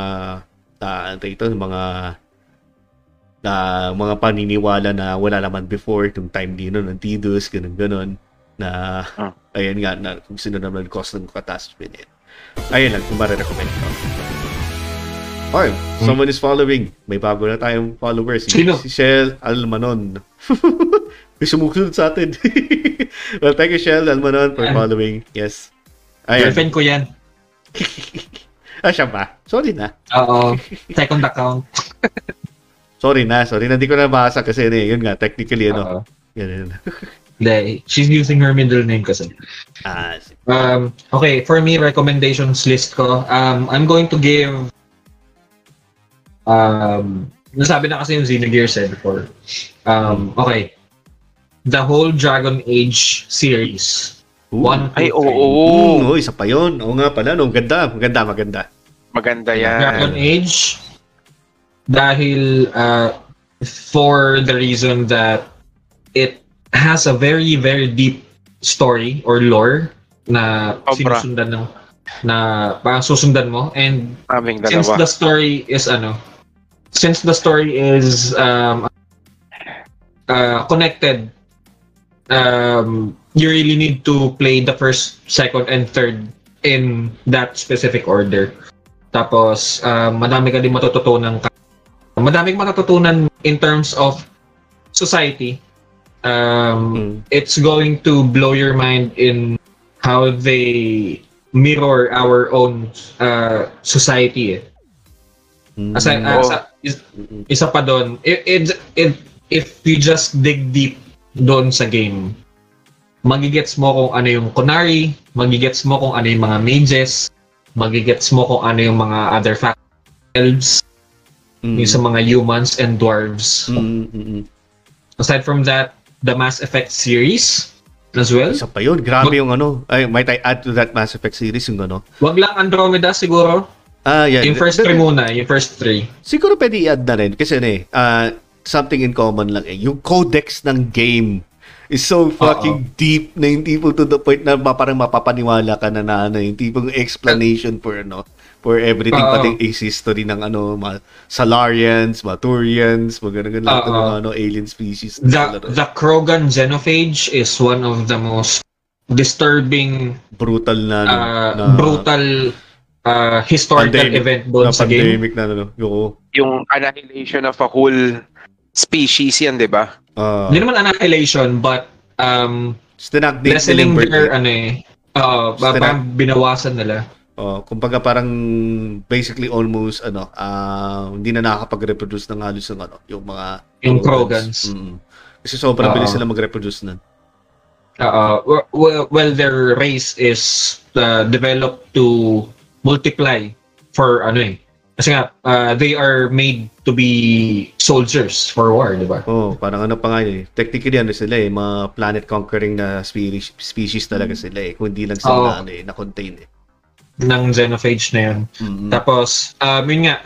mga paniniwala na wala naman before yung time din ng Tidus, ganun na ayan nga na kung sino naman cause ng catastrophe nito. Ayun lang kung marirecommend ko. Oy, someone is following. May bago na tayong followers. Si Shell Almanon. May sumusunod sa atin. Well, thank you Shell Almanon for following. Yes. Ayan. Girlfriend ko yan. Siya ba? Sorry na. Oo. Second account. Sorry na. Hindi ko na mabasa kasi yun nga. Technically, Ganun. She's using her middle name kasi. Okay. For me, recommendations list ko. I'm going to give... nasabi na kasi yung Xenogears before. Okay. The whole Dragon Age series. Isa pa yun. Oo nga pala. No? Maganda. Maganda yan. Dragon Age. Dahil for the reason that it has a very, very deep story or lore na sinusundan parang susundan mo. And since the story is connected, you really need to play the first, second, and third in that specific order. Tapos, madami ka din matututunan. Madaming matututunan in terms of society. It's going to blow your mind in how they mirror our own society. Isa pa doon. If you just dig deep doon sa game, magigets mo kung ano yung kunari, magigets mo kung ano yung mga mages, magigets mo kung ano yung mga other factions, elves, yung sa mga humans and dwarves. Aside from that, the Mass Effect series as well. Isa pa yun, grabe yung might I add to that Mass Effect series yung wag lang Andromeda siguro. Yung first three muna, yung first three. Siguro pwede i-add na rin kasi something in common lang yung codex ng game is so fucking deep na yung tipo to the point na parang mapapaniwala ka na yung tipong explanation for everything, pati ace history ng mga Salarians, Maturians, mga ganun lahat ng alien species. The Krogan Genophage is one of the most disturbing, brutal na historical pandemic, event doon sa game. Yung annihilation of a whole species yan, di ba? Hindi naman annihilation, but lessening their binawasan nila. Kumbaga parang basically almost hindi na nakakapag-reproduce ng halos ng yung mga Krogans. Kasi sobrang bilis sila mag-reproduce nun. Well, their race is developed to multiply for kasi nga, they are made to be soldiers for war, di ba? Parang pa nga yun. Technically, sila mga planet-conquering na species talaga sila kundi lang sila na-contain ng Xenophage na yun. Tapos, yun nga,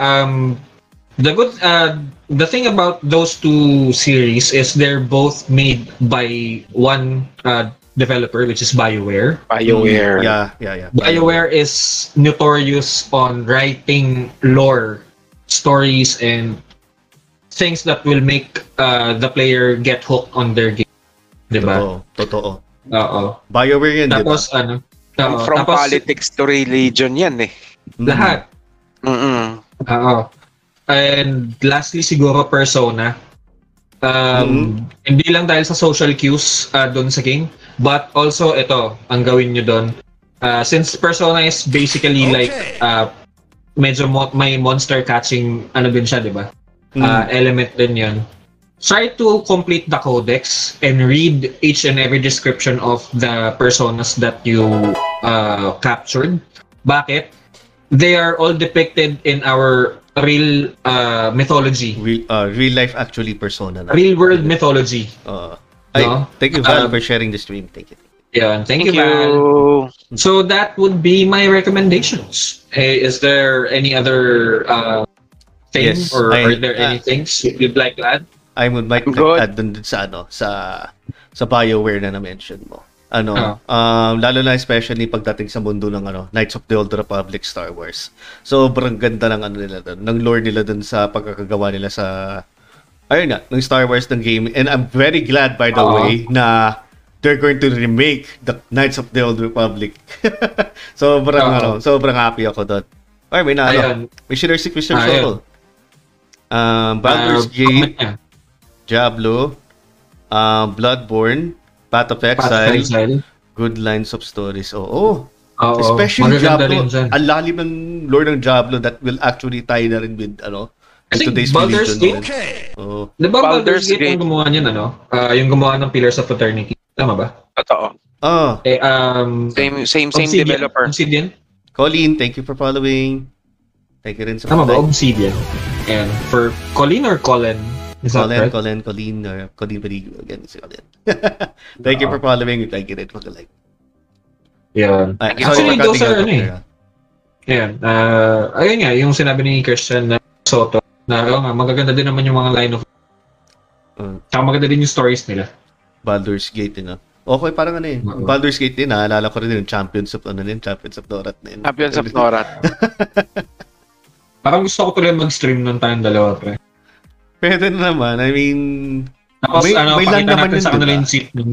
The thing about those two series is they're both made by one developer, which is BioWare. BioWare. Yeah. BioWare is notorious on writing lore, stories, and things that will make the player get hooked on their game. Diba? Totoo. Oo. BioWare yan, tapos, diba? Ano? From tapos, politics to religion yan eh. Lahat. Oo. And lastly, siguro Persona. Hindi lang dahil sa social cues doon sa game, but also ito, ang gawin nyo doon. Since Persona is basically like, medyo may monster catching, ano din siya, di ba? Element din yun. Try to complete the codex and read each and every description of the personas that you captured. Bakit? They are all depicted in our real mythology. Real life actually persona. Na. Real world mythology. Thank you, Val, for sharing the stream. Thank you. Yeah, thank you, Val. So that would be my recommendations. Hey, is there any other thing? Yes, or are there any things you'd like to add? I would like to add dun sa ano, sa BioWare na na-mention mo. Lalo na especially pagdating sa mundo ng ano, Knights of the Old Republic, Star Wars. Sobrang ganda ng ano nila doon, ng lore nila doon sa pagkakagawa nila sa ayun na, ng Star Wars ng game. And I'm very glad, by the way, na they're going to remake the Knights of the Old Republic. Sobrang happy ako doon. Alright, may na ano. May Shirosik Mr. Solo. Baldur's Gate, Diablo, Bloodborne, Path of Exile, good lines of stories. Especially Diablo. Ang lalim ng lore ng Diablo that will actually tie na rin with ano, today's Baldur's Gate. Diba Baldur's Gate yung gumawa niyan, ano? Yung gumawa ng Pillars of Eternity. Tama ba? Totoo. Same Obsidian. Developer. Obsidian? Colleen, thank you for following. Thank you rin sa tama ba? Obsidian. And for Colleen or Colin? Colleen Perigo again. Thank you for following. Thank you for like. Yeah. Actually, those are ano. Yeah. Ayun nga, yung sinabi ni Christian na Soto na magaganda din naman yung mga line of. Tsaka maganda din yung stories nila. Baldur's Gate din. Okay, parang ano eh. Baldur's Gate din, naalala ko rin yung Champions of Norat na yun. Champions of Norat. Parang gusto ko tuloy mag-stream nun tayong dalawa, pre. Pwede na naman. I mean, tapos, may pakita naman natin yun, sa kanila yung seat nun.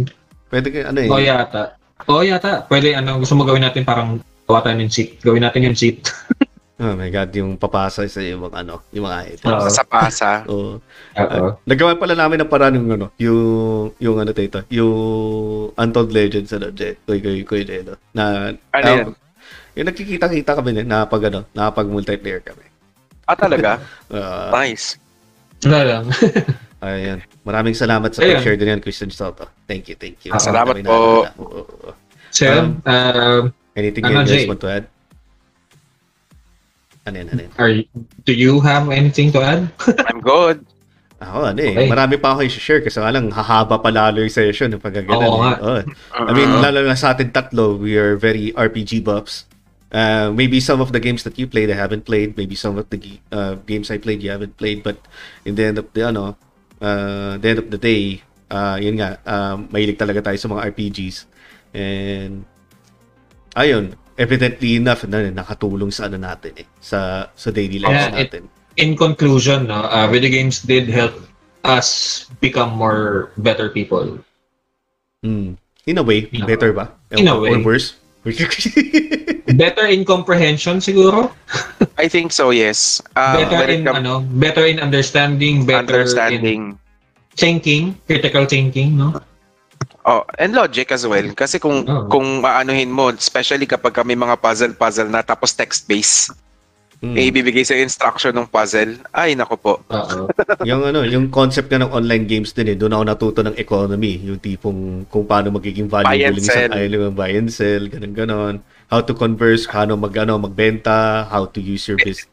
Pwede kayo, ano eh. Oo, yata. Pwede, gusto mo gawin natin parang gawa tayo ng seat. Gawin natin yung seat. Oh my God, yung papasa sa yung mga items. Papasa-pasa. Oo. Nagawa pala namin ng parang yung Untold Legends, Kuya Jelo. Yung nakikita-kita kami na nakapag-multiplayer kami. Talaga? Nice. Wala lang. Ayan. Maraming salamat sa pag-share din yan, Christian Soto. Thank you. Salamat po. Sam, anything you guys want to add? Ano yan? Do you have anything to add? I'm good. Marami pa ako i-share kasi nga lang hahaba pa lalo yung session ng pagkaganan. I mean, lalo na sa atin tatlo, we are very RPG buffs. Maybe some of the games that you played I haven't played. Maybe some of the games I played you haven't played. But in the end of the day, yun nga, mahilig talaga tayo sa mga RPGs. And ayun, evidently enough, nakatulong sa ano natin eh, sa daily lives natin. In conclusion, video games did help us become better people. In a way, better ba? In a way, or worse? Better in comprehension, siguro. I think so. Yes. Better in understanding, in thinking, critical thinking, no. And logic as well. Kasi kung maanuhin mo, especially kapag may mga puzzle na tapos text-based, ibibigay sa instruction ng puzzle. Ay nako po. Yung concept ng online games din eh. Doon ako natuto ng economy, yung tipong kung paano magiging valuable isang item, buy and sell, ganun. How to converse, magbenta, how to use your business,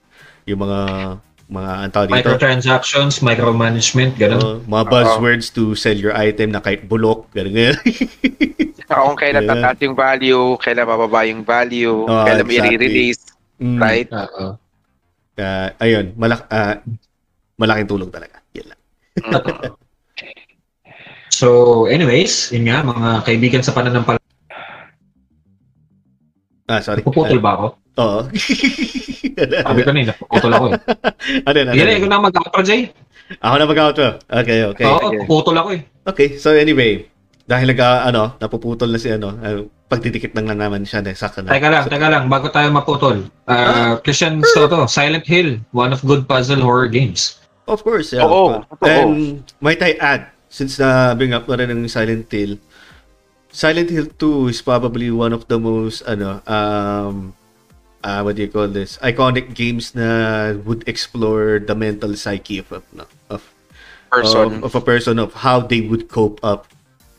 yung mga microtransactions, micromanagement, ganun. Mga buzzwords to sell your item na kahit bulok, ganun. Kung kailan tataas yung value, kailan mababa yung value, kailan i-release. Right? Ayun, malaking tulong talaga. Yan lang. So, anyways, yun nga, mga kaibigan sa pananampalataya. Ah, sorry. Puputol ba ako? Oo. Sabi ko na yun, napuputol ako eh. Yan, ikaw na mag-outro, Jay. Ako na mag-outro? Okay, okay. Oo, okay. Puputol ako eh. Okay, so anyway, dahil napuputol na si pagdidikit lang na naman siya, sakto na. Teka lang, bago tayo maputol. Christian Soto, Silent Hill, one of good puzzle horror games. Of course, yeah. Oo. And might I add, since na-bring up na rin ng Silent Hill, Silent Hill 2 is probably one of the most what do you call this, iconic games na would explore the mental psyche of a person of how they would cope up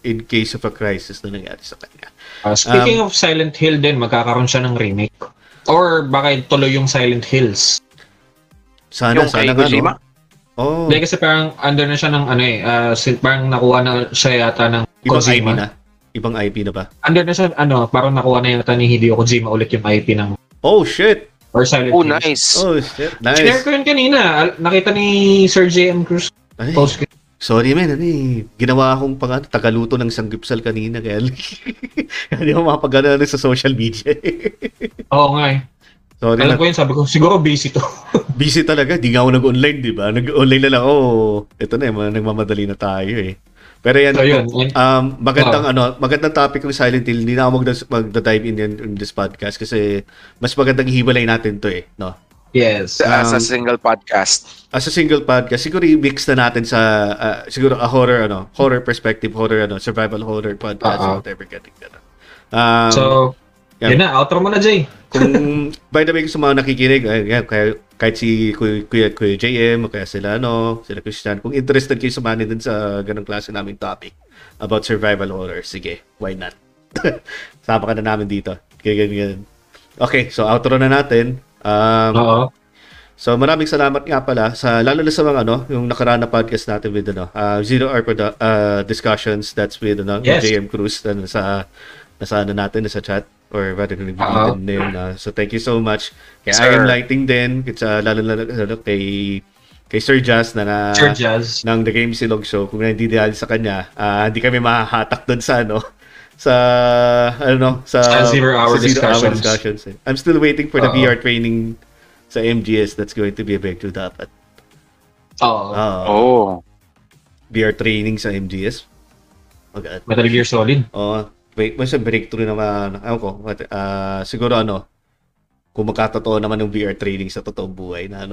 in case of a crisis na nangyari sa kanya. Speaking of Silent Hill din, magkakaroon siya ng remake or baka tuloy yung Silent Hills. Sana Kojima? Oh. Like, kasi parang under na siya ng parang nakuha na siya yata ng Kojima. Ibang IP na ba? Under na siya, parang nakuha na yata ni Hideo Kojima ulit yung IP ng... Oh, shit! Or Silent Hill. Oh, nice! Oh, shit, nice! Share ko yun kanina. Nakita ni Sir JM Cruz. Ay, sorry man, ginawa akong tagaluto ng sanggipsal kanina, kaya hindi ako makapagana sa social media. Oo nga eh. Sorry. Alam ko yun, sabi ko, siguro busy to. Busy talaga, di nga ako nag-online, di ba? Nag-online na lang, ito na eh, nagmamadali na tayo eh. Pero yan, so, magandang topic ng Silent Hill. Hindi na ako magda-dive in this podcast kasi mas magandang hiwalay natin to eh, no? Yes, as a single podcast. Siguro i-mix na natin sa siguro a horror perspective, survival horror podcast, whatever getting that. So, yan na, outro mo na, Jay. Kung by the way, kung sa mga nakikinig, kahit si Kuya JM, kaya sila, sila Christian, kung interested kayo sumali din sa ganung klase naming topic about survival horror, sige, why not? Sama ka na namin dito. Okay, so outro na natin. So maraming salamat nga pala lalo na sa mga yung nakaraan na podcast natin with Zero Hour discussions, that's with JM Cruz na sa chat or whether nag-comment din. So thank you so much. Kay I Am Lighting din, lalo na kay Sir Jazz ng The Game Silog Show. Kung hindi dahil sa kanya, hindi kami mahahatak doon sa sa Zero Hour discussions. I'm still waiting for the VR training sa MGS. That's going to be a breakthrough dapat. VR training sa MGS. Oh God. Metal Gear Solid. Wait, mas breakthrough naman. Siguro kung magkatotoo naman yung VR training sa totoong buhay na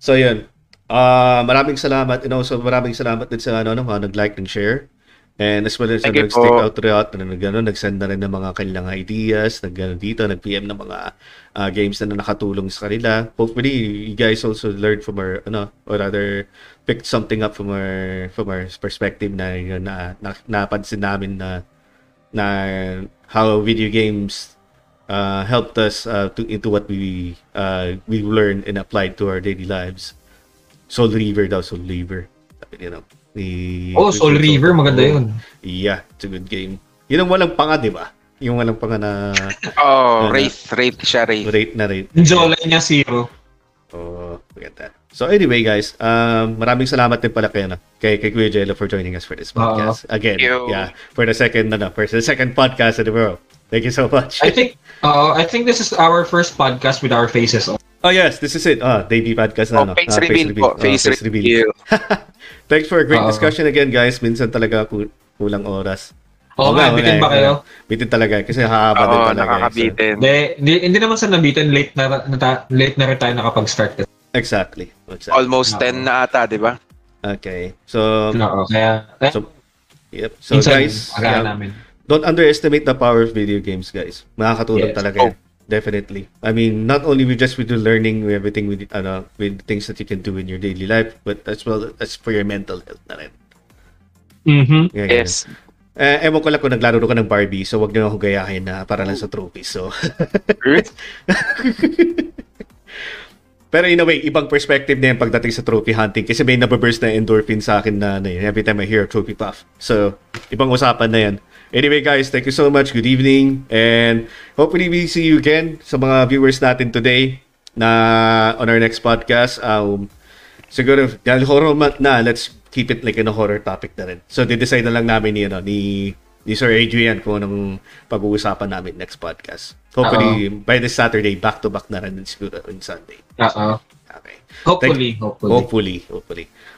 So yun. Maraming salamat. Maraming salamat din sa nag-like and share. And as well as nag-stick out throughout, nag-send na rin ng mga kanilang ideas, nag-PM ng mga games na nakatulong sa kanila. Hopefully, you guys also learned from our, or rather, picked something up from our perspective na napansin namin na how video games helped us into what we learned and applied to our daily lives. Soul River. Soul River, maganda yun. Yeah, it's a good game. Yun ang walang panga, di ba? Yung walang panga na... Wraith. Wraith. Jola niya, zero. Maganda. So anyway, guys, maraming salamat din pala kay Kuya Jelo for joining us for this podcast. Again, yeah, for the second podcast in the world. Thank you so much. I think this is our first podcast with our faces on. Oh yes, this is it. Debut podcast na face reveal. Thanks for a great discussion again, guys. Minsan talaga kulang oras. Bitin ba kayo? Bitin talaga kasi hahaba din talaga. Nakabitin. Hindi naman sa nabitin, late na rin tayo nakapag-start. Exactly. Almost 10 na ata, di ba? Okay. So guys, don't underestimate the power of video games, guys. Makakatulong talaga. Oh. Definitely. I mean, not only with the learning, with everything with things that you can do in your daily life, but as well as for your mental health na rin. Mm-hmm. Yeah, yes. Ewan ko lang kung naglaro ka ng Barbie, so wag niyo akong gayahin na para lang sa trophy. So. Pero in a way, ibang perspective na yung pagdating sa trophy hunting kasi may nababurst na endorphin sa akin na every time I hear trophy puff. So, ibang usapan na yan. Anyway, guys, thank you so much. Good evening. And hopefully we see you again sa mga viewers natin today. na on our next podcast, siguro dahil horror month na, let's keep it like in a horror topic na rin. So di-decide na lang namin ni Sir Adrian kung anong pag-uusapan namin next podcast. Hopefully by this Saturday, back to back na rin siguro on Sunday. Oo. Okay. Hopefully.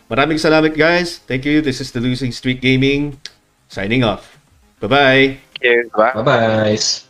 Maraming salamat, guys. Thank you. This is the Losing Streak Gaming signing off. Bye-bye. Bye-bye.